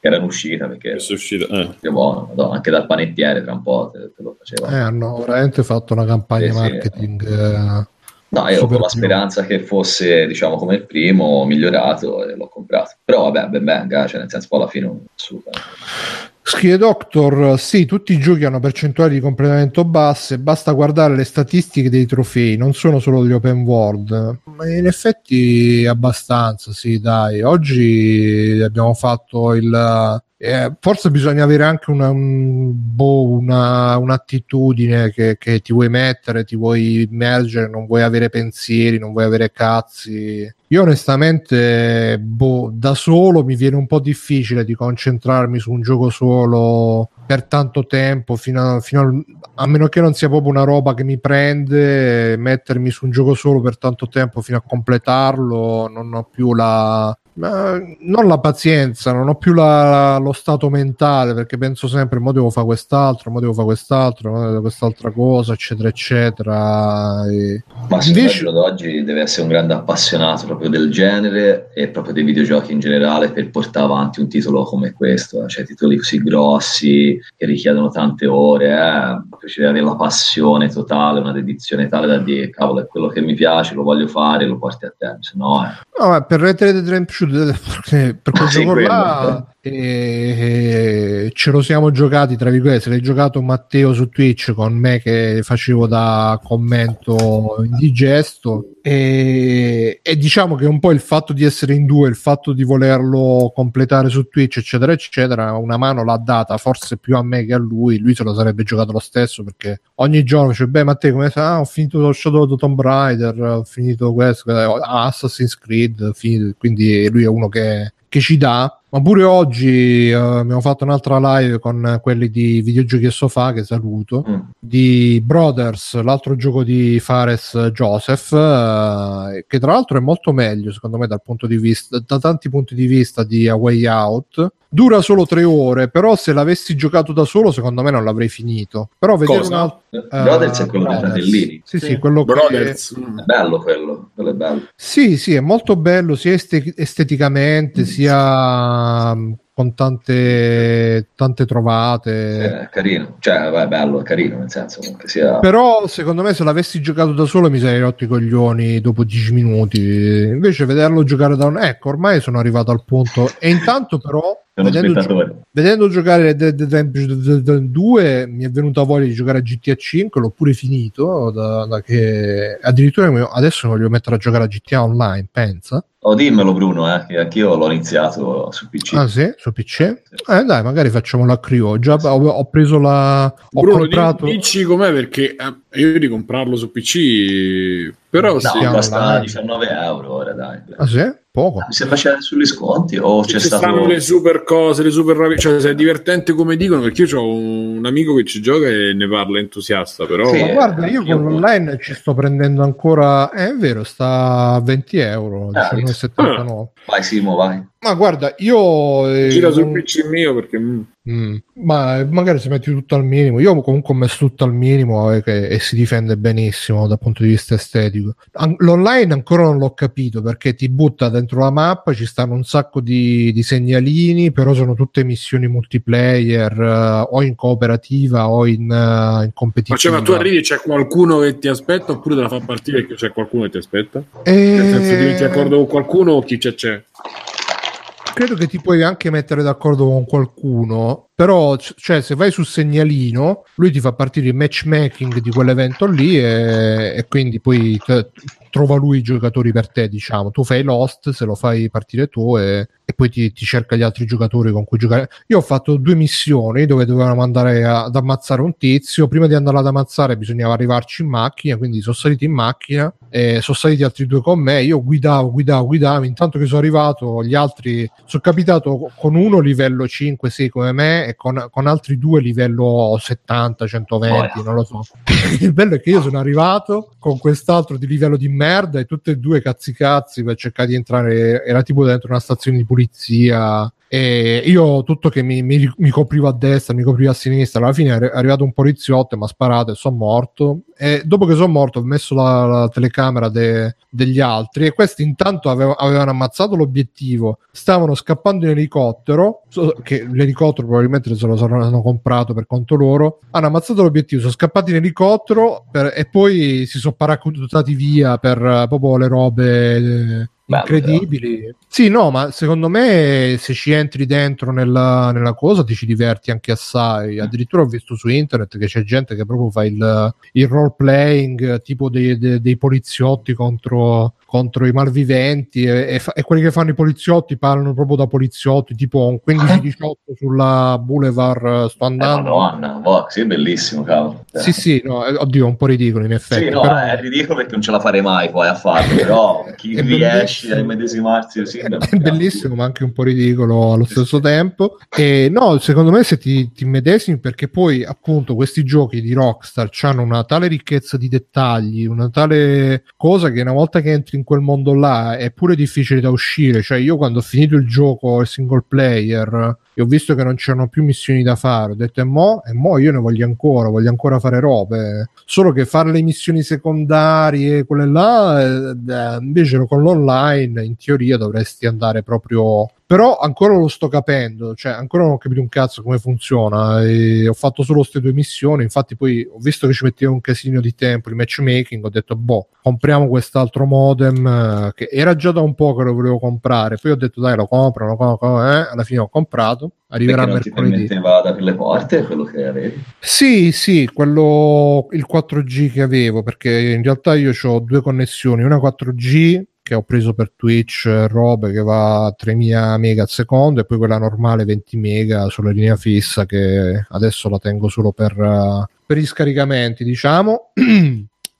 era uscita, perché è uscita, che buono, no, anche dal panettiere tra un po' te lo faceva. Hanno veramente fatto una campagna marketing. No, io ho la speranza che fosse, diciamo, come il primo, migliorato, e l'ho comprato. Però vabbè, ben venga, cioè nel senso, poi alla fine un super. Scrive Doctor, sì, tutti i giochi hanno percentuali di completamento basse, basta guardare le statistiche dei trofei, non sono solo gli open world. Ma in effetti abbastanza, sì, dai. Oggi abbiamo fatto il... forse bisogna avere anche un'attitudine che ti vuoi mettere, ti vuoi immergere, non vuoi avere pensieri, non vuoi avere cazzi. Io onestamente da solo mi viene un po' difficile di concentrarmi su un gioco solo per tanto tempo, a meno che non sia proprio una roba che mi prende, mettermi su un gioco solo per tanto tempo fino a completarlo, non ho più la pazienza, non ho più lo stato mentale, perché penso sempre mo devo fare quest'altro, quest'altra cosa, eccetera eccetera. Ma invece ad oggi deve essere un grande appassionato proprio del genere e proprio dei videogiochi in generale per portare avanti un titolo come questo, cioè titoli così grossi che richiedono tante ore, ci deve avere la passione totale, una dedizione tale da dire cavolo, è quello che mi piace, lo voglio fare, lo porti a tempo, se no No, per Red Dead Redemption 2, per quel gioco là ce lo siamo giocati, tra virgolette, l'hai giocato Matteo su Twitch con me che facevo da commento indigesto, e diciamo che un po' il fatto di essere in due, il fatto di volerlo completare su Twitch eccetera eccetera, una mano l'ha data forse più a me che a lui se lo sarebbe giocato lo stesso, perché ogni giorno dice Matteo come ho finito lo Shadow of the Tomb Raider, ho finito questo, Assassin's Creed, finito. Quindi lui è uno che ci dà. Ma pure oggi abbiamo fatto un'altra live con quelli di Videogiochi e Sofà, che saluto, di Brothers, l'altro gioco di Fares Joseph, che tra l'altro è molto meglio secondo me dal punto di vista, da tanti punti di vista, di A Way Out. Dura solo 3 ore, però se l'avessi giocato da solo secondo me non l'avrei finito. Però vedere un altro Brothers è quello dei fratellini. Sì, quello Brothers è bello, quello è bello. Sì, è molto bello sia esteticamente sia con tante trovate. È carino, cioè è bello, è carino nel senso che sia... Però secondo me se l'avessi giocato da solo mi sarei rotto i coglioni dopo 10 minuti, invece vederlo giocare da un... ecco, ormai sono arrivato al punto. E intanto però vedendo giocare Red Dead Redemption 2 mi è venuta voglia di giocare a GTA 5, l'ho pure finito, da che addirittura adesso mi voglio mettere a giocare a GTA Online, pensa. Oh, dimmelo Bruno, che anch'io l'ho iniziato su PC. Ah sì? Su PC? Dai, magari facciamo la crew. Già ho preso la... Bruno, ho comprato... dici com'è, perché io di comprarlo su PC... Però no, sì, costa 19 euro ora, dai. Ah sì? Poco. Mi sembra c'è sugli sconti o c'è stato... stanno le super cose, le super ravi... cioè se è divertente come dicono, perché io ho un amico che ci gioca e ne parla entusiasta, però... Sì, ma guarda, io con l'online ci sto prendendo ancora... è vero, sta a 20 euro, 19,79. Vai Simo, vai. Ma guarda, io... gira sul PC mio perché... Ma magari se metti tutto al minimo, io comunque ho messo tutto al minimo e si difende benissimo dal punto di vista estetico. L'online ancora non l'ho capito, perché ti butta dentro la mappa, ci stanno un sacco di segnalini, però sono tutte missioni multiplayer, o in cooperativa o in competitiva. Ma, ma tu arrivi, c'è qualcuno che ti aspetta oppure te la fa partire che c'è qualcuno che ti aspetta? Nel senso, diventi d'accordo con qualcuno o chi c'è? Credo che ti puoi anche mettere d'accordo con qualcuno, però cioè, se vai sul segnalino lui ti fa partire il matchmaking di quell'evento lì e quindi poi trova lui i giocatori per te, diciamo. Tu fai l'host, se lo fai partire tu e poi ti cerca gli altri giocatori con cui giocare. Io ho fatto 2 missioni dove dovevamo andare ad ammazzare un tizio. Prima di andare ad ammazzare bisognava arrivarci in macchina, quindi sono saliti in macchina e sono saliti altri 2 con me. Io guidavo, intanto che sono arrivato gli altri, sono capitato con uno livello 5-6 come me e con altri 2 livello 70-120, non lo so. Il bello è che io sono arrivato con quest'altro di livello di merda e tutte e 2 cazzi per cercare di entrare, era tipo dentro una stazione di pulizia e io tutto che mi coprivo a destra, mi coprivo a sinistra, alla fine è arrivato un poliziotto e mi ha sparato e sono morto. E dopo che sono morto ho messo la telecamera degli altri e questi intanto avevano ammazzato l'obiettivo, stavano scappando in elicottero, che l'elicottero probabilmente se lo saranno comprato per conto loro, hanno ammazzato l'obiettivo, sono scappati in elicottero e poi si sono paracadutati via per proprio le robe incredibili. Beh, sì, no, ma secondo me se ci entri dentro nella cosa ti ci diverti anche assai. Addirittura ho visto su internet che c'è gente che proprio fa il role playing tipo dei poliziotti contro i malviventi e quelli che fanno i poliziotti parlano proprio da poliziotti, tipo un 15-18 sulla Boulevard sto andando. Madonna, sì, è bellissimo, cavolo. Sì, sì, no, oddio, è un po' ridicolo in effetti. Sì, no, però è ridicolo perché non ce la farei mai poi a farlo, però chi riesce a immedesimarsi sì, è bellissimo ma anche un po' ridicolo allo stesso tempo. E no, secondo me se ti immedesimi, perché poi appunto questi giochi di Rockstar hanno una tale ricchezza di dettagli, una tale cosa che una volta che entri in quel mondo là è pure difficile da uscire. Cioè io quando ho finito il gioco il single player e ho visto che non c'erano più missioni da fare, ho detto e mo io ne voglio ancora fare robe, solo che fare le missioni secondarie quelle là invece con l'online in teoria dovresti andare proprio, però ancora lo sto capendo, cioè ancora non ho capito un cazzo come funziona e ho fatto solo queste 2 missioni. Infatti poi ho visto che ci metteva un casino di tempo il matchmaking, ho detto compriamo quest'altro modem che era già da un po' che lo volevo comprare, poi ho detto dai lo compro, alla fine ho comprato. Arriverà mercoledì. Perché non ti permetteva ad aprire le porte quello che avevi? Sì, quello, il 4G che avevo, perché in realtà io ho 2 connessioni, una 4G che ho preso per Twitch, robe che va a 3.000 mega al secondo e poi quella normale 20 mega sulla linea fissa che adesso la tengo solo per gli scaricamenti, diciamo.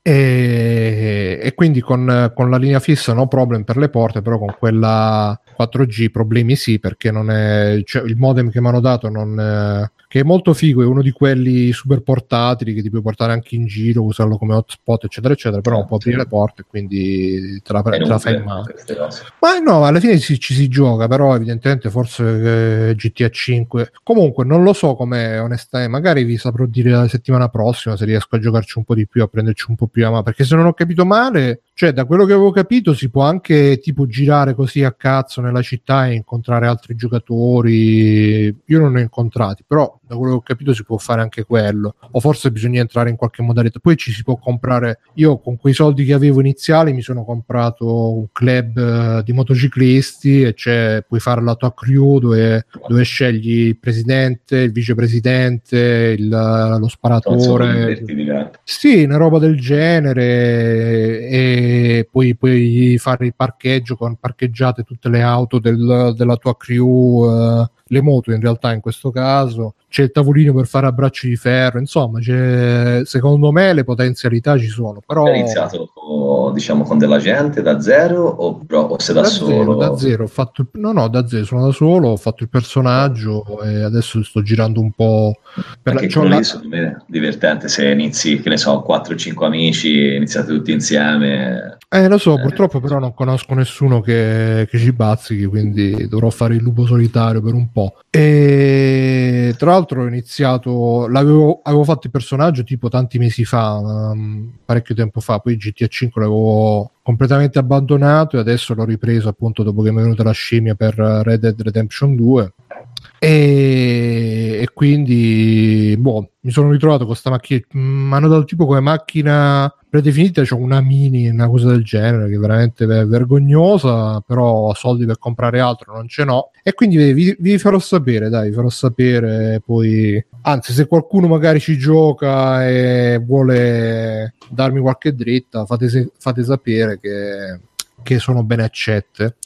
E quindi con la linea fissa no problem per le porte, però con quella 4G problemi sì, perché non è, cioè, il modem che mi hanno dato che è molto figo, è uno di quelli super portatili che ti puoi portare anche in giro, usarlo come hotspot eccetera eccetera, però può aprire le porte quindi te la fai in mano. Ma no, alla fine ci si gioca, però evidentemente forse GTA 5 comunque non lo so com'è, onestamente magari vi saprò dire la settimana prossima se riesco a giocarci un po' di più, a prenderci un po' più a mano, perché se non ho capito male, cioè da quello che avevo capito si può anche tipo girare così a cazzo nella città e incontrare altri giocatori. Io non ne ho incontrati, però da quello che ho capito si può fare anche quello, o forse bisogna entrare in qualche modalità. Poi ci si può comprare, io con quei soldi che avevo iniziali mi sono comprato un club di motociclisti e puoi fare la tua crew dove scegli il presidente, il vicepresidente, lo sparatore, sì, una roba del genere, e poi puoi fare il parcheggio con parcheggiate tutte le auto della tua crew, le moto in realtà in questo caso, c'è il tavolino per fare abbracci di ferro, insomma secondo me le potenzialità ci sono. Però hai iniziato diciamo con della gente da zero o se da solo? Da zero ho fatto da zero, sono da solo, ho fatto il personaggio e adesso sto girando un po' per anche è divertente se inizi, che ne so, 4-5 amici, iniziate tutti insieme. Lo so, purtroppo però non conosco nessuno che ci bazzichi, quindi dovrò fare il lupo solitario per un po'. E tra l'altro ho iniziato, avevo fatto il personaggio tipo tanti mesi fa, parecchio tempo fa, poi GTA 5 l'avevo completamente abbandonato e adesso l'ho ripreso appunto dopo che mi è venuta la scimmia per Red Dead Redemption 2 e quindi mi sono ritrovato con questa macchina, mi hanno dato tipo come macchina predefinita, c'ho una mini, una cosa del genere, che veramente è vergognosa, però soldi per comprare altro non ce n'ho, e quindi vi farò sapere, dai, vi farò sapere poi, anzi, se qualcuno magari ci gioca e vuole darmi qualche dritta, fate sapere che sono ben accette.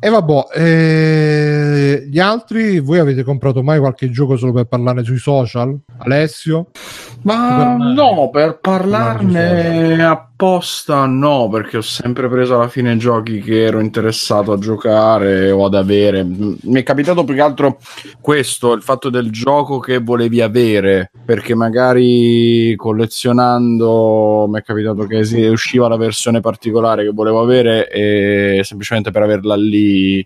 E vabbè, gli altri, voi avete comprato mai qualche gioco solo per parlarne sui social? Alessio? Ma no, per parlarne apposta no, perché ho sempre preso alla fine giochi che ero interessato a giocare o ad avere. Mi è capitato più che altro questo, il fatto del gioco che volevi avere, perché magari collezionando mi è capitato che usciva la versione particolare che volevo avere e semplicemente per averla lì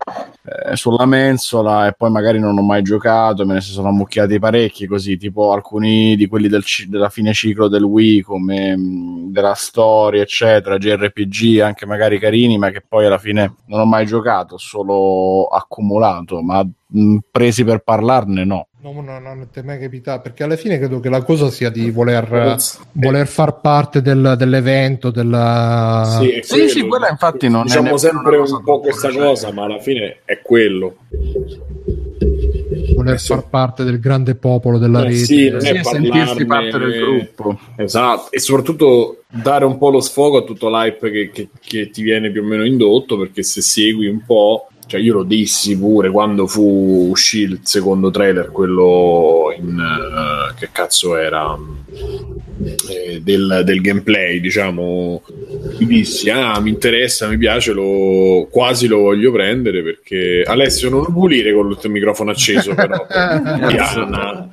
sulla mensola, e poi magari non ho mai giocato, me ne sono ammucchiati parecchi così, tipo alcuni di quelli della fine ciclo del Wii, come della storia eccetera, JRPG anche magari carini, ma che poi alla fine non ho mai giocato, solo accumulato, ma presi per parlarne no. Non ti è mai capitato, perché alla fine credo che la cosa sia di voler far parte dell'evento, della... Sì, quella infatti non diciamo è... Diciamo sempre un po' questa cosa, ma alla fine è quello. Voler far parte del grande popolo della rete. Sì, non è sentirsi parte del gruppo. Esatto, e soprattutto dare un po' lo sfogo a tutto l'hype che ti viene più o meno indotto, perché se segui un po'... Cioè, io lo dissi pure quando uscì il secondo trailer, quello che cazzo era? Del gameplay, diciamo, mi dissi: ah, mi interessa, mi piace, quasi lo voglio prendere, perché Alessio non lo pulire con il microfono acceso, però Diana,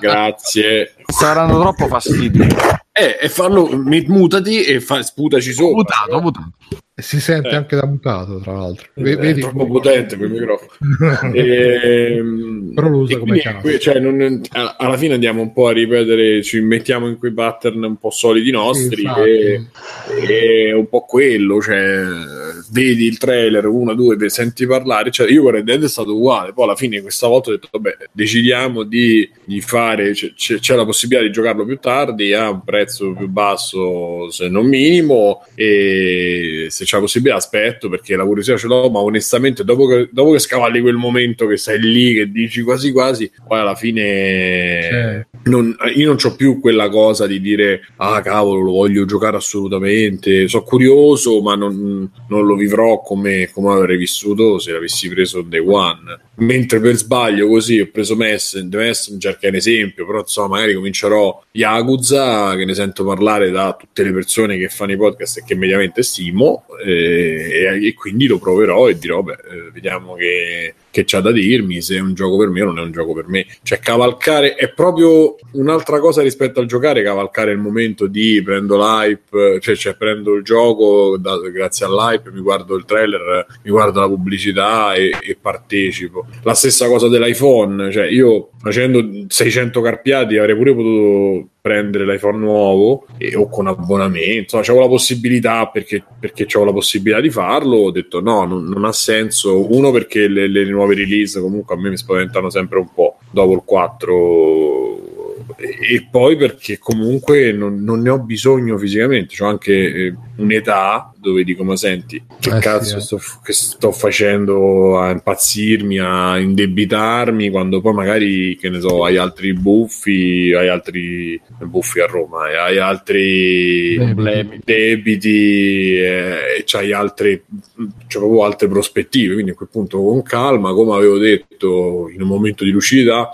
grazie, saranno troppo fastidi. Fallo, mutati e sputaci sopra. Mutato. Si sente anche da mutato, tra l'altro. Vedi, è troppo potente quel microfono. Però lo usa come canale. Cioè, alla fine andiamo un po' a ripetere, ci mettiamo in quei pattern un po' solidi nostri, e un po' quello, cioè, vedi il trailer, 1, 2, senti parlare, cioè, io con Red Dead è stato uguale, poi alla fine questa volta ho detto, vabbè, decidiamo di fare, c'è la possibilità di giocarlo più tardi, a un prezzo più basso, se non minimo, e se c'è la possibilità aspetto, perché la curiosità ce l'ho, ma onestamente dopo che scavalli quel momento che stai lì, che dici quasi quasi, poi alla fine io non c'ho più quella cosa di dire, ah cavolo, lo voglio giocare assolutamente, sono curioso, ma non lo vivrò come avrei vissuto se l'avessi preso day one. Mentre per sbaglio così ho preso The Messenger, che è un esempio, però insomma magari comincerò Yakuza, che ne sento parlare da tutte le persone che fanno i podcast e che mediamente stimo, e quindi lo proverò e dirò, beh, vediamo che c'ha da dirmi, se è un gioco per me o non è un gioco per me. Cioè, cavalcare è proprio un'altra cosa rispetto al giocare, cavalcare il momento di prendo l'hype, cioè prendo il gioco grazie all'hype, mi guardo il trailer, mi guardo la pubblicità e partecipo. La stessa cosa dell'iPhone, cioè io facendo 600 carpiati avrei pure potuto prendere l'iPhone nuovo, o con abbonamento, insomma, c'avevo la possibilità, perché c'avevo la possibilità di farlo, ho detto no, non ha senso, uno perché le nuove release comunque a me mi spaventano sempre un po' dopo il 4, e poi perché comunque non ne ho bisogno fisicamente, c'ho anche un'età dove dico, ma senti, che cazzo sto facendo a impazzirmi, a indebitarmi, quando poi magari, che ne so, hai altri buffi a Roma, hai altri problemi, debiti, c'è proprio altre prospettive, quindi a quel punto con calma, come avevo detto in un momento di lucidità,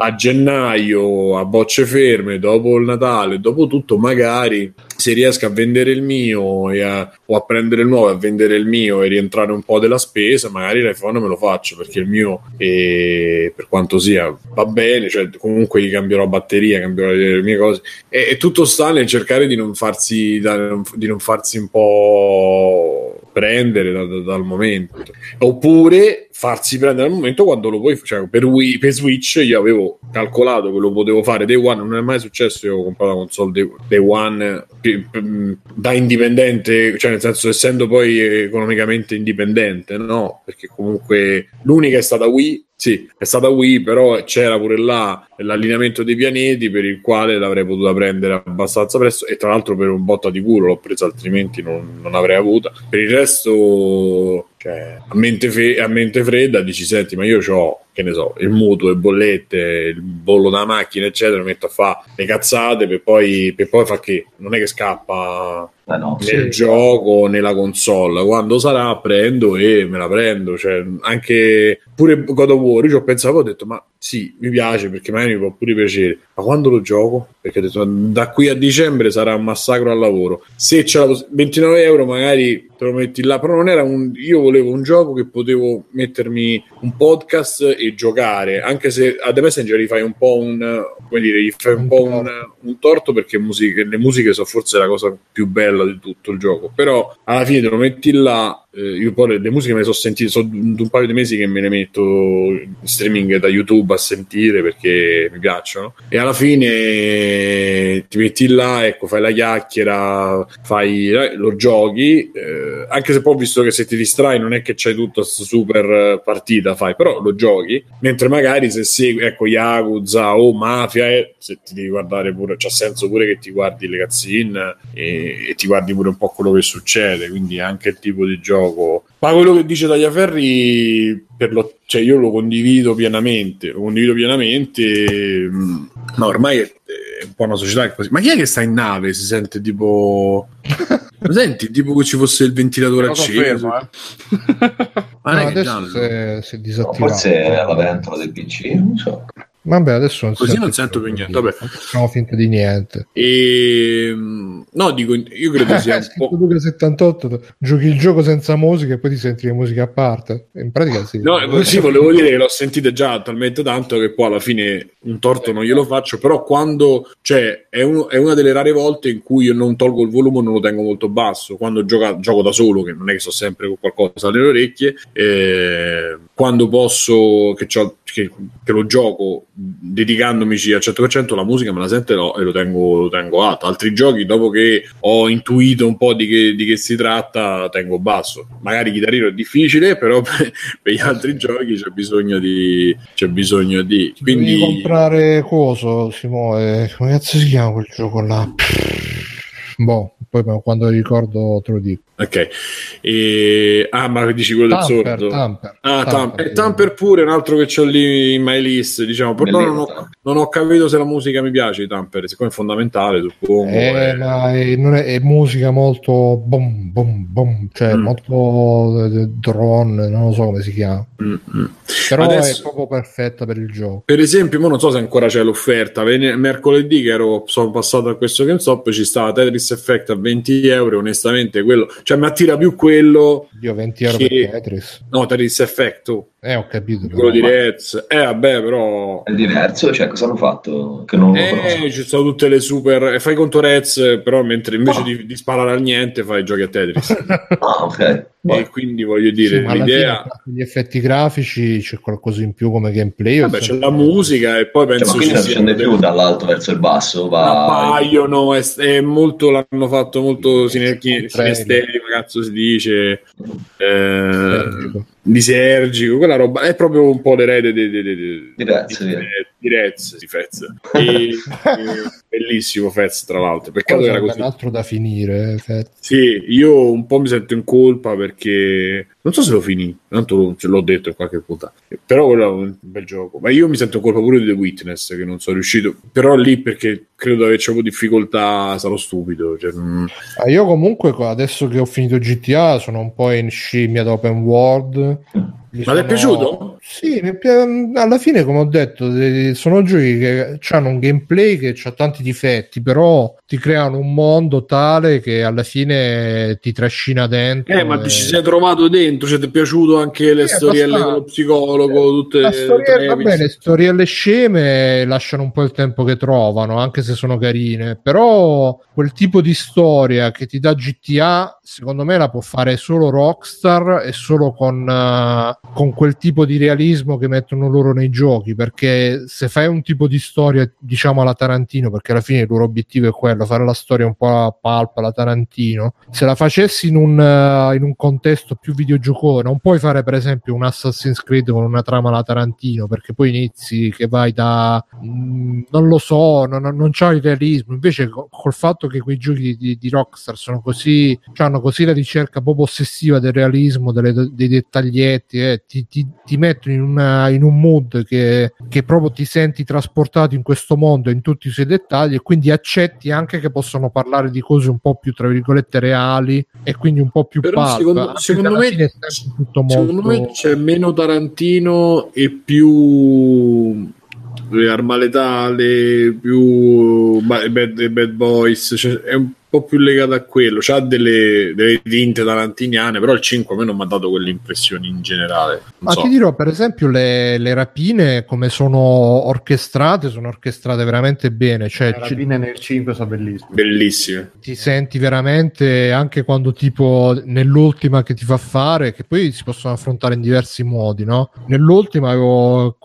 a gennaio a bocce ferme, dopo il Natale, dopo tutto, magari se riesco a vendere il mio o a prendere il nuovo e a vendere il mio e rientrare un po' della spesa, magari l'iPhone me lo faccio, perché il mio per quanto sia va bene, cioè comunque gli cambierò batteria, cambierò le mie cose, e tutto sta nel cercare di non farsi un po' prendere dal momento, oppure farsi prendere al momento quando lo puoi, cioè per Switch io avevo calcolato che lo potevo fare day one, non è mai successo. Io ho comprato la console day one da indipendente, cioè nel senso essendo poi economicamente indipendente, no, perché comunque l'unica è stata Wii. Sì, è stata Wii, però c'era pure là l'allineamento dei pianeti per il quale l'avrei potuta prendere abbastanza presto, e tra l'altro per un botta di culo l'ho presa, altrimenti non avrei avuta. Per il resto, cioè, a mente fredda dici, senti, ma io c'ho, che ne so, il mutuo, le bollette, il bollo della macchina, eccetera, metto a fare le cazzate per poi far che non è che scappa gioco, nella console. Quando sarà prendo e me la prendo, cioè anche pure God of War, io ci ho pensato, ho detto ma sì, mi piace perché magari mi può pure piacere, ma quando lo gioco? Perché ho detto da qui a dicembre sarà un massacro al lavoro, se c'è la 29 euro magari te lo metti là, però non era io volevo un gioco che potevo mettermi un podcast e giocare, anche se a The Messenger gli fai un po' un torto, perché le musiche sono forse la cosa più bella di tutto il gioco, però alla fine te lo metti là. Io poi le musiche me le sono sentite, sono un paio di mesi che me le metto in streaming da YouTube a sentire perché mi piacciono, e alla fine ti metti là, ecco, fai la chiacchiera, lo giochi, anche se poi ho visto che se ti distrai non è che c'hai tutta questa super partita, però lo giochi, mentre magari se segui, ecco, Yakuza o Mafia, se ti devi guardare pure, c'ha senso pure che ti guardi le cutscene e ti guardi pure un po' quello che succede, quindi anche il tipo di gioco. Ma quello che dice Tagliaferri cioè io lo condivido pienamente, ma ormai è un po' una società così. Ma chi è che sta in nave? Si sente tipo senti tipo che ci fosse il ventilatore acceso, ma no, adesso si è disattivato, forse è la ventola del PC, non so. Vabbè, adesso non sento più niente. Vabbè. Non facciamo finta di niente. No, dico, io credo sia un po'. 78, giochi il gioco senza musica e poi ti senti le musiche a parte. In pratica sì. No, sì, volevo dire che l'ho sentite già talmente tanto che poi alla fine un torto non glielo faccio, però quando, cioè, è una delle rare volte in cui io non tolgo il volume, non lo tengo molto basso, quando gioco da solo, che non è che sto sempre con qualcosa nelle orecchie, quando posso, che lo gioco dedicandomici al 100%, la musica me la sento e lo tengo alto. Altri giochi, dopo che ho intuito un po' di che si tratta, tengo basso. Magari chitarrino è difficile, però per gli altri giochi c'è bisogno di quindi devi comprare coso, Simone, come cazzo si chiama quel gioco là? Boh, poi quando ricordo te lo dico. Ok, ma dici quello del sordo? Tamper pure, un altro che c'ho lì in my list, diciamo. Però non ho capito se la musica mi piace, Tamper, siccome è fondamentale, suppongo. Non è musica molto bom bom bom, cioè molto drone, non lo so come si chiama. Però adesso è proprio perfetta per il gioco. Per esempio, mo non so se ancora c'è l'offerta, mercoledì che sono passato a questo GameStop, ci stava Tetris Effect a 20 euro, onestamente quello, cioè mi attira più quello. Io 20 euro per Tetris. No, Tetris Effect, oh. Ho capito. Quello di Reds. Vabbè, però è diverso, cioè cosa hanno fatto? Che non lo conosco. Ci sono tutte le super. Fai contro Reds, però invece di sparare al niente fai giochi a Tetris. Ok. E quindi voglio dire, sì, l'idea, gli effetti grafici, c'è qualcosa in più come gameplay. Vabbè, c'è la musica e poi penso che scende più dall'alto verso il basso. Appaiono, è molto, l'hanno fatto molto sinestetico, cazzo si dice. Di Sergio, quella roba è proprio un po' l'erede di Rez, di Fez. Bellissimo Fez, tra l'altro, peccato che era così. Un altro da finire, Fez. Sì, io un po' mi sento in colpa perché non so se lo finì, tanto l'ho detto in qualche puntata, però quello è un bel gioco. Ma io mi sento in colpa pure di The Witness, che non sono riuscito, però lì perché credo di averci avuto difficoltà, sarò stupido, cioè. Io comunque adesso che ho finito GTA sono un po' in scimmia da open world. Ma ti è piaciuto? Sì, alla fine, come ho detto, sono giochi che hanno un gameplay che ha tanti difetti, però ti creano un mondo tale che alla fine ti trascina dentro. Ma ti ci sei trovato dentro, cioè ti è piaciuto anche le storielle con lo psicologo, tutte le storielle sceme lasciano un po' il tempo che trovano, anche se sono carine, però quel tipo di storia che ti dà GTA, secondo me la può fare solo Rockstar e solo con quel tipo di realismo che mettono loro nei giochi, perché se fai un tipo di storia, diciamo alla Tarantino, perché alla fine il loro obiettivo è quello, fare la storia un po' alla Pulp, alla Tarantino, se la facessi in un contesto più videogiocone, non puoi fare per esempio un Assassin's Creed con una trama alla Tarantino, perché poi inizi che vai da non c'ha il realismo. Invece col fatto che quei giochi di Rockstar sono così, hanno così la ricerca proprio ossessiva del realismo, dei dettaglietti, ti mettono in un mood che proprio ti senti trasportato in questo mondo, in tutti i suoi dettagli, e quindi accetti anche che possono parlare di cose un po' più tra virgolette reali e quindi un po' più pulp. Secondo me c'è meno Tarantino e più Arma Letale, più Bad Boys, cioè è un po' più legata a quello, c'ha delle tinte tarantiniane, però il 5 a me non mi ha dato quelle impressioni in generale. Ti dirò, per esempio, le rapine come sono orchestrate veramente bene, cioè le rapine nel 5 sono bellissime, ti senti veramente, anche quando tipo nell'ultima che ti fa fare, che poi si possono affrontare in diversi modi, no? Nell'ultima avevo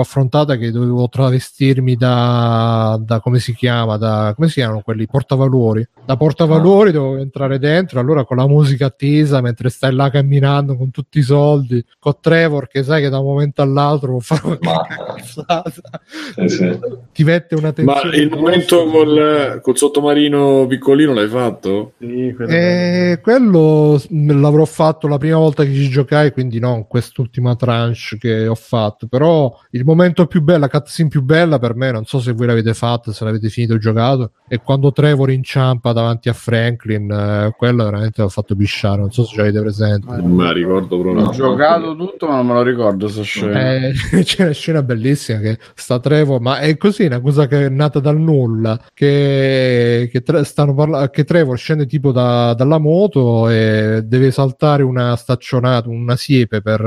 affrontata che dovevo travestirmi da come si chiamano quelli portavalori. Da portavalori dovevo entrare dentro, allora con la musica tesa mentre stai là camminando con tutti i soldi, con Trevor che sai che da un momento all'altro può fare una cazzata. Ti mette una tensione. Ma il momento col sottomarino piccolino l'hai fatto? Sì, quello l'avrò fatto la prima volta che ci giocai, quindi non quest'ultima tranche che ho fatto, però il momento più bello, la cutscene più bella per me, non so se voi l'avete fatta, se l'avete finito giocato, è quando Trevor inciampa davanti a Franklin, quello veramente l'ho fatto pisciare, non so se ce l'avete presente. Non me la ricordo proprio. Ho giocato tutto ma non me lo ricordo sta scena. C'è una scena bellissima che sta Trevor, ma è così una cosa che è nata dal nulla, che Trevor scende tipo dalla moto e deve saltare una staccionata, una siepe per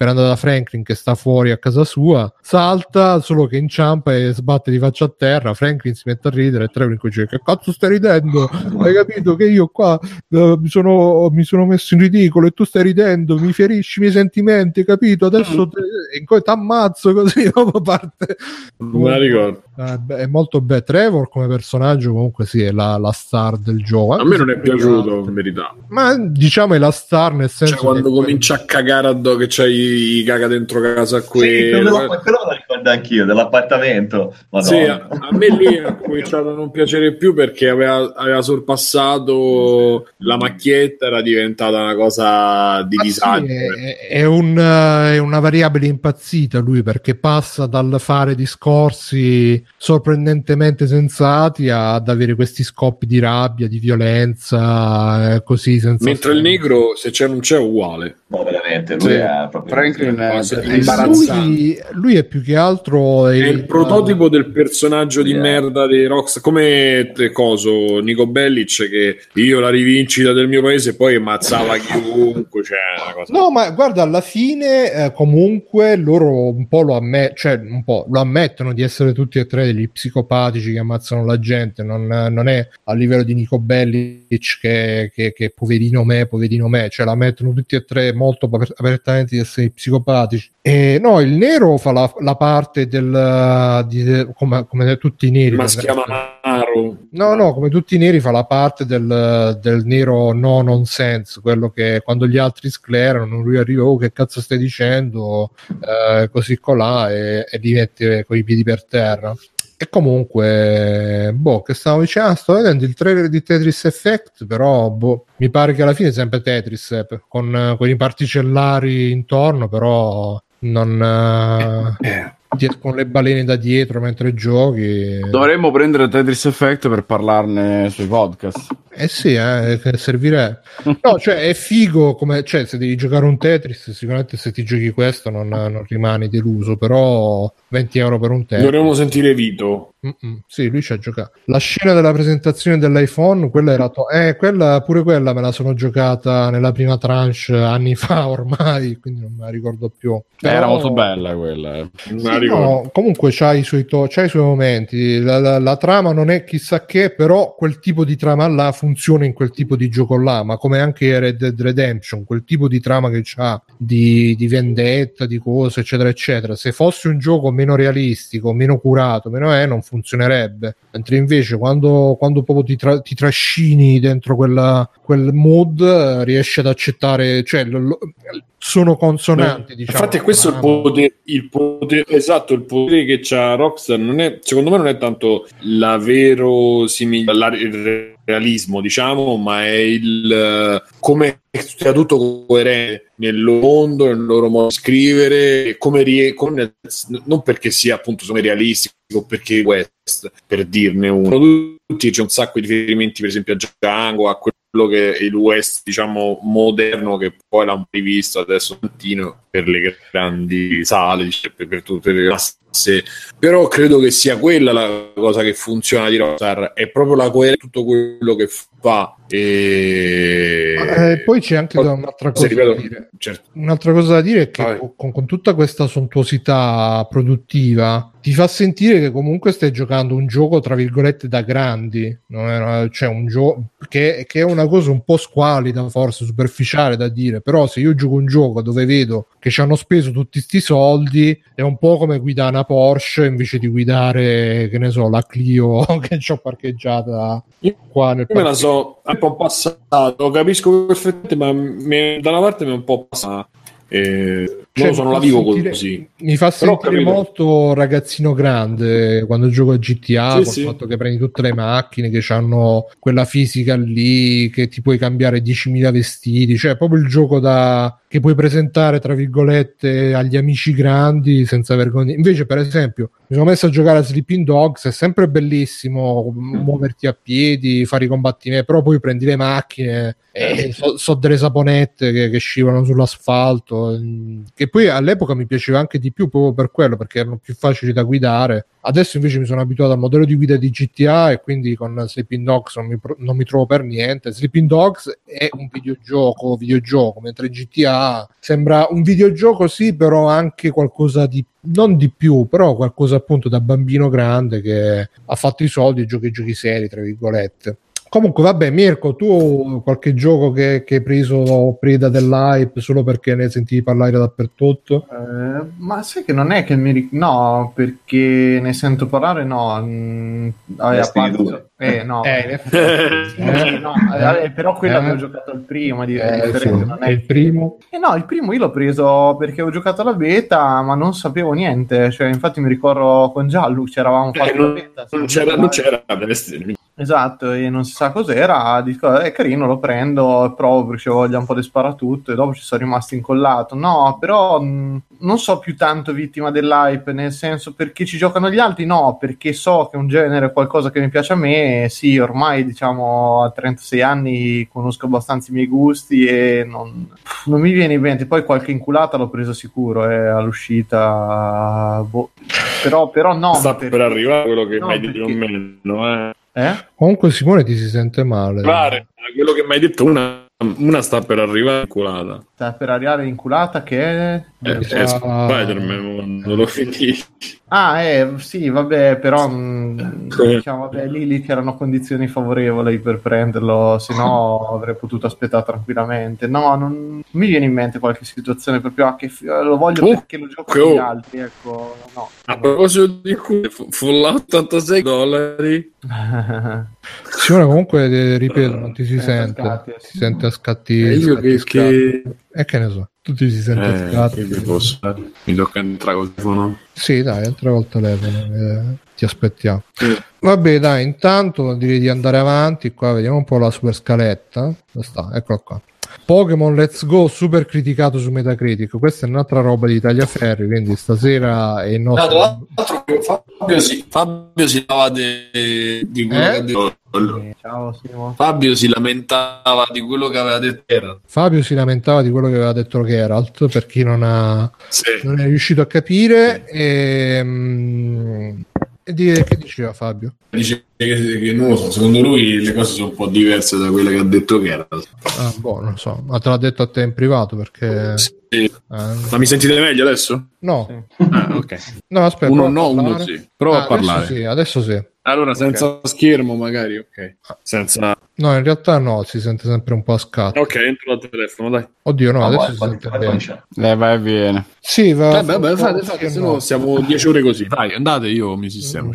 andare da Franklin che sta fuori a casa sua, salta, solo che inciampa e sbatte di faccia a terra. Franklin si mette a ridere e Trevor dice: "Che cazzo stai ridendo? Hai capito che io qua mi sono messo in ridicolo e tu stai ridendo, mi ferisci i miei sentimenti, capito? Adesso ti ammazzo", così dopo parte. Non me la ricordo. È molto bello. Trevor come personaggio comunque sì, è la star del gioco. A me non è piaciuto in verità. Ma diciamo è la star nel senso, cioè, quando comincia a cagare che c'hai caga dentro casa, quello sì, però lo ricordo anch'io dell'appartamento. Madonna. Sì, a me lì ha cominciato a non piacere più perché aveva sorpassato la macchietta, era diventata una cosa di disagio. Sì, è una variabile impazzita lui, perché passa dal fare discorsi sorprendentemente sensati ad avere questi scoppi di rabbia, di violenza, così senza mentre il negro se c'è non c'è uguale. No, veramente lui sì. È proprio Franklin è imbarazzante. Lui è più che altro è il prototipo del personaggio di merda dei Rockstar, come coso Nico Bellic, che io la rivincita del mio paese, poi mazzava chiunque, cioè una cosa. No, ma guarda, alla fine comunque loro un po' lo ammettono di essere tutti e tre degli psicopatici che ammazzano la gente, non è a livello di Nico Bellic che poverino me, cioè la mettono tutti e tre molto apertamente di essere psicopatici. E no, il nero fa la parte come tutti i neri, ma si chiama no, come tutti i neri fa la parte del nero no nonsense, quello che quando gli altri sclerano lui arriva: "Oh, che cazzo stai dicendo?", così colà, e li mette coi piedi per terra. E comunque, che stavo dicendo? Sto vedendo il trailer di Tetris Effect, però mi pare che alla fine è sempre Tetris, con quei particellari intorno, però non... con le balene da dietro mentre giochi. Dovremmo prendere Tetris Effect per parlarne sui podcast. Eh sì, servirà. No, cioè è figo come, cioè, se devi giocare un Tetris, sicuramente se ti giochi questo non rimani deluso, però 20 euro per un Tetris. Dovremmo sentire Vito. Mm-mm. Sì, lui ci ha giocato. La scena della presentazione dell'iPhone, quella era quella me la sono giocata nella prima tranche anni fa ormai, quindi non me la ricordo più. Però... era molto bella quella. Sì, no, comunque c'ha i suoi momenti. La trama non è chissà che, però quel tipo di trama là funziona in quel tipo di gioco là, ma come anche Red Dead Redemption, quel tipo di trama che c'ha di vendetta, di cose, eccetera, eccetera. Se fosse un gioco meno realistico, meno curato, non funzionerebbe, mentre invece quando proprio ti trascini dentro quel mood riesci ad accettare, cioè sono consonanti. Diciamo, infatti questo è il potere che c'ha Rockstar. Non è, secondo me non è tanto la il realismo, diciamo, ma è il come sia tutto coerente nel loro mondo, nel loro modo di scrivere, come non perché sia appunto come realistico, perché West, per dirne uno, tutti c'è un sacco di riferimenti per esempio a Django, a quello che è il West diciamo moderno, che poi l'hanno rivisto adesso tantino per le grandi sale, per tutte le masse, però credo che sia quella la cosa che funziona di Rockstar, è proprio la coerenza, tutto quello che fa. E poi c'è anche un'altra cosa da dire. Certo. Un'altra cosa da dire è che con tutta questa sontuosità produttiva ti fa sentire che comunque stai giocando un gioco tra virgolette da grandi, non è cioè un gioco che è una cosa un po' squalida, forse superficiale da dire, però se io gioco un gioco dove vedo che ci hanno speso tutti sti soldi, è un po' come guidare una Porsche invece di guidare, che ne so, la Clio che ci ho parcheggiata qua nel parcheggio. Me la so, è un po' passato, capisco perfettamente, ma da una parte mi è un po' passato. Cioè, non la vivo così, mi fa sentire molto ragazzino grande quando gioco a GTA, fatto che prendi tutte le macchine che hanno quella fisica lì, che ti puoi cambiare 10.000 vestiti, cioè proprio il gioco che puoi presentare tra virgolette agli amici grandi senza vergogna. Invece per esempio mi sono messo a giocare a Sleeping Dogs, è sempre bellissimo muoverti a piedi, fare i combattimenti, però poi prendi le macchine e delle saponette che scivolano sull'asfalto, che poi all'epoca mi piaceva anche di più proprio per quello, perché erano più facili da guidare. Adesso invece mi sono abituato al modello di guida di GTA e quindi con Sleeping Dogs non mi trovo per niente. Sleeping Dogs è un videogioco, mentre GTA sembra un videogioco sì, però anche qualcosa di non di più, però qualcosa appunto da bambino grande che ha fatto i soldi e giochi seri tra virgolette. Comunque vabbè, Mirko, tu qualche gioco che hai preso preda dell'hype solo perché ne sentivi parlare dappertutto? Ma sai che non è che no, perché ne sento parlare no. A parte... no. No, però quello avevo giocato il primo, non è il primo. No, il primo io l'ho preso perché avevo giocato la beta, ma non sapevo niente, cioè infatti mi ricordo con Gianluca c'eravamo fatti la beta. Non c'era. Esatto, e non si sa cos'era, dico è carino, lo prendo, provo perché voglio un po' di sparatutto, e dopo ci sono rimasto incollato. No, però non so più tanto vittima dell'hype, nel senso perché ci giocano gli altri, no, perché so che un genere è qualcosa che mi piace a me, sì, ormai diciamo a 36 anni conosco abbastanza i miei gusti e non mi viene in mente, poi qualche inculata l'ho preso sicuro all'uscita, boh. però no. Sta per arrivare quello che mai detto o meno, Comunque Simone ti si sente male. Quello che mi hai detto, una sta per arrivare inculata. Sta per arrivare inculata che è... è Spider-Man, non lo finisci. Sì, vabbè, però diciamo, vabbè, lì c'erano condizioni favorevoli per prenderlo, se no avrei potuto aspettare tranquillamente. No, non mi viene in mente qualche situazione proprio lo voglio perché lo gioco con gli altri, ecco. No. A proposito di cui Fallout $86 Signora, comunque ripeto, non ti si sente, si sente a scattire. Che ne so, tutti si sentono scattati. Mi tocca entrare col telefono. Sì, dai, entra col telefono. Ti aspettiamo. Vabbè, dai, intanto direi di andare avanti. Qua vediamo un po' la super scaletta. Eccola qua. Pokémon Let's Go super criticato su Metacritic, questa è un'altra roba di Tagliaferri, quindi stasera è il nostro... No, tra l'altro Fabio si dava di quello che ha detto. Ciao, Simo. Fabio si lamentava di quello che aveva detto Geralt. Fabio si lamentava di quello che aveva detto Geralt, per chi non è riuscito a capire. Sì. Che diceva Fabio? Dice che non lo so, secondo lui le cose sono un po' diverse da quelle che ha detto Geralt. Ah, boh, non so, ma te l'ha detto a te in privato perché... Sì. Ma mi sentite meglio adesso? No. Sì. Ah, ok. No, aspetta. Uno no, uno sì. Prova a parlare. Adesso sì. Allora, senza schermo magari, ok. Senza... No, in realtà no, si sente sempre un po' a scatto. Ok, entro al telefono, dai. Oddio, no, adesso si sente bene. Vai e viene. Sì, va. Vabbè, fate, se no siamo 10 ore così. Dai, andate, io mi sistemo.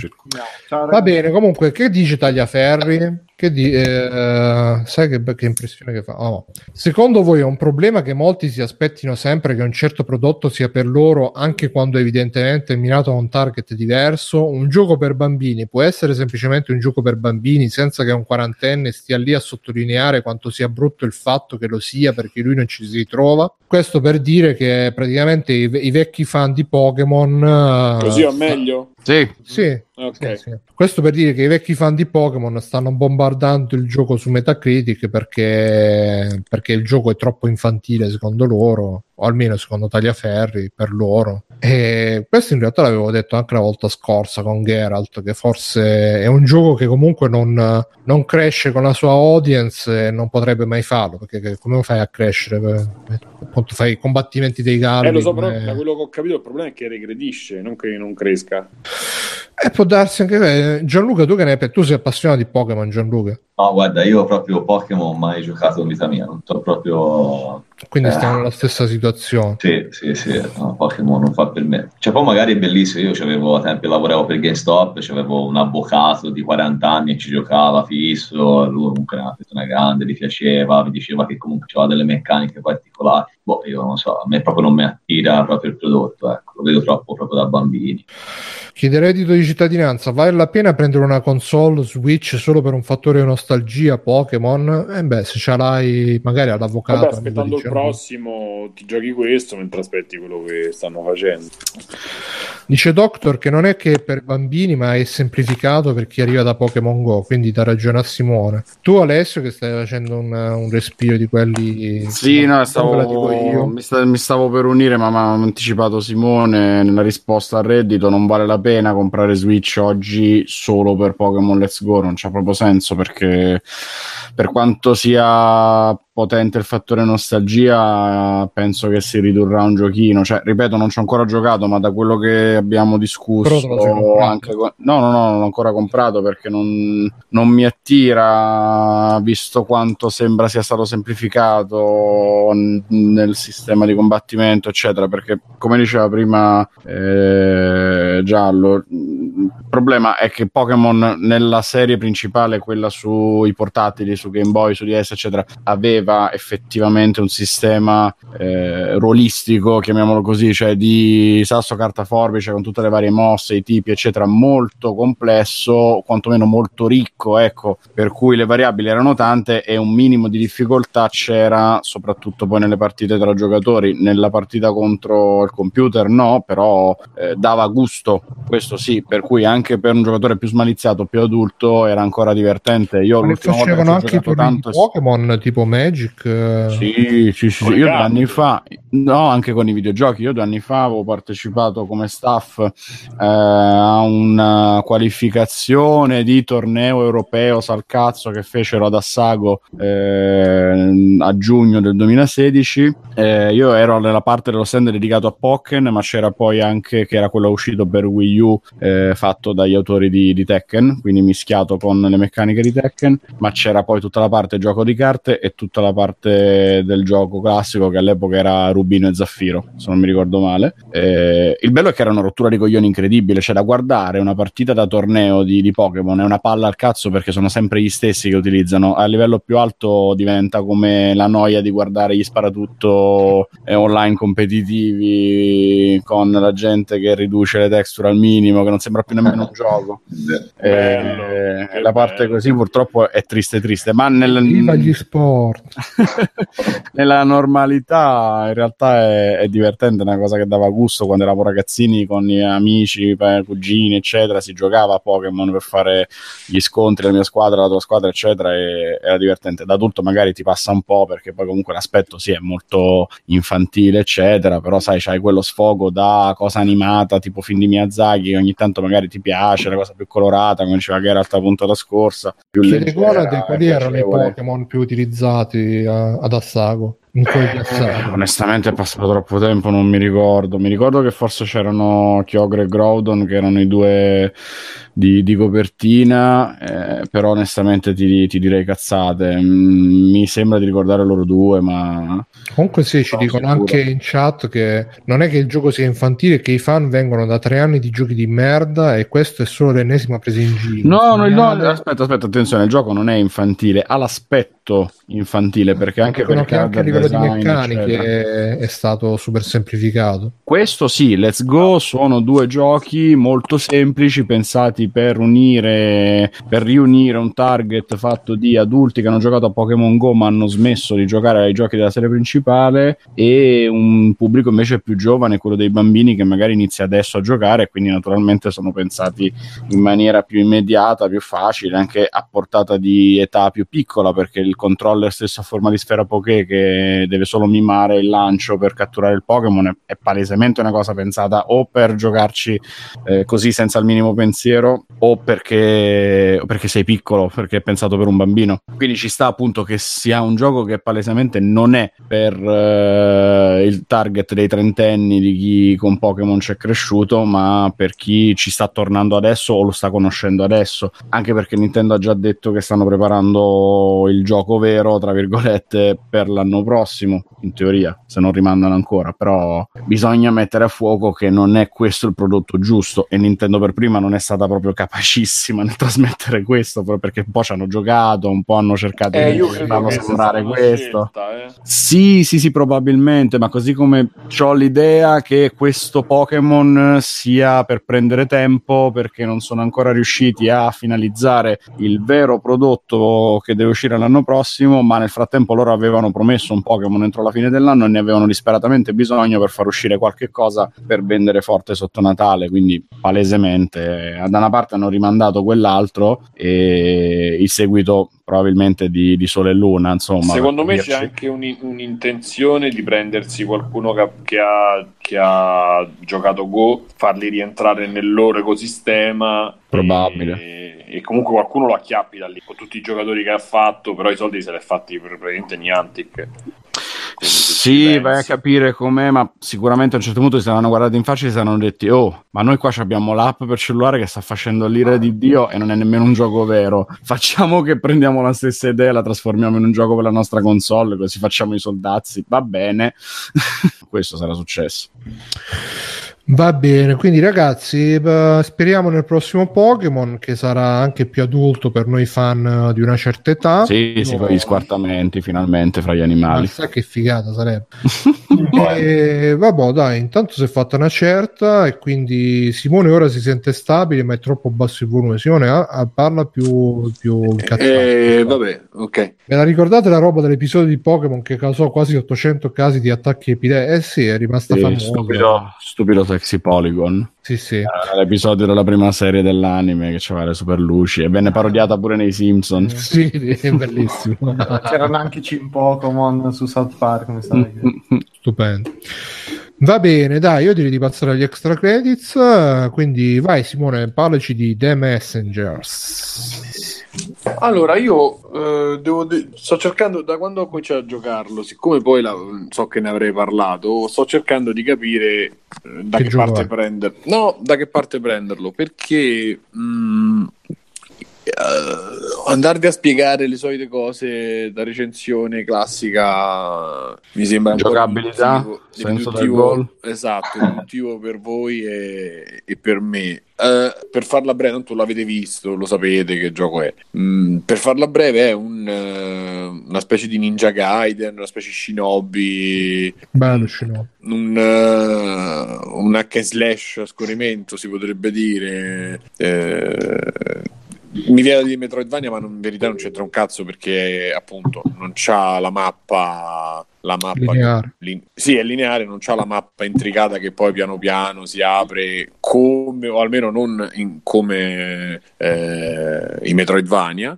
Va bene, comunque, che dice Tagliaferri? Sai che impressione che fa? Oh. Secondo voi è un problema che molti si aspettino sempre che un certo prodotto sia per loro, anche quando evidentemente è mirato a un target diverso? Un gioco per bambini può essere semplicemente un gioco per bambini, senza che un quarantenne stia lì a sottolineare quanto sia brutto il fatto che lo sia perché lui non ci si ritrova. Questo per dire che praticamente i vecchi fan di Pokémon così o meglio? Sì. Okay. Sì. Questo per dire che i vecchi fan di Pokémon stanno bombardando il gioco su Metacritic perché il gioco è troppo infantile secondo loro, o almeno secondo Tagliaferri, per loro. E questo in realtà l'avevo detto anche la volta scorsa con Geralt, che forse è un gioco che comunque non cresce con la sua audience e non potrebbe mai farlo, perché come fai a crescere? Appunto, fai i combattimenti dei galli. Lo so, però da quello che ho capito il problema è che regredisce, non che non cresca. E può darsi anche... Gianluca, tu che ne hai? Tu sei appassionato di Pokémon, Gianluca? No, guarda, io proprio Pokémon non ho mai giocato in vita mia, non so proprio... Quindi stiamo nella stessa situazione. Sì, no, Pokémon non fa per me. Cioè, poi magari è bellissimo, io c'avevo, ad esempio, lavoravo per GameStop, c'avevo un avvocato di 40 anni che ci giocava fisso, lui comunque era una persona grande, gli piaceva, mi diceva che comunque aveva delle meccaniche particolari. Boh, io non so, a me proprio non mi attira proprio il prodotto, ecco, lo vedo troppo proprio da bambini. Chiede reddito di cittadinanza, vale la pena prendere una console Switch solo per un fattore di nostalgia Pokémon? Se ce l'hai magari all'avvocato. Vabbè, aspettando il prossimo ti giochi questo mentre aspetti quello che stanno facendo. Dice Doctor che non è che è per bambini, ma è semplificato per chi arriva da Pokémon Go, quindi da ragione a Simone. Tu Alessio che stai facendo un respiro di quelli... Sì, no, mi stavo per unire, ma mi ha anticipato Simone nella risposta al reddito. Non vale la pena comprare Switch oggi solo per Pokémon Let's Go, non c'ha proprio senso, perché per quanto sia potente il fattore nostalgia penso che si ridurrà un giochino. Cioè, ripeto, non ci ho ancora giocato, ma da quello che abbiamo discusso anche no, non ho ancora comprato perché non mi attira, visto quanto sembra sia stato semplificato nel sistema di combattimento eccetera, perché come diceva prima Giallo, il problema è che Pokémon nella serie principale, quella sui portatili, su Game Boy, su DS eccetera, aveva effettivamente un sistema rolistico, chiamiamolo così, cioè di sasso, carta, forbice, con tutte le varie mosse, i tipi eccetera, molto complesso, quantomeno molto ricco, ecco, per cui le variabili erano tante e un minimo di difficoltà c'era, soprattutto poi nelle partite tra giocatori. Nella partita contro il computer no, però dava gusto, questo sì, per cui anche per un giocatore più smaliziato, più adulto, era ancora divertente. Io l'ultima volta che ho giocato tanto Pokémon tipo Magic, sì. Io 2 anni fa, no, anche con i videogiochi, io 2 anni fa avevo partecipato come staff a una qualificazione di torneo europeo salcazzo che fecero ad Assago a giugno del 2016. Io ero nella parte dello stand dedicato a Pokken, ma c'era poi anche, che era quello uscito per Wii U, fatto dagli autori di Tekken, quindi mischiato con le meccaniche di Tekken, ma c'era poi tutta la parte gioco di carte e tutta la parte del gioco classico che all'epoca era Rubino e Zaffiro, se non mi ricordo male. Il bello è che era una rottura di coglioni incredibile, cioè da guardare una partita da torneo di Pokémon è una palla al cazzo, perché sono sempre gli stessi che utilizzano. A livello più alto diventa come la noia di guardare gli sparatutto online competitivi con la gente che riduce le texture al minimo, che non sembra più nemmeno un gioco. Bello, la parte bello. Così purtroppo è triste, ma viva gli sport. Nella normalità in realtà è divertente, è una cosa che dava gusto quando eravamo ragazzini con gli amici, cugini eccetera, si giocava a Pokémon per fare gli scontri, la mia squadra, la tua squadra eccetera, e era divertente. Da adulto magari ti passa un po', perché poi comunque l'aspetto sì è molto infantile eccetera, però sai, c'hai quello sfogo da cosa animata tipo film di Miyazaki che ogni tanto magari ti piace, la cosa più colorata come diceva Geralt appunto la scorsa, più leggera. Quali erano i Pokémon più utilizzati ad Assago? Onestamente è passato troppo tempo, non mi ricordo. Mi ricordo che forse c'erano Kyogre e Groudon, che erano i due di copertina, però onestamente ti direi cazzate. Mi sembra di ricordare loro due, ma comunque sì, ci dicono sicuro. Anche in chat che non è che il gioco sia infantile, che i fan vengono da 3 anni di giochi di merda e questo è solo l'ennesima presa in giro. Aspetta, attenzione, il gioco non è infantile, ha l'aspetto infantile, perché anche perché di meccaniche è stato super semplificato. Questo sì, Let's Go sono due giochi molto semplici, pensati per riunire un target fatto di adulti che hanno giocato a Pokémon Go ma hanno smesso di giocare ai giochi della serie principale, e un pubblico invece più giovane, quello dei bambini che magari inizia adesso a giocare, quindi naturalmente sono pensati in maniera più immediata, più facile, anche a portata di età più piccola, perché il controller stesso a forma di sfera Poké che deve solo mimare il lancio per catturare il Pokémon è palesemente una cosa pensata o per giocarci così senza il minimo pensiero, o perché sei piccolo, perché è pensato per un bambino. Quindi ci sta appunto che sia un gioco che palesemente non è per il target dei trentenni, di chi con Pokémon c'è cresciuto, ma per chi ci sta tornando adesso o lo sta conoscendo adesso, anche perché Nintendo ha già detto che stanno preparando il gioco vero, tra virgolette, per l'anno prossimo, in teoria, se non rimandano ancora. Però bisogna mettere a fuoco che non è questo il prodotto giusto, e Nintendo per prima non è stata proprio capacissima nel trasmettere questo, proprio perché un po' ci hanno giocato, un po' hanno cercato di farlo sembrare questo scelta. Sì, probabilmente, ma così come c'ho l'idea che questo Pokémon sia per prendere tempo, perché non sono ancora riusciti a finalizzare il vero prodotto che deve uscire l'anno prossimo, ma nel frattempo loro avevano promesso un Pokémon entro la fine dell'anno e ne avevano disperatamente bisogno per far uscire qualche cosa per vendere forte sotto Natale. Quindi palesemente da una parte hanno rimandato quell'altro, e il seguito probabilmente di Sole e Luna, insomma. Secondo me c'è anche un'intenzione di prendersi qualcuno che ha giocato Go, farli rientrare nel loro ecosistema, probabile, e comunque qualcuno lo acchiappi da lì, con tutti i giocatori che ha fatto, però i soldi se li ha fatti praticamente Niantic. Sì, vai a capire com'è, ma sicuramente a un certo punto si saranno guardati in faccia e si saranno detti: oh, ma noi qua abbiamo l'app per cellulare che sta facendo l'ira di Dio e non è nemmeno un gioco vero, facciamo che prendiamo la stessa idea, la trasformiamo in un gioco per la nostra console, così facciamo i soldazzi, va bene. Questo sarà successo. Va bene, quindi ragazzi, speriamo nel prossimo Pokémon, che sarà anche più adulto per noi fan di una certa età. Sì, si fa gli squartamenti finalmente fra gli animali. Ma sai che figata sarebbe. E vabbè, dai, intanto si è fatta una certa, e quindi Simone ora si sente stabile, ma è troppo basso il volume. Simone parla più incazzato. Vabbè, ok. Me la ricordate la roba dell'episodio di Pokémon che causò quasi 800 casi di attacchi epilettici? Sì, è rimasta famosa. Stupido Sexy Polygon. Sì. Era l'episodio della prima serie dell'anime che c'aveva le super luci e venne parodiata pure nei Simpson. Sì, è bellissimo. C'erano anche Cimpokémon su South Park, mi sa. Stupendo. Va bene, dai, io direi di passare agli extra credits, quindi vai Simone, parlaci di The Messengers. Allora, io sto cercando, da quando ho cominciato a giocarlo, siccome poi so che ne avrei parlato, sto cercando di capire da che parte prenderlo, perché andarvi a spiegare le solite cose da recensione classica mi sembra giocabilità, senso del gol, esatto, il motivo per voi e per me. Per farla breve, tanto l'avete visto, lo sapete che gioco è. Per farla breve, è una specie di Ninja Gaiden, una specie Shinobi, bello Shinobi, un hack and slash a scorrimento, si potrebbe dire. Mi viene di Metroidvania, ma in verità non c'entra un cazzo, perché appunto non c'ha la mappa lineare. Sì, è lineare, non c'ha la mappa intricata che poi piano piano si apre, come, o almeno non come i Metroidvania.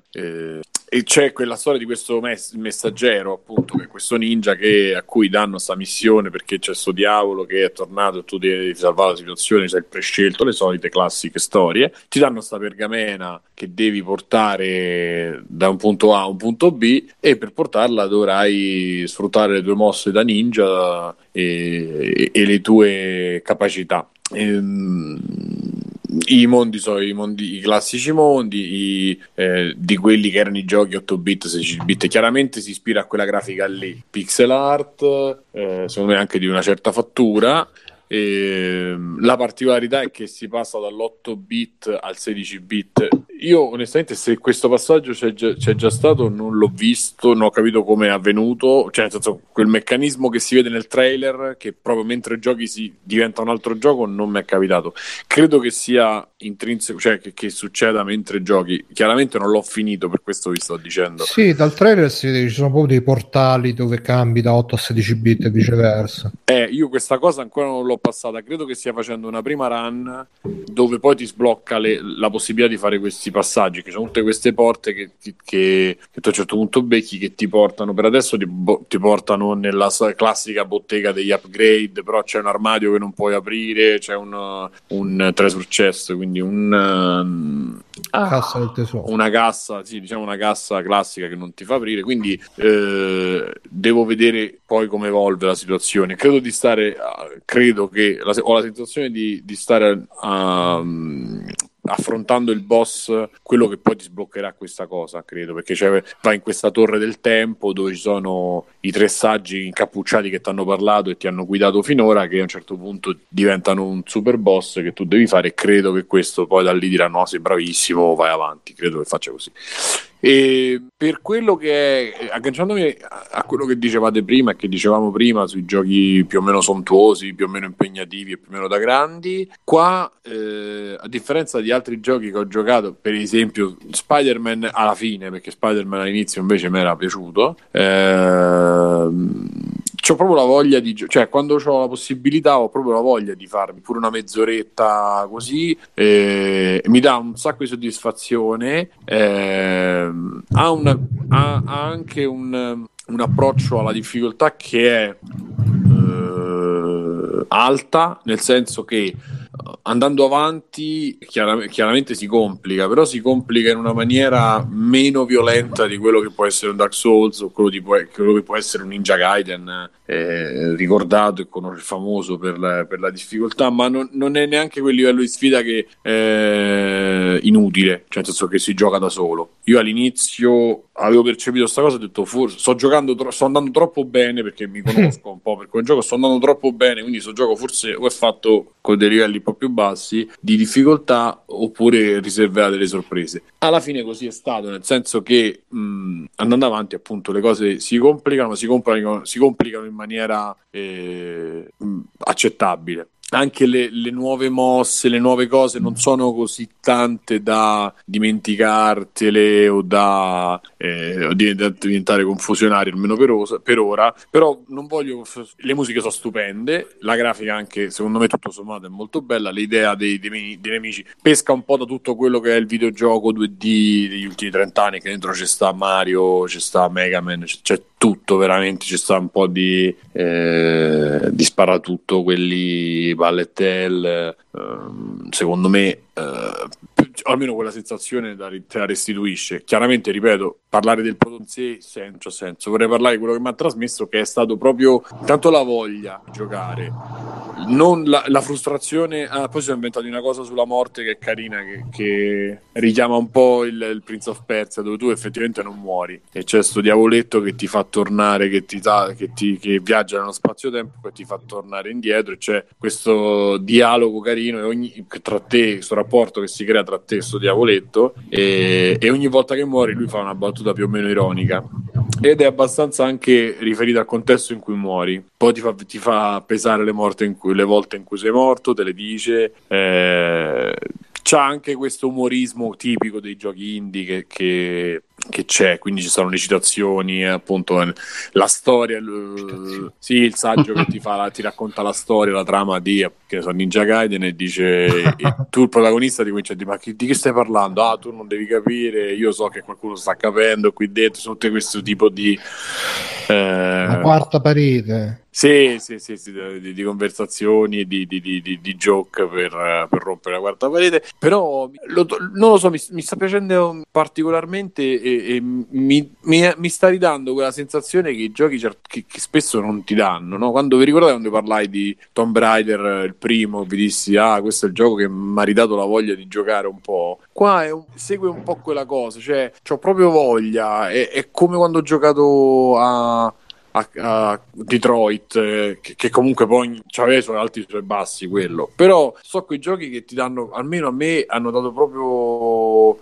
E c'è quella storia di questo messaggero, appunto, che è questo ninja a cui danno sta missione perché c'è sto diavolo che è tornato e tu devi salvare la situazione, sei il prescelto, le solite classiche storie. Ti danno sta pergamena che devi portare da un punto A a un punto B, e per portarla dovrai sfruttare le tue mosse da ninja e le tue capacità. I mondi sono i classici mondi di quelli che erano i giochi 8-bit, 16-bit. Chiaramente si ispira a quella grafica lì, pixel art, secondo me anche di una certa fattura. La particolarità è che si passa dall'8-bit al 16-bit. Io onestamente, se questo passaggio c'è già stato, non l'ho visto, non ho capito come è avvenuto, cioè nel senso, quel meccanismo che si vede nel trailer, che proprio mentre giochi si diventa un altro gioco, non mi è capitato. Credo che sia intrinseco, cioè che succeda mentre giochi. Chiaramente non l'ho finito, per questo vi sto dicendo. Sì, dal trailer si vede, ci sono proprio dei portali dove cambi da 8 a 16-bit e viceversa. Io questa cosa ancora non l'ho passata, credo che stia facendo una prima run dove poi ti sblocca la possibilità di fare questi passaggi, che sono tutte queste porte che tu a un certo punto becchi, che ti portano, per adesso ti portano nella classica bottega degli upgrade, però c'è un armadio che non puoi aprire, c'è un treasure chest, quindi cassa del tesoro. Una cassa, sì, diciamo una cassa classica che non ti fa aprire, quindi devo vedere poi come evolve la situazione. Ho la sensazione di stare affrontando il boss, quello che poi ti sbloccherà questa cosa, credo, perché vai in questa torre del tempo dove ci sono i tre saggi incappucciati che ti hanno parlato e ti hanno guidato finora, che a un certo punto diventano un super boss che tu devi fare, e credo che questo poi da lì dirà: no, sei bravissimo, vai avanti, credo che faccia così. E per quello che è, agganciandomi a quello che dicevate prima e che dicevamo prima sui giochi più o meno sontuosi, più o meno impegnativi e più o meno da grandi, qua a differenza di altri giochi che ho giocato, per esempio Spider-Man alla fine, perché Spider-Man all'inizio invece mi era piaciuto, c'ho proprio la voglia di cioè quando c'ho la possibilità ho proprio la voglia di farmi pure una mezz'oretta così, mi dà un sacco di soddisfazione, ha anche un approccio alla difficoltà che è alta, nel senso che andando avanti chiaramente si complica, però si complica in una maniera meno violenta di quello che può essere un Dark Souls o quello che può essere un Ninja Gaiden, ricordato e famoso per la difficoltà, ma non è neanche quel livello di sfida che è inutile, cioè nel senso che si gioca da solo. Io all'inizio avevo percepito questa cosa, ho detto forse sto andando troppo bene, perché mi conosco un po' per quel gioco, sto andando troppo bene, quindi questo gioco forse o è fatto con dei livelli un po' più bassi di difficoltà oppure riserverà delle sorprese. Alla fine così è stato, nel senso che andando avanti appunto le cose si complicano, ma si complicano in maniera accettabile. Anche le nuove mosse, le nuove cose non sono così tante da dimenticartele o da diventare confusionario, almeno per ora. Però non voglio. Le musiche sono stupende, la grafica anche, secondo me, tutto sommato è molto bella. L'idea dei nemici pesca un po' da tutto quello che è il videogioco 2D degli ultimi 30 anni, che dentro ci sta Mario, ci sta Mega Man, c'è tutto veramente, ci sta un po' di sparatutto, quelli ballettel, secondo me almeno quella sensazione te la restituisce. Chiaramente, ripeto, parlare del prodotto in sé non c'ha senso, vorrei parlare di quello che mi ha trasmesso, che è stato proprio tanto la voglia di giocare, non la frustrazione. Ah, poi sono inventato una cosa sulla morte che è carina, che richiama un po' il Prince of Persia, dove tu effettivamente non muori e c'è sto diavoletto che ti fa tornare, che viaggia nello spazio-tempo e ti fa tornare indietro, e c'è questo dialogo carino tra te, questo rapporto che si crea tra te e sto diavoletto, e ogni volta che muori lui fa una battuta più o meno ironica ed è abbastanza anche riferita al contesto in cui muori. Poi ti fa pesare le volte in cui sei morto, te le dice. C'ha anche questo umorismo tipico dei giochi indie che c'è, quindi ci sono le citazioni, appunto la storia, sì, il saggio che ti racconta la storia, la trama di, che so, Ninja Gaiden, e dice e tu, il protagonista, ti comincia a dire: ma di che stai parlando? Ah, tu non devi capire, io so che qualcuno sta capendo qui dentro. Sono tutto questo tipo di la quarta parete. Sì, di conversazioni e di joke per rompere la quarta parete. Però non lo so, mi sta piacendo particolarmente e mi sta ridando quella sensazione che i giochi che spesso non ti danno, no? Quando vi ricordate quando parlai di Tomb Raider, il primo, vi dissi: ah, questo è il gioco che mi ha ridato la voglia di giocare un po'. Qua segue un po' quella cosa, cioè c'ho proprio voglia, è come quando ho giocato a Detroit, che comunque poi c'aveva i suoi alti e i suoi bassi, quello. Però so quei giochi che ti danno, almeno a me hanno dato proprio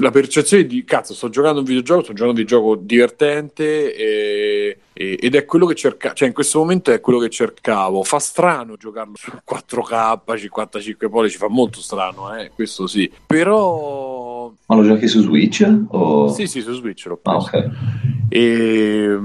la percezione di cazzo, sto giocando un videogioco divertente, ed è quello che cercavo, cioè in questo momento è quello che cercavo. Fa strano giocarlo su 4K 55 pollici, fa molto strano, questo sì, però. Ma lo giochi su Switch? O... Sì, su Switch l'ho preso. Ah, okay. E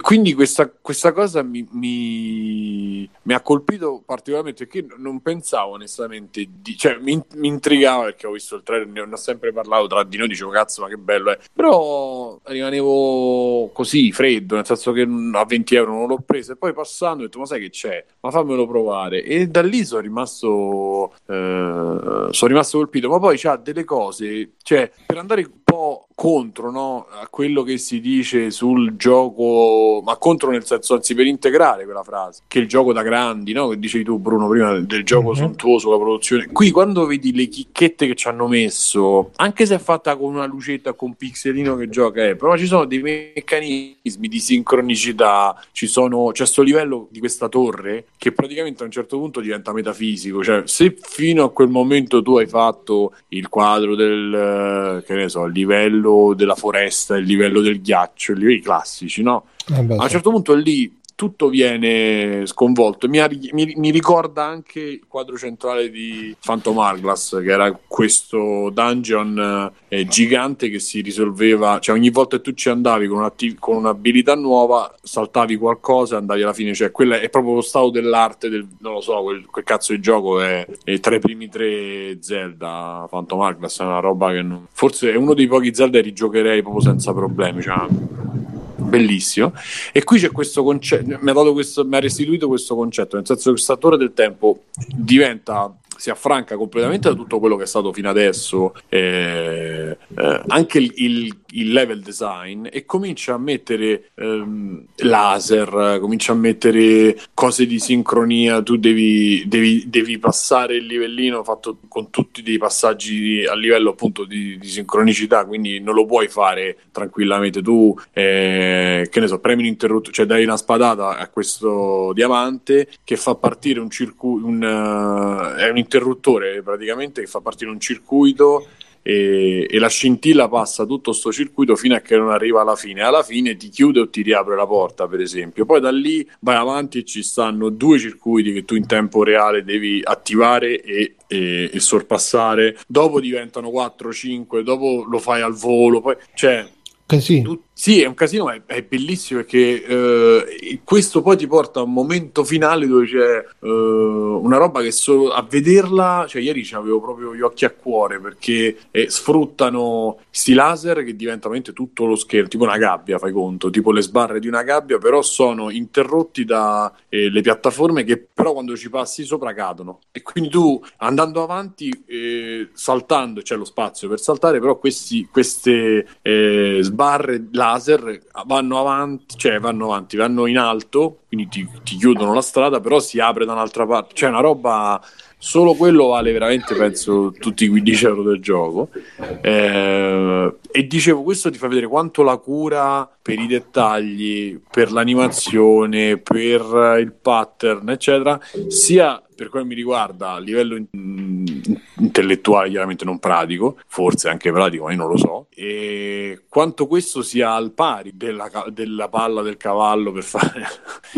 quindi questa cosa mi ha colpito particolarmente, perché non pensavo onestamente cioè mi intrigava, perché ho visto il trailer, ne ho sempre parlato tra di noi, dicevo cazzo ma che bello è, però rimanevo così freddo, nel senso che a 20 euro non l'ho preso, e poi passando ho detto: ma sai che c'è? Ma fammelo provare. E da lì sono rimasto colpito. Ma poi c'ha delle cose, cioè, per andare un po' contro, no, a quello che si dice sul gioco, ma contro nel senso, anzi, per integrare quella frase, che il gioco da grandi, no, che dicevi tu Bruno prima, del gioco sontuoso, la produzione. Qui quando vedi le chicchette che ci hanno messo, anche se è fatta con una lucetta, con un pixelino che gioca, però ci sono dei meccanismi di sincronicità, c'è sto livello di questa torre che praticamente a un certo punto diventa metafisico, cioè se fino a quel momento tu hai fatto il quadro del, che ne so, il livello della foresta, il livello del ghiaccio, i livelli classici, no? A un certo punto lì tutto viene sconvolto. Mi ricorda anche il quadro centrale di Phantom Hourglass, che era questo dungeon gigante che si risolveva, cioè ogni volta che tu ci andavi con un'abilità nuova, saltavi qualcosa e andavi alla fine, cioè quella è proprio lo stato dell'arte del, non lo so, quel cazzo di gioco è tra i primi tre Zelda. Phantom Hourglass è una roba che forse è uno dei pochi Zelda che rigiocherei proprio senza problemi, cioè bellissimo. E qui c'è questo concetto, mi ha restituito questo concetto, nel senso che questa torre del tempo si affranca completamente da tutto quello che è stato fino adesso, anche il level design, e comincia a mettere laser, comincia a mettere cose di sincronia. Tu devi passare il livellino fatto con tutti dei passaggi a livello appunto di sincronicità, quindi non lo puoi fare tranquillamente tu, che ne so, premi un interruttore, cioè dai una spadata a questo diamante che fa partire un interruttore praticamente, che fa partire un circuito, e la scintilla passa tutto sto circuito fino a che non arriva alla fine. Alla fine ti chiude o ti riapre la porta, per esempio. Poi da lì vai avanti e ci stanno due circuiti che tu in tempo reale devi attivare e sorpassare. Dopo diventano 4-5, dopo lo fai al volo, poi cioè casino. Sì, è un casino, ma è bellissimo, perché questo poi ti porta a un momento finale dove c'è una roba che solo a vederla, cioè ieri c'avevo proprio gli occhi a cuore, perché sfruttano sti laser che diventano tutto lo schermo, tipo una gabbia, fai conto, tipo le sbarre di una gabbia, però sono interrotti da le piattaforme, che però quando ci passi sopra cadono, e quindi tu andando avanti saltando, c'è lo spazio per saltare, però queste barre laser vanno avanti, cioè vanno in alto, quindi ti chiudono la strada, però si apre da un'altra parte, cioè una roba, solo quello vale veramente penso tutti i €15 del gioco. E dicevo, questo ti fa vedere quanto la cura per i dettagli, per l'animazione, per il pattern eccetera, sia per quel mi riguarda a livello intellettuale, chiaramente non pratico, forse anche pratico ma io non lo so, e quanto questo sia al pari della palla del cavallo per fare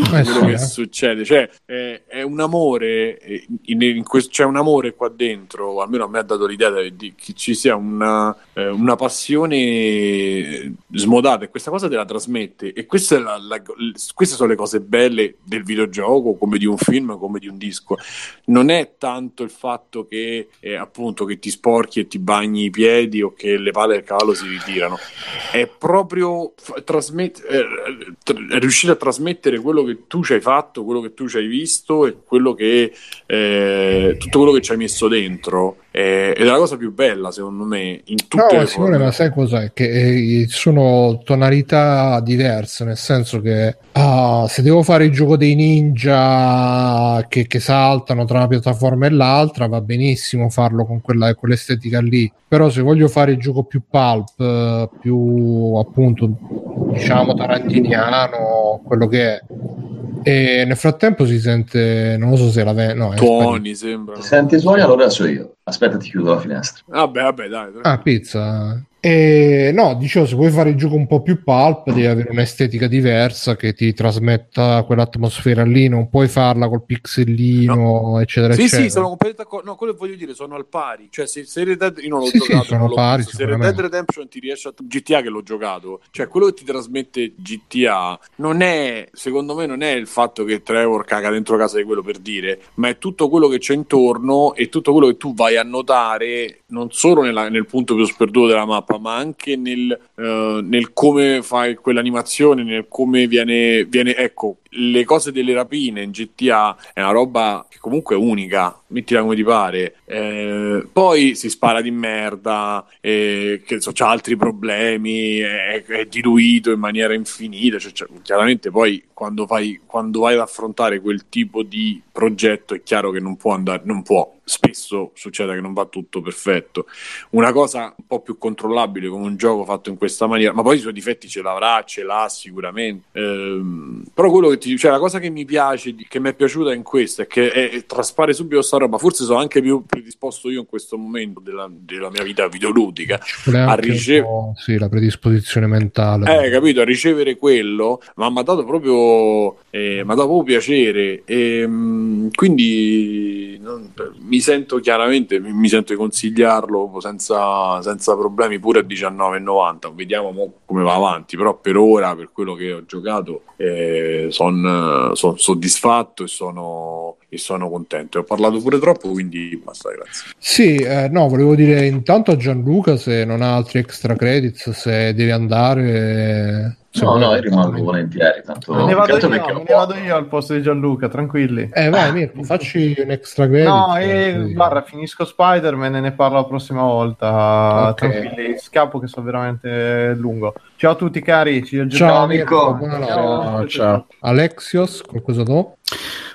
quello che succede, cioè è un amore c'è un amore qua dentro, almeno a me ha dato l'idea che ci sia una passione smodata, e questa cosa te la trasmette, e queste sono le cose belle del videogioco, come di un film, come di un disco. Non è tanto il fatto che appunto che ti sporchi e ti bagni i piedi o che le palle del cavallo si ritirano, è proprio riuscire a trasmettere quello che tu ci hai fatto, quello che tu ci hai visto e quello che tutto quello che ci hai messo dentro. Ed è la cosa più bella secondo me in tutte le forme. Ma sai cos'è? Che sono tonalità diverse, nel senso che se devo fare il gioco dei ninja che saltano tra una piattaforma e l'altra, va benissimo farlo con quell'estetica lì, però se voglio fare il gioco più pulp, più appunto diciamo tarantiniano, quello che è, e nel frattempo si sente, non lo so se tuoni sembra. Senti i suoni, allora so io. Aspetta, ti chiudo la finestra. Vabbè, dai. Pizza. No, dicevo, se vuoi fare il gioco un po' più pulp devi avere un'estetica diversa che ti trasmetta quell'atmosfera lì, non puoi farla col pixellino, no. Eccetera sì, eccetera. Sì, sono completamente d'accordo. No, quello che voglio dire, sono al pari, cioè se Red Dead io non l'ho giocato, sono non pari, se Red Dead Redemption ti riesce a GTA, che l'ho giocato, cioè quello che ti trasmette GTA non è, secondo me non è il fatto che Trevor caga dentro casa di quello, per dire, ma è tutto quello che c'è intorno e tutto quello che tu vai a notare non solo nel punto più sperduto della mappa, ma anche nel come fai quell'animazione, nel come viene ecco, le cose delle rapine in GTA è una roba che comunque è unica, mettila come ti pare, poi si spara di merda, che so, c'ha altri problemi, è diluito in maniera infinita, cioè, chiaramente poi quando vai ad affrontare quel tipo di progetto è chiaro che non può spesso succede che non va tutto perfetto. Una cosa un po' più controllabile come un gioco fatto in questa maniera, ma poi i suoi difetti ce l'ha sicuramente, però quello che cioè la cosa che mi piace, che mi è piaciuta in questo, è che traspare subito sta roba. Forse sono anche più predisposto io in questo momento della mia vita videoludica a ricevere la predisposizione mentale, capito, a ricevere quello, ma mi ha dato proprio piacere, quindi mi sento di consigliarlo senza problemi, pure a 19,90. Vediamo come va avanti, però per ora, per quello che ho giocato, sono soddisfatto e sono contento. Ho parlato pure troppo, quindi basta, grazie. Sì, volevo dire intanto a Gianluca, se non ha altri extra credits, se deve andare... No, io rimango volentieri. Tanto ne vado io al posto di Gianluca, tranquilli. Vai Mirko, facci un extra credit. Finisco Spider-Man e ne parlo la prossima volta. Okay. Tranquilli, scappo che sono veramente lungo. Ciao a tutti cari, ciao Mirko. Ciao. Alexios, qualcosa tu?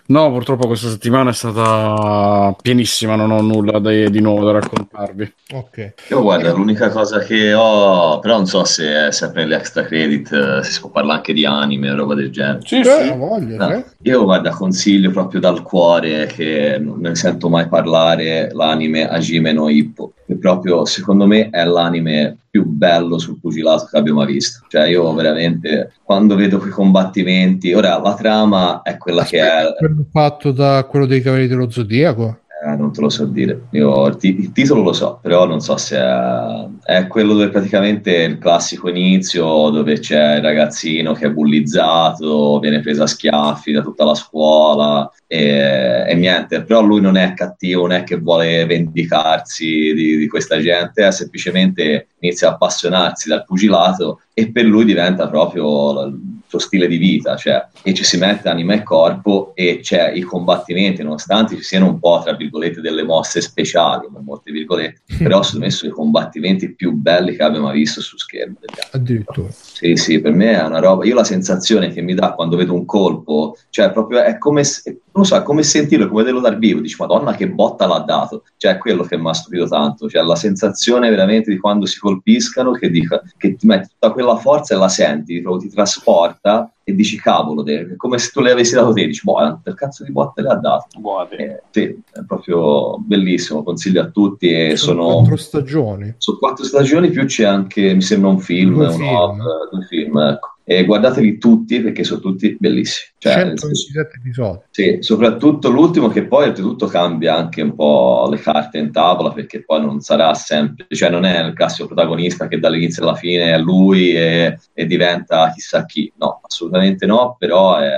No, purtroppo questa settimana è stata pienissima, non ho nulla di nuovo da raccontarvi. Ok. Io guarda, l'unica cosa che ho, però non so se è sempre l'extra credit, se si può parlare anche di anime, roba del genere. Sì. Voglio, no. Io guarda, consiglio proprio dal cuore, che non ne sento mai parlare, l'anime Hajime no Ippo, che proprio secondo me è l'anime più bello sul pugilato che abbiamo mai visto. Cioè io veramente, quando vedo quei combattimenti, ora la trama è quella che è fatto da quello dei Cavalieri dello Zodiaco? Non te lo so dire, io il titolo lo so, però non so se è quello dove praticamente il classico inizio, dove c'è il ragazzino che è bullizzato, viene preso a schiaffi da tutta la scuola e niente, però lui non è cattivo, non è che vuole vendicarsi di questa gente, è semplicemente inizia a appassionarsi dal pugilato e per lui diventa proprio... tuo stile di vita, cioè, e ci si mette anima e corpo, e c'è i combattimenti, nonostante ci siano un po', tra virgolette, delle mosse speciali, ma molte virgolette, però secondo me sono i combattimenti più belli che abbia mai visto su schermo. Addirittura. Sì, sì, per me è una roba, io la sensazione che mi dà quando vedo un colpo, cioè proprio è come, non so, è come sentirlo, come vederlo dal vivo, dici, madonna che botta l'ha dato, cioè è quello che mi ha stupito tanto, cioè la sensazione veramente di quando si colpiscano, che dica, che ti metti tutta quella forza e la senti, ti trasporta e dici cavolo, è come se tu le avessi dato te, dici boh, per cazzo di botte le ha dato. Sì, è proprio bellissimo, consiglio a tutti, e sono 4 stagioni. Sono 4 stagioni, più c'è anche, mi sembra, un film, un film, ecco. E guardatevi tutti, perché sono tutti bellissimi, cioè, 127 episodi. Sì, soprattutto l'ultimo, che poi oltretutto cambia anche un po' le carte in tavola, perché poi non sarà sempre, cioè non è il classico protagonista che dall'inizio alla fine è lui e diventa chissà chi, no, assolutamente no, però è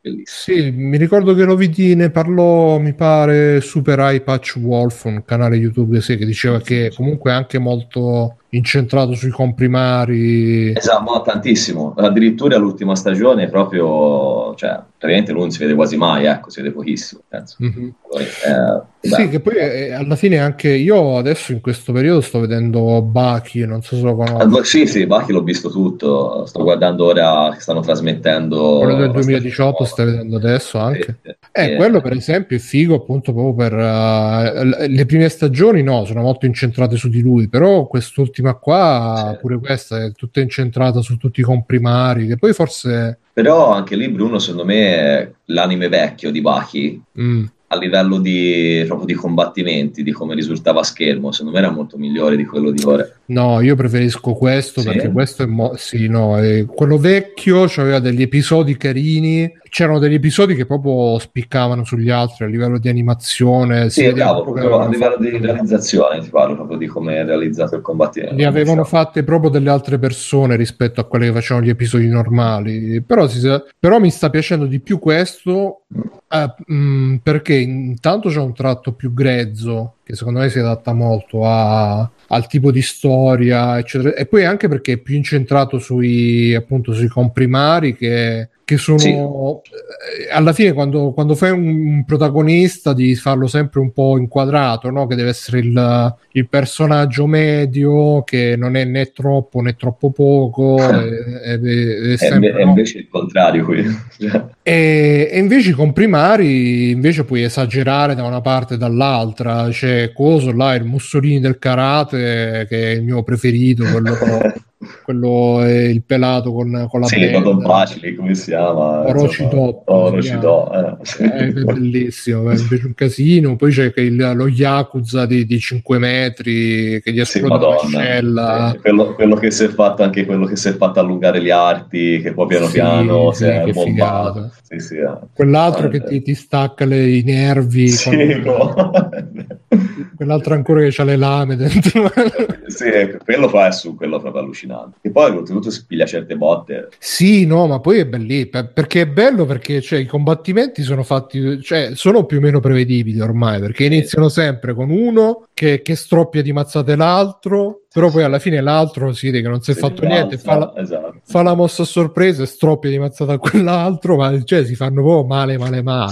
bellissimo. Sì, mi ricordo che Roviti ne parlò, mi pare, Super Eye Patch Wolf, un canale YouTube, sì, che diceva che comunque è anche molto incentrato sui comprimari. Esatto, no, tantissimo. Addirittura l'ultima stagione proprio, cioè, praticamente non si vede quasi mai, ecco, si vede pochissimo, penso. Mm-hmm. Poi, sì, che poi alla fine anche io adesso in questo periodo sto vedendo Baki, non so se lo conosco. Sì, sì, Baki l'ho visto tutto, sto guardando ora che stanno trasmettendo. Quello del 2018 stai vedendo adesso anche? Sì, sì. Quello per esempio è figo, appunto, proprio per le prime stagioni, no, sono molto incentrate su di lui, però quest'ultima qua, sì, pure questa è tutta incentrata su tutti i comprimari, che poi forse... Però anche lì, Bruno, secondo me l'anime vecchio di Baki... Mm. A livello di proprio di combattimenti, di come risultava a schermo, secondo me era molto migliore di quello di ora. No, io preferisco questo, sì, perché questo è sì, no, quello vecchio, cioè, aveva degli episodi carini, c'erano degli episodi che proprio spiccavano sugli altri a livello di animazione. Sì, bravo, proprio a livello di realizzazione, ti parlo proprio di come è realizzato il combattimento. Li avevano fatte proprio delle altre persone rispetto a quelle che facevano gli episodi normali, però mi sta piacendo di più questo, perché intanto c'è un tratto più grezzo, che secondo me si adatta molto al tipo di storia, eccetera, e poi anche perché è più incentrato sui comprimari che sono, sì, alla fine quando fai un protagonista di farlo sempre un po' inquadrato, no? Che deve essere il personaggio medio, che non è né troppo né troppo poco, è sempre, no? Invece il contrario qui. E invece i comprimari invece puoi esagerare da una parte e dall'altra, c'è coso là, il Mussolini del karate, che è il mio preferito, quello è il pelato con la pelle. Sì, non facile, come si chiama? Orochi Top. È bellissimo, è invece un casino. Poi c'è lo Yakuza di 5 metri che gli esplode la mascella. Sì, quello che si è fatto, anche quello che si è fatto allungare gli arti, che poi piano piano si è bombato. Sì, sì, quell'altro che ti stacca i nervi. Sì, no. Quell'altro ancora che c'ha le lame dentro. Sì, quello fa allucinante. E poi oltretutto si piglia certe botte. Sì, no, ma poi è bellissimo, perché è bello, perché cioè, i combattimenti sono fatti, cioè, sono più o meno prevedibili ormai, perché iniziano sempre con uno che stroppia di mazzate l'altro, però poi alla fine l'altro si vede che non si è fatto niente, fa la mossa a sorpresa e stroppia di mazzata a quell'altro, ma cioè si fanno proprio male.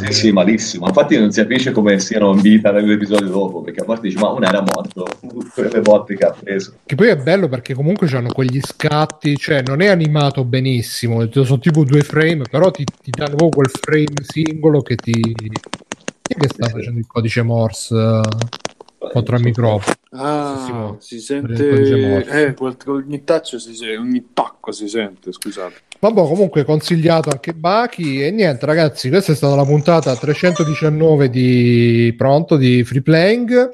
Sì, sì, malissimo. Infatti non si capisce come siano in vita nell'episodio dopo, perché a parte dici, ma uno era morto, quelle botte che ha preso. Che poi è bello perché comunque c'hanno quegli scatti, cioè non è animato benissimo, sono tipo 2 frame, però ti danno quel frame singolo che ti... Che sta facendo il codice Morse? Tra il microfono. Ah, si sente, ogni tacco si sente, scusate. Vabbè, comunque consigliato anche Baki, e niente ragazzi, questa è stata la puntata 319 di Free Playing.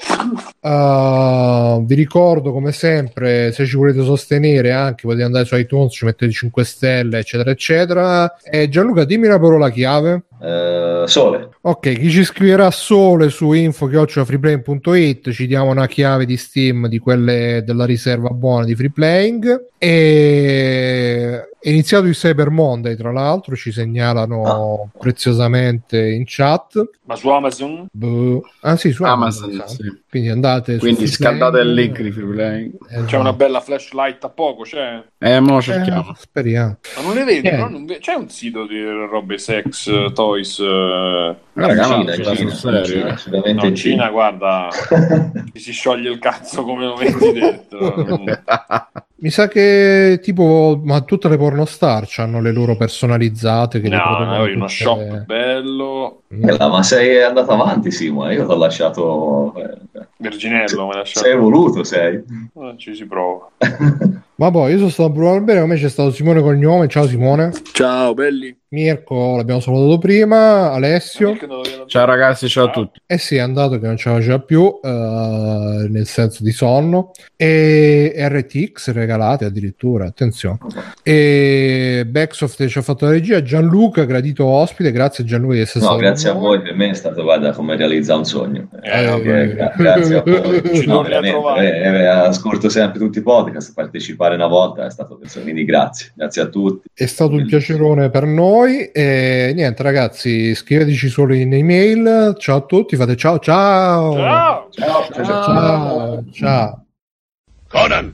Vi ricordo come sempre, se ci volete sostenere anche potete andare su iTunes, ci mettete 5 stelle eccetera eccetera. E Gianluca, dimmi una parola chiave. Sole. Ok, chi ci scriverà Sole su info@freeplaying.it ci diamo una chiave di Steam, di quelle della riserva buona di Free Playing, e È iniziato il Cyber Monday, tra l'altro, ci segnalano preziosamente in chat. Ma su Amazon? Su Amazon. Sì. Quindi andate. Quindi scaldate il link di Free Playing. C'è una bella flashlight a poco, c'è? Ma lo cerchiamo. Speriamo. Ma non le vedi? No? C'è un sito di robe sex, toys. Cina, Cina, guarda, si scioglie il cazzo come lo metti dentro. Mi sa che tipo, ma tutte le pornostar hanno le loro personalizzate. Che no, è uno shop bello. Ma sei andato avanti, sì, ma io l'ho lasciato. Virginello, me l'ha lasciato. Sei voluto, sei. Ci si prova. Ma poi io sono stato Bruno Barbera, come c'è stato Simone Cognome. Ciao Simone. Ciao belli. Mirko l'abbiamo salutato prima. Alessio. Ciao ragazzi, ciao a tutti. E sì, è andato che non ce la faceva più, nel senso di sonno. E RTX regalate addirittura, attenzione. E Backsoft ci ha fatto la regia. Gianluca, gradito ospite, grazie Gianluca di essere stato. Grazie a voi, per me è stato, guarda, come realizzare un sogno. Grazie a voi. No, ascolto sempre tutti i podcast, partecipare una volta è stato, quindi grazie a tutti, è stato un piacerone per noi. E niente ragazzi, scriveteci solo in email. Ciao a tutti, fate ciao. Conan,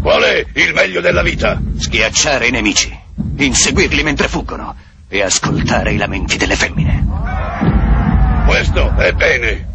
qual è il meglio della vita? Schiacciare i nemici, inseguirli mentre fuggono e ascoltare i lamenti delle femmine. Questo è bene.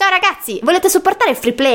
Ciao ragazzi, volete supportare Free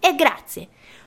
e grazie!